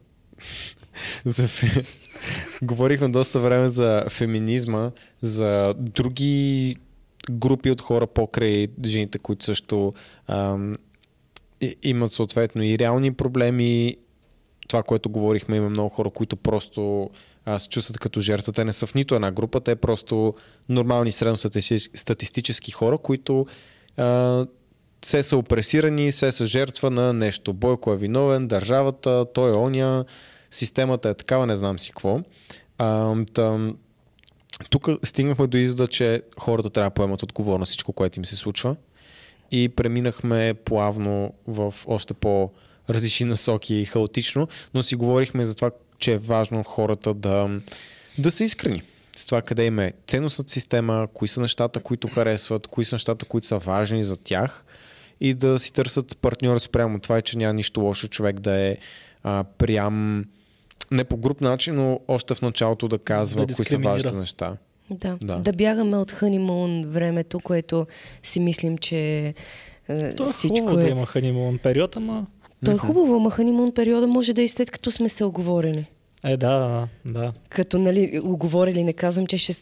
Говорихме доста време за феминизма, за други групи от хора покрай жените, които също имат съответно и реални проблеми. Това, което говорихме, има много хора, които просто се чувстват като жертва. Те не са в нито една група, те просто нормални средностатистически хора, които се са опресирани, се са жертва на нещо. Бойко е виновен, държавата, той е оня, системата е такава, не знам си какво. Тук стигнахме до извода, че хората трябва да поемат отговорност всичко, което им се случва. И преминахме плавно в още по-различни насоки и хаотично, но си говорихме за това, че е важно хората да са искрени. С това къде им е ценностната система, кои са нещата, които харесват, кои са нещата, които са важни за тях и да си търсят партньора спрямо това и че няма нищо лошо човек да е прям не по груб начин, но още в началото да казва кои са важните неща. Да бягаме от ханимун времето, което си мислим, че всичко е... Хубаво да има ханимун период, ама... То е хубаво, ама ханимун периода може да и след като сме се оговорили. Да. Като, нали, оговорили, не казвам, че ще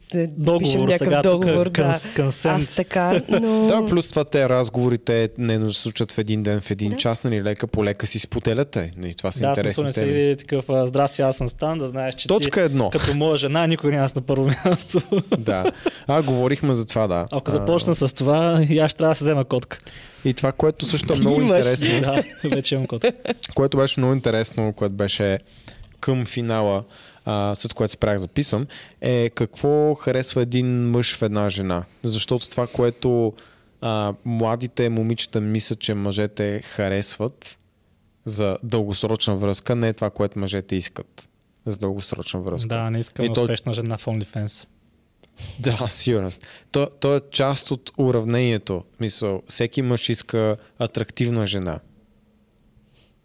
пишем някакъв договор. Консент. Аз така, но... Да, плюс това те разговорите не се случат в един ден, в един час, нали, лека по лека си споделяте. И това са интересни теми. Да, смисъл не си такъв, здрасти, аз съм Стан, да знаеш, че Точка 1. Като моя жена, никой няма на първо място. Да, говорихме за това, да. Ако започна с това, и аз ще трябва да се взема котка. И това, което също е много интересно. Да, вече имам котка. Което беше много интересно, което беше към финала, след което спрях записвам, е какво харесва един мъж в една жена. Защото това, което младите момичета мислят, че мъжете харесват за дългосрочна връзка, не е това, което мъжете искат за дългосрочна връзка. Да, не искам успешна жена в OnlyFans. Да, сигурно. То е част от уравнението. Мисъл, всеки мъж иска атрактивна жена.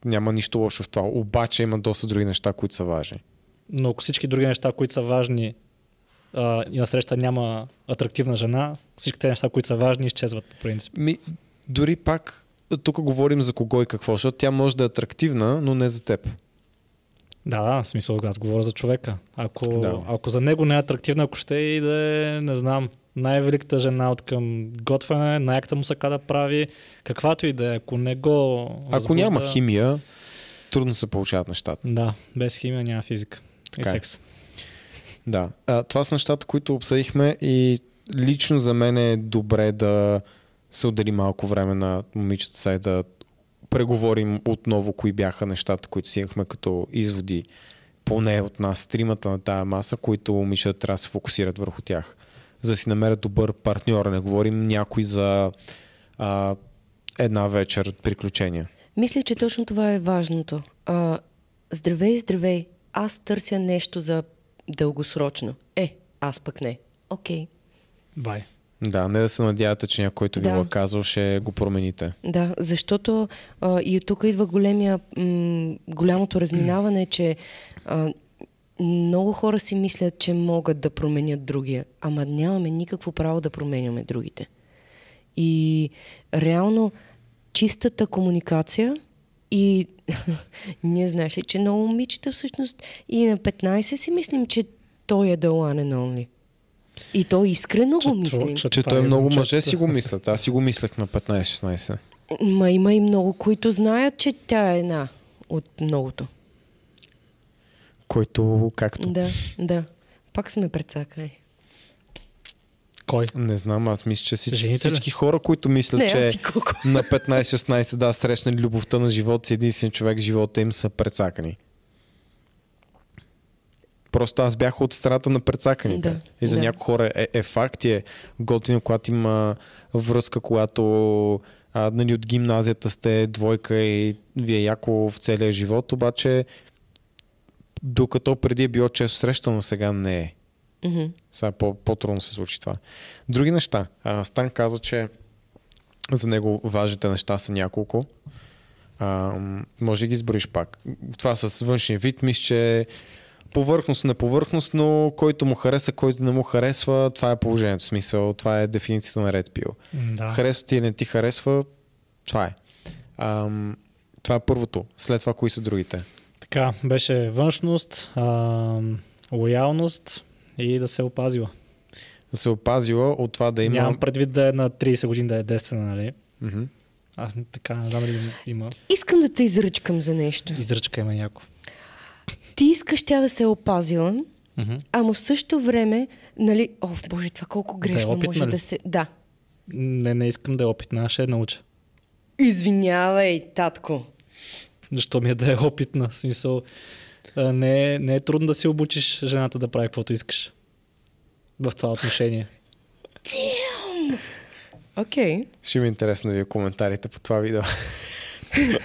Няма нищо лошо в това, обаче има доста други неща, които са важни. Но ако всички други неща, които са важни и насреща няма атрактивна жена, всички тези неща, които са важни, изчезват по принцип. Дори пак, тук говорим за кого и какво, защото тя може да е атрактивна, но не за теб. Да, в смисъл, аз говоря за човека. Ако за него не е атрактивна, ако ще и да е, не знам, най-великата жена от към готвене, най-яката му сака да прави, каквато и да е, ако не го... Ако няма химия, трудно се получават нещата. Да, без химия няма физика и секс. Да, това са нещата, които обсъдихме и лично за мен е добре да се отдели малко време на момичета са и да преговорим отново кои бяха нещата, които си имахме като изводи, поне от нас, тримата на тая маса, които момичета трябва да се фокусират върху тях, за да си намерят добър партньор. Не говорим някой за една вечер приключения. Мисля, че точно това е важното. Здравей. Аз търся нещо за дългосрочно. Аз пък не. Окей. Бай. Да, не да се надявате, че някой, който ви го казал, ще го промените. Да, защото и от тук идва голямото разминаване, че много хора си мислят, че могат да променят другия, ама нямаме никакво право да променяме другите. И реално чистата комуникация и ние знаеш, че много момичета всъщност и на 15 си мислим, че той е the one and only. И той искрено го мисли. Че той много мъже си го мислят. Аз си го мислех на 15-16. Има и много, които знаят, че тя е една от многото. Който както. Да. Пак сме прецакали. Кой? Не знам, аз мисля, че всички хора, които мислят, че на 15-16 срещнали любовта на живота си, единствен човек в живота им са прецакани. Просто аз бях от страната на прецаканите. Да, и за някои хора е факт, е готино, когато има връзка, когато нали, от гимназията сте двойка и ви е яко в целия живот, обаче докато преди е било често срещано, сега не е. Mm-hmm. Сега по-трудно се случи това. Други неща. Стан каза, че за него важните неща са няколко. Може да ги избориш пак. Това с външния вид, мисля, че повърхностно, неповърхностно, който му харесва, който не му харесва, това е положението, в смисъл, това е дефиницията на Red Pill. Да. Харесва ти или не ти харесва, това е. Това е първото, след това кои са другите? Така, беше външност, лоялност и да се опазила. Да се опазила от това да има... Нямам предвид да е на 30 години да е действена, нали? Mm-hmm. Аз така не знам ли има... Искам да те изръчкам за нещо. Изръчкай ме яко. Ти искаш тя да се е опазила, mm-hmm. ама в същото време, нали... О, Боже, това колко грешно да е опит, може нали? Да се... Да. Не искам да е опитна, ще я науча. Извинявай, татко. Защо ми е да е опитна? В смисъл, не е трудно да си обучиш жената да прави каквото искаш. В това отношение. Damn! Окей. Ще ми е интересно да ви коментарите по това видео.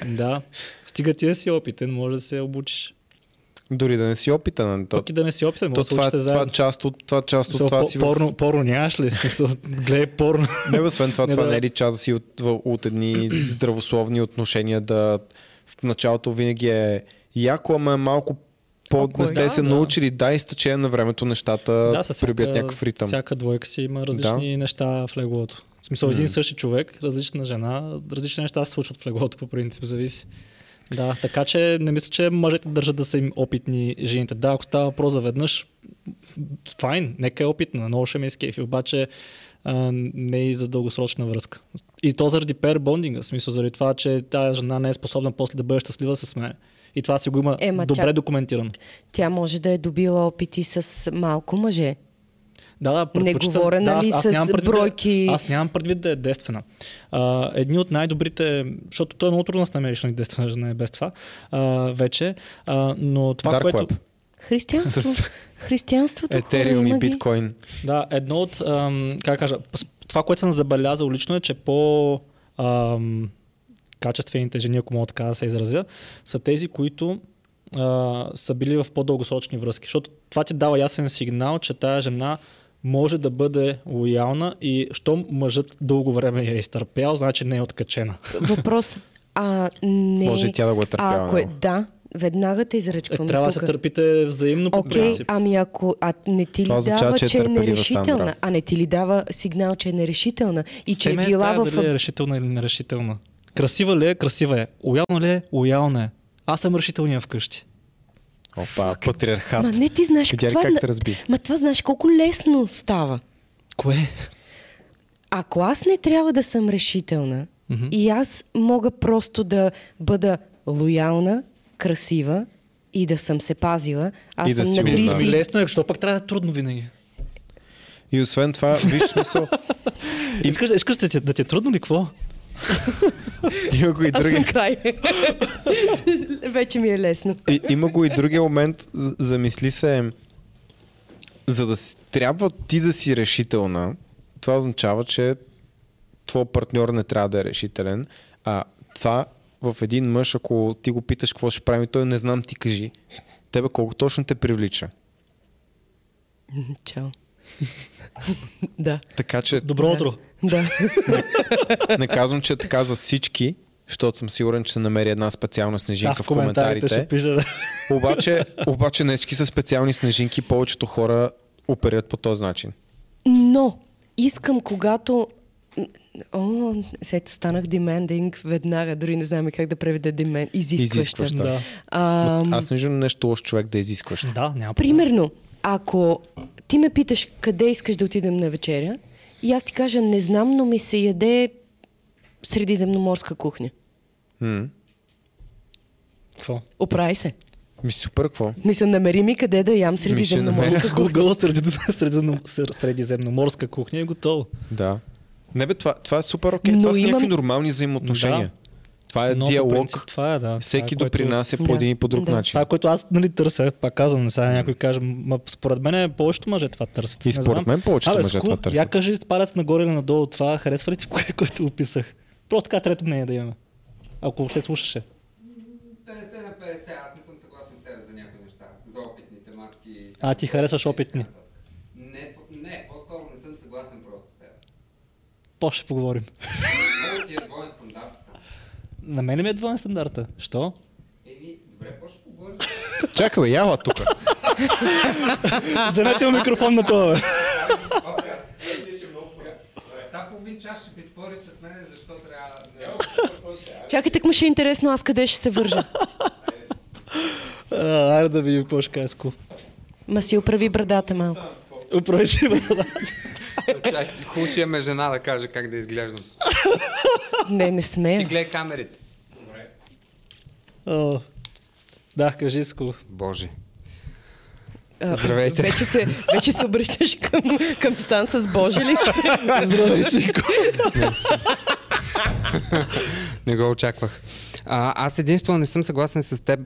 Да. Стига ти да си опитен, може да се обучиш. Дори да не си опитан. Пък и да не си опитан, може да се учите заедно. Това част от това си... Порно нямаш ли? Гледай порно. Не, освен това, това не е ли част да си от едни здравословни отношения да... В началото винаги е яко, ама е малко не сте се научили, да, изтечение на времето нещата прибият някакъв ритъм. Всяка двойка си има различни неща в леглото. В смисъл, един същи човек, различна жена, различни неща се случват в леглото, по принцип, зависи. Да, така че не мисля, че мъжете държат да са им опитни жените. Да, ако става въпрос заведнъж, файн, нека е опитна, много ще ме изкефи, обаче не и за дългосрочна връзка. И то заради пер-бондинга, в смисъл, заради това, че тая жена не е способна после да бъде щастлива с мен. И това си го има добре документирано. Тя може да е добила опити с малко мъже. Да, предпочитам. Не говоря, нали, с бройки. Аз нямам предвид да е действена. Едни от най-добрите, защото той е много трудно да намериш на действена жена е без това вече, но това, Dark което... Web. Християнството. Етериум и биткоин. Да, едно от, това, което съм забелязал лично е, че по... качествените жени, ако мога така да се изразя, са тези, които са били в по-дългосрочни връзки. Защото това ти дава ясен сигнал, че тая жена може да бъде лоялна и щом мъжът дълго време я е изтърпял, значи не е откачена. Въпрос, не... Може тя да го е търпяла. Ако е, да, веднага те изръчвам. Трябва да се търпите взаимно по принцип. Ами ако не ти ли това дава, означава, че е нерешителна, а не ти ли дава сигнал, че е нерешителна и че е била в... Дали е решителна или нерешителна? Красива ли е? Красива е. Лоялна ли е? Лоялна е. Аз съм решителния вкъщи. Опа, патриархат. Ма не ти знаеш как те разби. Ма това знаеш колко лесно става. Кое? Ако аз не трябва да съм решителна и аз мога просто да бъда лоялна, красива и да съм се пазила, аз съм на 30. Лесно е, защото пък трябва да е трудно винаги. И освен това, виж смисъл. Искаш да ти е трудно ли какво? Има го и други. Аз съм край. Вече ми е лесно. Има го и другия момент. Замисли се, за да си, трябва ти да си решителна, това означава, че твой партньор не трябва да е решителен. А това в един мъж, ако ти го питаш какво ще прави, той не знам, ти кажи. Тебе колко точно те привлича? Чао. Да. Така че... Добро утро. Да. Не казвам, че е така за всички, защото съм сигурен, че се намери една специална снежинка в коментарите. Ще пиша, да. Обаче не всички са специални снежинки, повечето хора оперират по този начин. Но искам, когато... Сето станах demanding веднага, дори не знам как да преведа demand. Изискваща. Да. Аз не виждам нещо лошо човек да изискваш. Да, няма. Примерно, ако ти ме питаш къде искаш да отидем на вечеря, и аз ти кажа, не знам, но ми се яде средиземноморска кухня. Какво? Оправи се. Супер, какво? Мисля, намери ми къде да ям средиземноморска кухня. Google средиземноморска кухня е готово. Да. Не бе, това е супер окей. Това са някакви нормални взаимоотношения. Да. Това е диалог. Принцип, това е, да. Всеки допринася по един и по друг начин. Това, което аз нали търся, пак казвам, не сега някой каже, според мен е повечето мъже това търсят. И според мен повечето мъже това търсят. Я кажи с палец нагоре или надолу, това харесва ли ти, което описах? Просто така трето мнение да имаме. Ако въобще слушаше. 50 на 50, аз не съм съгласен с тебе за някои неща. За опитни тематики. Ти харесваш опитни. Не, по-скоро не съм съгласен просто с тебе. По-ще поговорим. На мене ми е двоен стандарта. Що? Добре, по-ще поговорим. Чакай, бе, яла тука. Вземете му микрофон на това, бе. Сега половин час ще безпори с мене, защо трябва... Чакай, так му ще е интересно, аз къде ще се вържа. Аре да видим какво ще казко. Ма си оправи брадата малко. Оправи си брадата. Хубаво, че имаме жена да каже как да изглеждам. Не, не смея. Ти гледай камерите. Добре. Да, кажи ско. Божи. Здравейте. Вече се обръщаш към Стан с Божи ли? Здравей, Синко. Не го очаквах. Аз единствено не съм съгласен с теб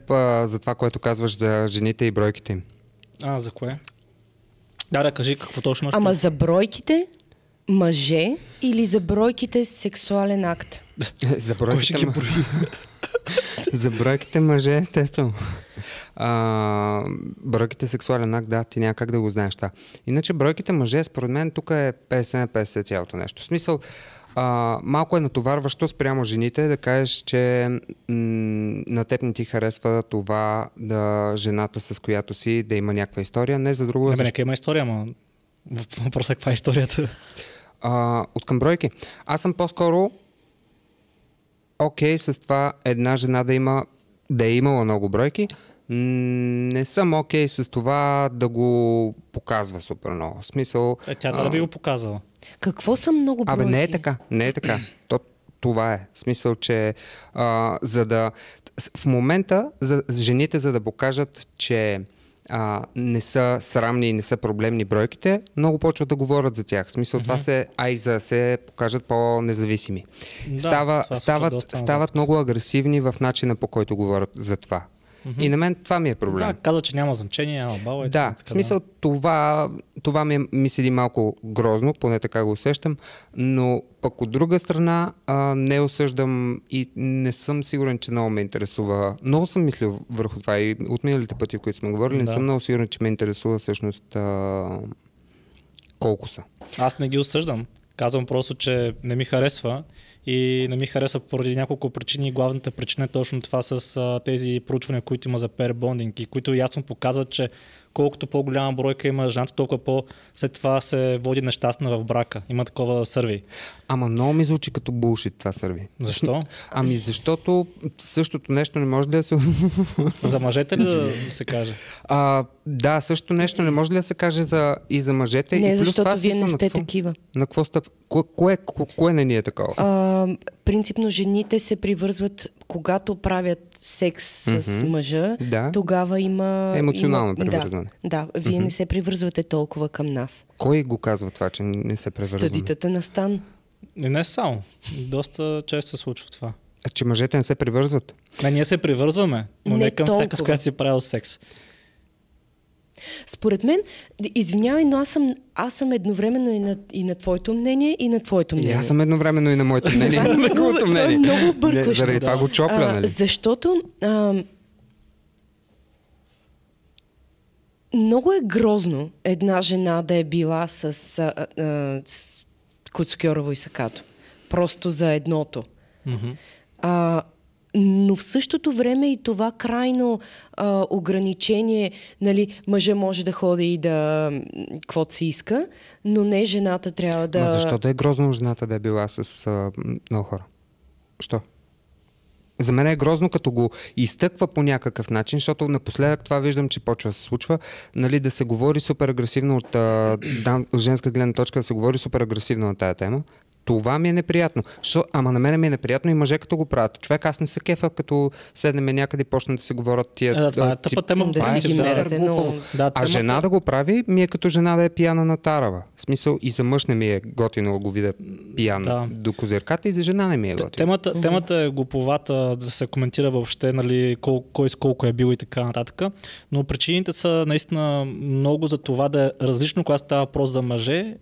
за това, което казваш за жените и бройките им. А, за кое? Да, кажи какво точно. Ама за бройките мъже или за бройките сексуален акт? За бройките мъже. За бройките мъже, естествено. Бройките сексуален акт, да, ти няма как да го знаеш. Да. Иначе бройките мъже, според мен, тук е 50 на 50 цялото нещо. В смисъл, малко е натоварващо спрямо жените да кажеш, че на теб не ти харесва това да жената, с която си, да има някаква история. Не за друго... Не, бе, нека има история, но въпросът е каква е историята. От към бройки. Аз съм по-скоро окей с това една жена да е имала много бройки. Не съм окей с това да го показва супер много. В смисъл... Тя да би го показала. Какво са много бройки? Абе, не е така. Не е така. Това е. В смисъл, че за да... В момента жените, за да покажат, че не са срамни и не са проблемни бройките, много почват да говорят за тях. В смисъл, това се, за се покажат по-независими. Да, стават много агресивни в начина, по който говорят за това. И на мен това ми е проблем. Да, каза, че няма значение, няма бала. Да, в смисъл това ми седи малко грозно, поне така го усещам, но пък от друга страна не осъждам и не съм сигурен, че много ме интересува. Много съм мислил върху това и от миналите пъти, в които сме говорили, не съм много сигурен, че ме интересува всъщност колко са. Аз не ги осъждам. Казвам просто, че не ми харесва. И не ми харесва поради няколко причини. Главната причина е точно това с тези проучвания, които има за пейрбондинг и които ясно показват, че колкото по-голяма бройка има жената, толкова след това се води нещастна в брака. Има такова сърви. Ама много ми звучи като булшит това сърви. Защо? Ами защото същото нещо не може да се... За мъжете ли да се каже? Да, същото нещо не може ли да се каже и за мъжете? Не, и плюс защото това, вие не сте такива. На какво стъп? Кое не ни е такова? Принципно жените се привързват, когато правят секс с мъжа, тогава има... Емоционално привързване. Да, вие не се привързвате толкова към нас. Кой го казва това, че не се привързваме? Студитата на Стан. Не само. Доста често се случва това. Че мъжете не се привързват? Не, ние се привързваме, но не към всяка, с която си правил секс. Според мен, извинявай, но аз съм едновременно и на твоето мнение, и на твоето мнение. И аз съм едновременно и на моето мнение, и на другото мнение. Това е много бъркащо. Заради това го чопля, нали? Защото много е грозно една жена да е била с Куцкьорово и Сакато. Просто за едното. Но в същото време и това крайно ограничение, нали, мъжа може да ходи и да каквото си иска, но не жената трябва да... Но защото е грозно жената да е била с много хора? Що? За мен е грозно, като го изтъква по някакъв начин, защото напоследък това виждам, че почва да се случва, нали, да се говори супер агресивно от женска гледна точка, да се говори супер агресивно на тая тема. Това ми е неприятно. Ама на мен ми е неприятно и мъже като го правят. Човек, аз не се кефа, като седнеме някъде и почнем да се говорят тия... Да, това е тъпа тема. Да си ги мерете, но... А жена да го прави, ми е като жена да е пияна на тарава. В смисъл, и за мъж не ми е готино да го видя пиян до козирката, и за жена не ми е готино. Темата е глуповата да се коментира въобще, нали, кой с колко е бил и така нататък. Но причините са наистина много за това да е различно, когато става въпрос за мъже,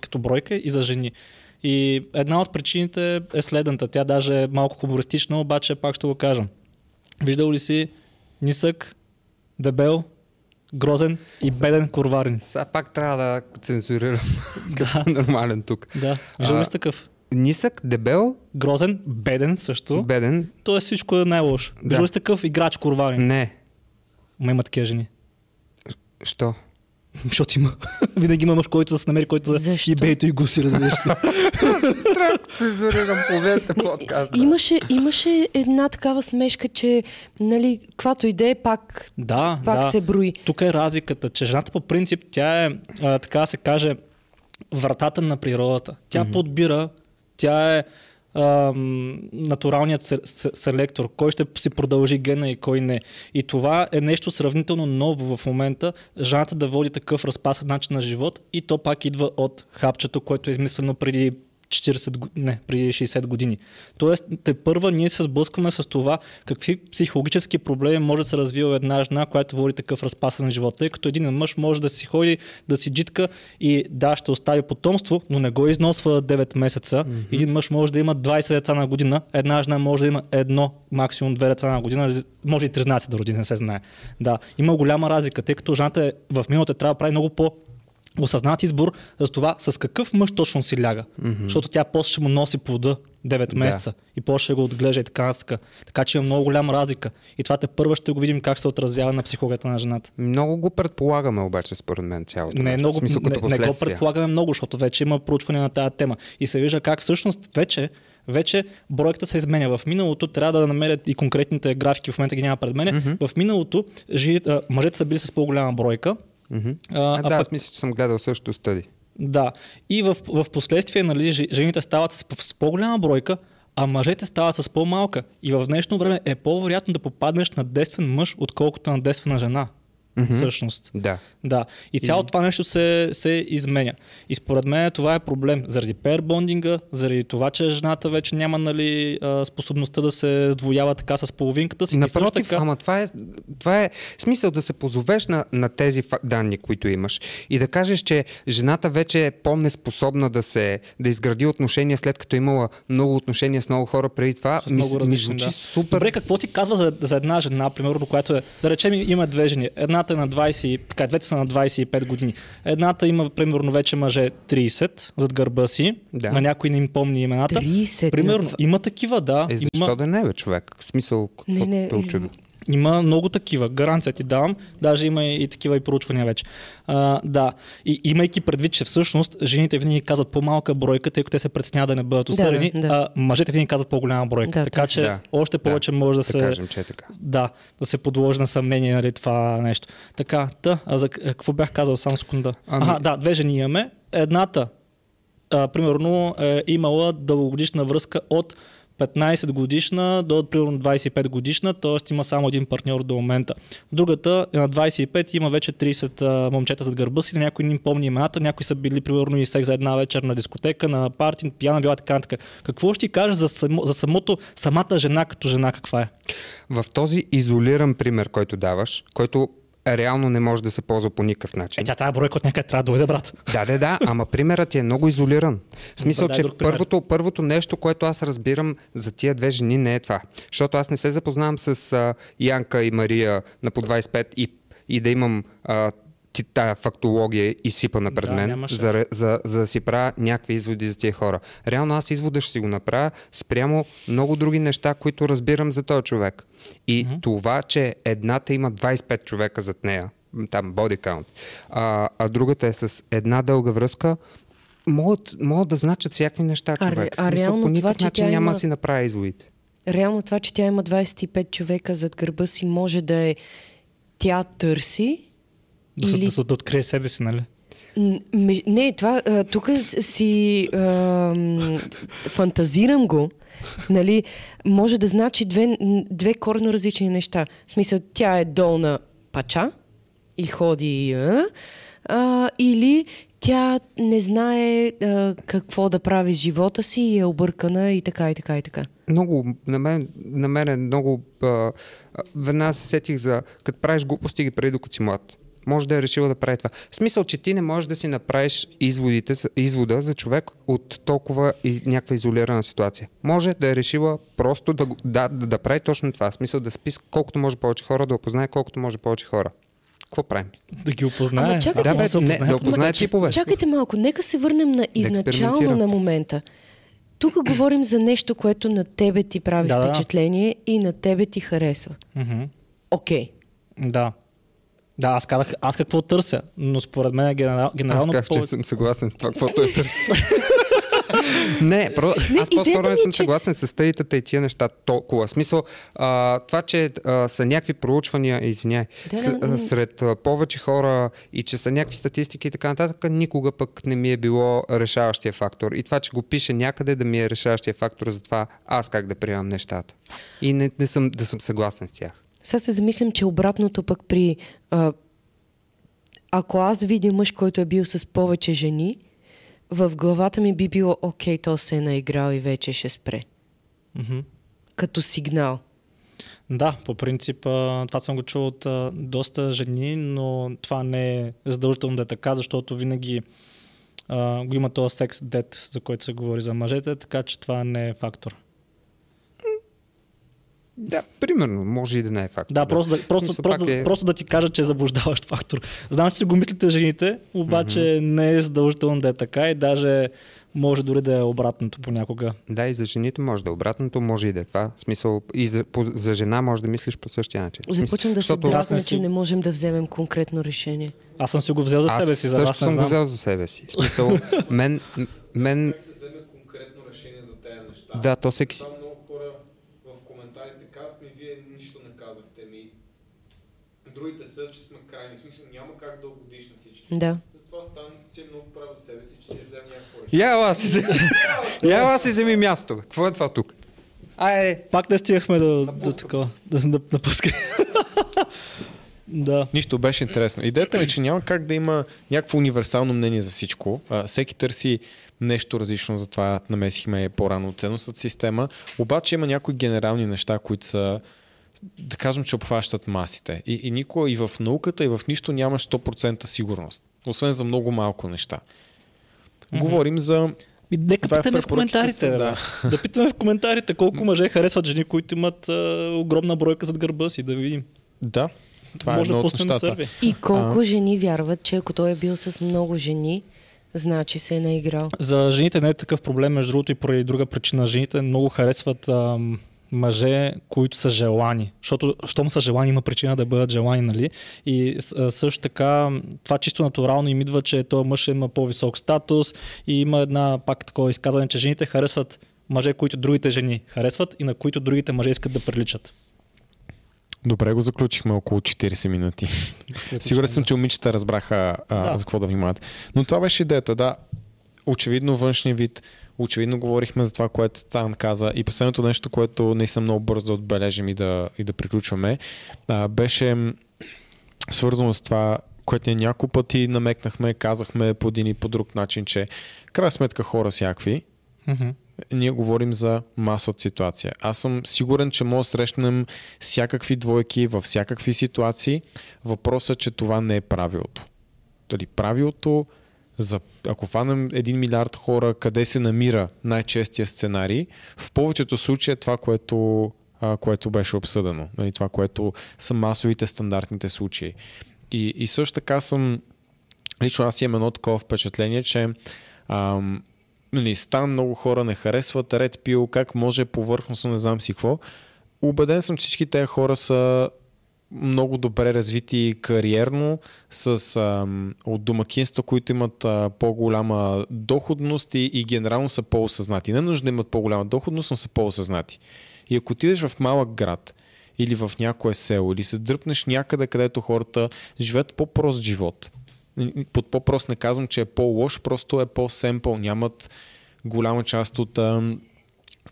като бройка, и за жени. И една от причините е следната. Тя даже е малко хумористична, обаче пак ще го кажа. Виждал ли си нисък, дебел, грозен и беден курварин? Сега пак трябва да цензурирам. Да. Нормален тук. Да. Виждал ли си такъв? Нисък, дебел, грозен, беден също. Беден. Тоест всичко е най-лошо. Да. Виждал ли си такъв играч курварин? Не. Ма има такива жени. Що? Защото има. Винаги има мъж, който да се намери, който да ебейто и гуси, разбираш. Трябва да цензурирам половината подкаст. Имаше една такава смешка, че нали, каквато идея пак, да, пак да. Се брои. Тук е разликата, че жената по принцип тя е, така да се каже, вратата на природата. Тя подбира, тя е натуралният селектор, кой ще си продължи гена и кой не. И това е нещо сравнително ново в момента, жената да води такъв разпасен начин на живот и то пак идва от хапчето, което е измислено преди 60 години. Тоест, тепърва ние се сблъскваме с това какви психологически проблеми може да се развива една жена, която води такъв разпасен живот. Тъй като един мъж може да си ходи, да си джитка и да, ще остави потомство, но не го износва 9 месеца. Един мъж може да има 20 деца на година, една жена може да има едно, максимум 2 деца на година, може и 13 да роди, не се знае. Да, има голяма разлика, тъй като жената е, в миналото трябва да прави много по- осъзнат избор за това с какъв мъж точно си ляга. Защото тя после ще му носи плода 9 месеца и после ще го отглежда и така. Така че има много голяма разлика. И това тепърва ще го видим как се отразява на психологията на жената. Много го предполагаме обаче според мен цялото. Не го предполагаме много, защото вече има проучване на тази тема. И се вижда как всъщност вече бройката се изменя. В миналото трябва да намерят и конкретните графики, в момента ги няма пред мене. В миналото мъжете са били с по-голяма бройка. Аз мисля, че съм гледал също стъди. Да, и в последствие нали, жените стават с по-голяма бройка, а мъжете стават с по-малка. И в днешно време е по-вероятно да попаднеш на действен мъж, отколкото на действена жена. Всъщност. Да. И цялото това нещо се изменя. И според мен това е проблем. Заради пейрбондинга, заради това, че жената вече няма нали, способността да се сдвоява така с половинката си. Напротив, така... ама това е смисъл да се позовеш на тези данни, които имаш и да кажеш, че жената вече е по-неспособна да изгради отношения, след като имала много отношения с много хора преди това. Ми звучи супер. Добре, какво ти казва за една жена, примерно, която е, да речем, има две жени. Двете са на 25 години. Едната има, примерно, вече мъже 30 зад гърба си. Да. На някой не им помни имената. 30? Примерно, има такива, да. Защо да не бе, човек? В смисъл, каквото е очудно. Има много такива. Гаранция ти давам. Даже има и такива и проучвания вече. Да. И имайки предвид, че всъщност жените винаги казват по-малка бройка, тъй като те се притесняват да не бъдат усърени, мъжете винаги казват по-голяма бройка. Да, така че още повече може да се. Кажем, че е така. Да, да се подложи на съмнение, нали, това нещо. Така, за какво бях казал само секунда? Две жени имаме. Едната, примерно, е имала дългогодишна връзка от 15 годишна до примерно 25 годишна, т.е. има само един партньор до момента. Другата е на 25 има вече 30 момчета зад гърба си, някой не им помни имената, някои са били примерно и секс за една вечер на дискотека, на парти, пияна била така. Какво ще ти кажеш за самата жена като жена, каква е? В този изолиран пример, който даваш, който реално не може да се ползва по никакъв начин. Тая бройка от някъде трябва да дойде, брат. Да, ама примерът е много изолиран. В смисъл, че първото нещо, което аз разбирам за тия две жени не е това. Защото аз не се запознавам с Янка и Мария на по 25 и да имам тая фактология изсипана пред мен, за да си правя някакви изводи за тия хора. Реално аз извода ще си го направя спрямо много други неща, които разбирам за този човек. И това, че едната има 25 човека зад нея, там body count, а другата е с една дълга връзка, могат да значат всякакви неща човек. Смисъл, по никакъв начин няма да си направя изводите. Реално това, че тя има 25 човека зад гърба си, може да е тя търси да открие себе си, нали? Не, това тук си фантазирам го. Нали, може да значи две коренно различни неща. В смисъл, тя е долна пача и ходи или тя не знае какво да прави с живота си и е объркана и така, и така, и така. Много, на мен е много... веднага се сетих за... Като правиш глупости ги преди докато си млад. Може да е решила да прави това. В смисъл, че ти не можеш да си направиш извода за човек от толкова някаква изолирана ситуация. Може да е решила просто да прави точно това. В смисъл да списка колкото може повече хора, да опознае колкото може повече хора. Какво правим? Да ги опознае. Да опознае типове. Чакайте малко, нека се върнем на изначално на момента. Тук говорим за нещо, което на тебе ти прави впечатление и на тебе ти харесва. Окей. Да. Да, аз какво търся, но според мен генерално... Аз как, че съм съгласен с това, какво той търси. Не, аз по-скоро не съм съгласен с стъдитата и тия неща толкова. Смисъл, това, че са някакви проучвания, извиняй, сред повече хора и че са някакви статистики и така нататък, никога пък не ми е било решаващия фактор. И това, че го пише някъде, да ми е решаващия фактор за това аз как да приемам нещата. И не съм да съм съгласен с тях. Сега се замислям, че обратното пък при... Ако аз видя мъж, който е бил с повече жени, в главата ми би било окей, то се е наиграл и вече ще спре. Mm-hmm. Като сигнал. Да, по принцип това съм го чул от доста жени, но това не е задължително да е така, защото винаги го има този секс дет, за който се говори за мъжете, така че това не е фактор. Да, примерно, може и да не е фактор. Да, просто да ти кажа, че е заблуждаващ фактор. Знам, че си го мислите жените, обаче mm-hmm. не е задължително да е така и даже може дори да е обратното понякога. Да, и за жените може да е обратното, може и да е това. В смисъл, и за жена може да мислиш по същия начин. Започвам да се дразня, че не можем да вземем конкретно решение. Аз съм си го взел за себе си. Аз също съм го взел за себе си. В смисъл, мен... Как се вземе конкретно решение за тези неща? Да, то всеки... Другите са, че сме крайни. В смисъл, няма как да угодиш на всички. Да. Затова Стан си е много прав за себе си, че си взема някакво решение. Яла си вземи място. Какво е това тук? Пак не стигахме до такова. Да пускай. Да. Нищо, беше интересно. Идеята ми, че няма как да има някакво универсално мнение за всичко. Всеки търси нещо различно, затова намесихме по-рано ценностната система. Обаче има някои генерални неща, които са да кажем, че обхващат масите. И никога и в науката, и в нищо нямаш 100% сигурност. Освен за много малко неща. Mm-hmm. Говорим за... Нека питаме в коментарите. Да питаме в коментарите колко мъже харесват жени, които имат огромна бройка зад гърба си. Да видим. Да. Това може да пуснем на сърви. И колко жени вярват, че ако той е бил с много жени, значи се е наиграл. За жените не е такъв проблем, между другото и поради друга причина. Жените много харесват... мъже, които са желани. Защото, щом са желани, има причина да бъдат желани, нали? И също така, това чисто натурално им идва, че този мъж има по-висок статус и има една пак такова изказване, че жените харесват мъже, които другите жени харесват и на които другите мъже искат да приличат. Добре, го заключихме около 40 минути. Сигурен съм, че момичета разбраха за какво да внимават. Но това беше идеята, да. Очевидно външния вид, очевидно говорихме за това, което Стан каза и последното нещо, което не съм много бързо да отбележим и да приключваме, беше свързано с това, което ние няколко пъти намекнахме, казахме по един и по друг начин, че крайна сметка хора всякакви. Mm-hmm. Ние говорим за масовата ситуация. Аз съм сигурен, че може да срещнем всякакви двойки във всякакви ситуации. Въпросът е, че това не е правилото. Дали правилото ако фанем 1 милиард хора, къде се намира най-честия сценарий, в повечето случаи е това, което беше обсъдено. Нали, това, което са масовите стандартните случаи. И също така лично аз имам едно такова впечатление, че нали, Стан много хора не харесват, ред пил, как може повърхностно, не знам си какво. Убеден съм, че всички тези хора са много добре развити кариерно от домакинства, които имат по-голяма доходност и генерално са по-осъзнати. Не нужно да имат по-голяма доходност, но са по-осъзнати. И ако отидеш в малък град или в някое село, или се дръпнеш някъде, където хората живеят по-прост живот. Под по-прост не казвам, че е по-лош, просто е по-семпъл. Нямат голяма част от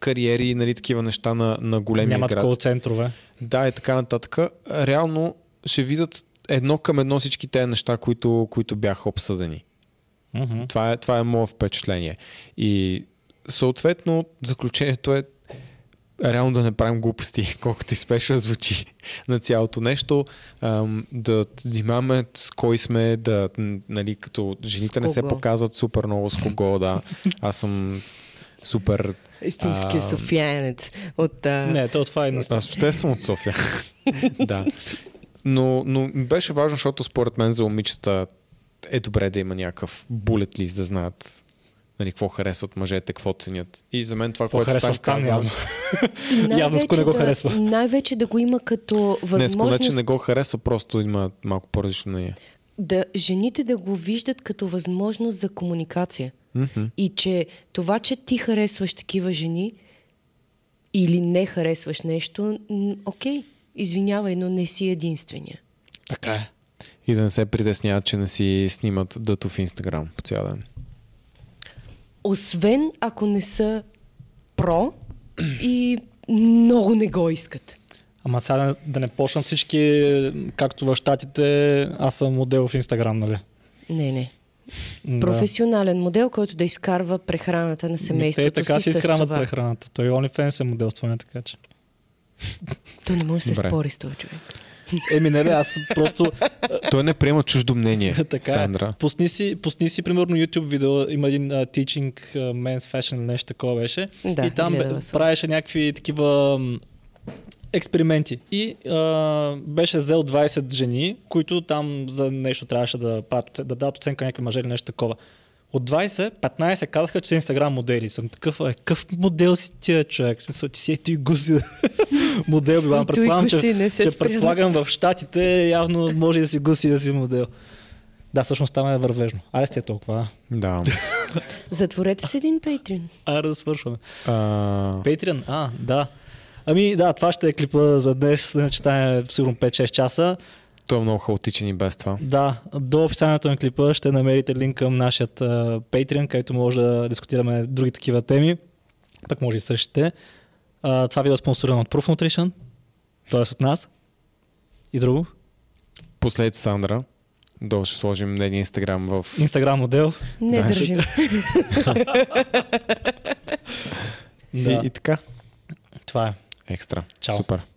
кариери и нали, такива неща на големия град. Няма такова центрове. Да, и така нататък. Реално ще видят едно към едно всички тези неща, които бяха обсъдени. Mm-hmm. Това е мое впечатление. И съответно заключението е реално да не правим глупости, колкото и спешно звучи на цялото нещо. Да взимаме с кой сме, да, нали, като жените не се показват супер много с кого. Да. Аз съм супер... Истинския софиянец. Не, това е наистина. Аз въобще съм от София. Да. Но беше важно, защото според мен за момичета е добре да има някакъв булет лист, да знаят нали, какво харесват мъжете, какво ценят. И за мен това, което Стан казва... Явно Ско не го харесва. Най-вече да го има като възможност... Не, Ско не, че не го харесва, просто има малко по-различно мнение. Да, жените да го виждат като възможност за комуникация. Mm-hmm. И че това, че ти харесваш такива жени или не харесваш нещо, окей, извинявай, но не си единствения. Така е. И да не се притесняват, че не си снимат дъто в Instagram по цял ден. Освен ако не са про и много не го искат. Ама сега да не почнат всички, както в Щатите, аз съм модел в Инстаграм, нали? Не. Да. Професионален модел, който да изкарва прехраната на семейството си. Те така си изхранват прехраната. Той OnlyFans е моделстване, така че. Той не може да се спори с този човек. Еми не бе, аз просто... Той не приема чуждо мнение, Сандра. Пусни си, примерно, YouTube видео, има един Teaching Men's Fashion, нещо такова беше. Да, и там правеше някакви такива експерименти. И беше взел 20 жени, които там за нещо трябваше да дадат оценка някакви мъже или нещо такова. От 20, 15 казаха, че са Инстаграм модели. Съм такъв, къв модел си тия човек? В смисъл, ти си е той гузи модел. Предполагам, в Щатите явно може да си гуси да си модел. Да, всъщност там е вървежно. Аре сте толкова. Да. Затворете се един Patreon. Аре да свършваме. Patreon? Да. Ами да, това ще е клипа за днес, иначе там е сигурно 5-6 часа. Той е много хаотичен и без това. Да, до описанието на клипа ще намерите линк към нашия Patreon, където може да дискутираме други такива теми. Пък може и същите. Това видео е спонсорирано от Proof Nutrition, т.е. от нас. И друго. Последите Сандра. Долу ще сложим нейния Инстаграм в... Инстаграм модел. Не да, държим. Да. И така. Това е. Екстра. Чао. Супер.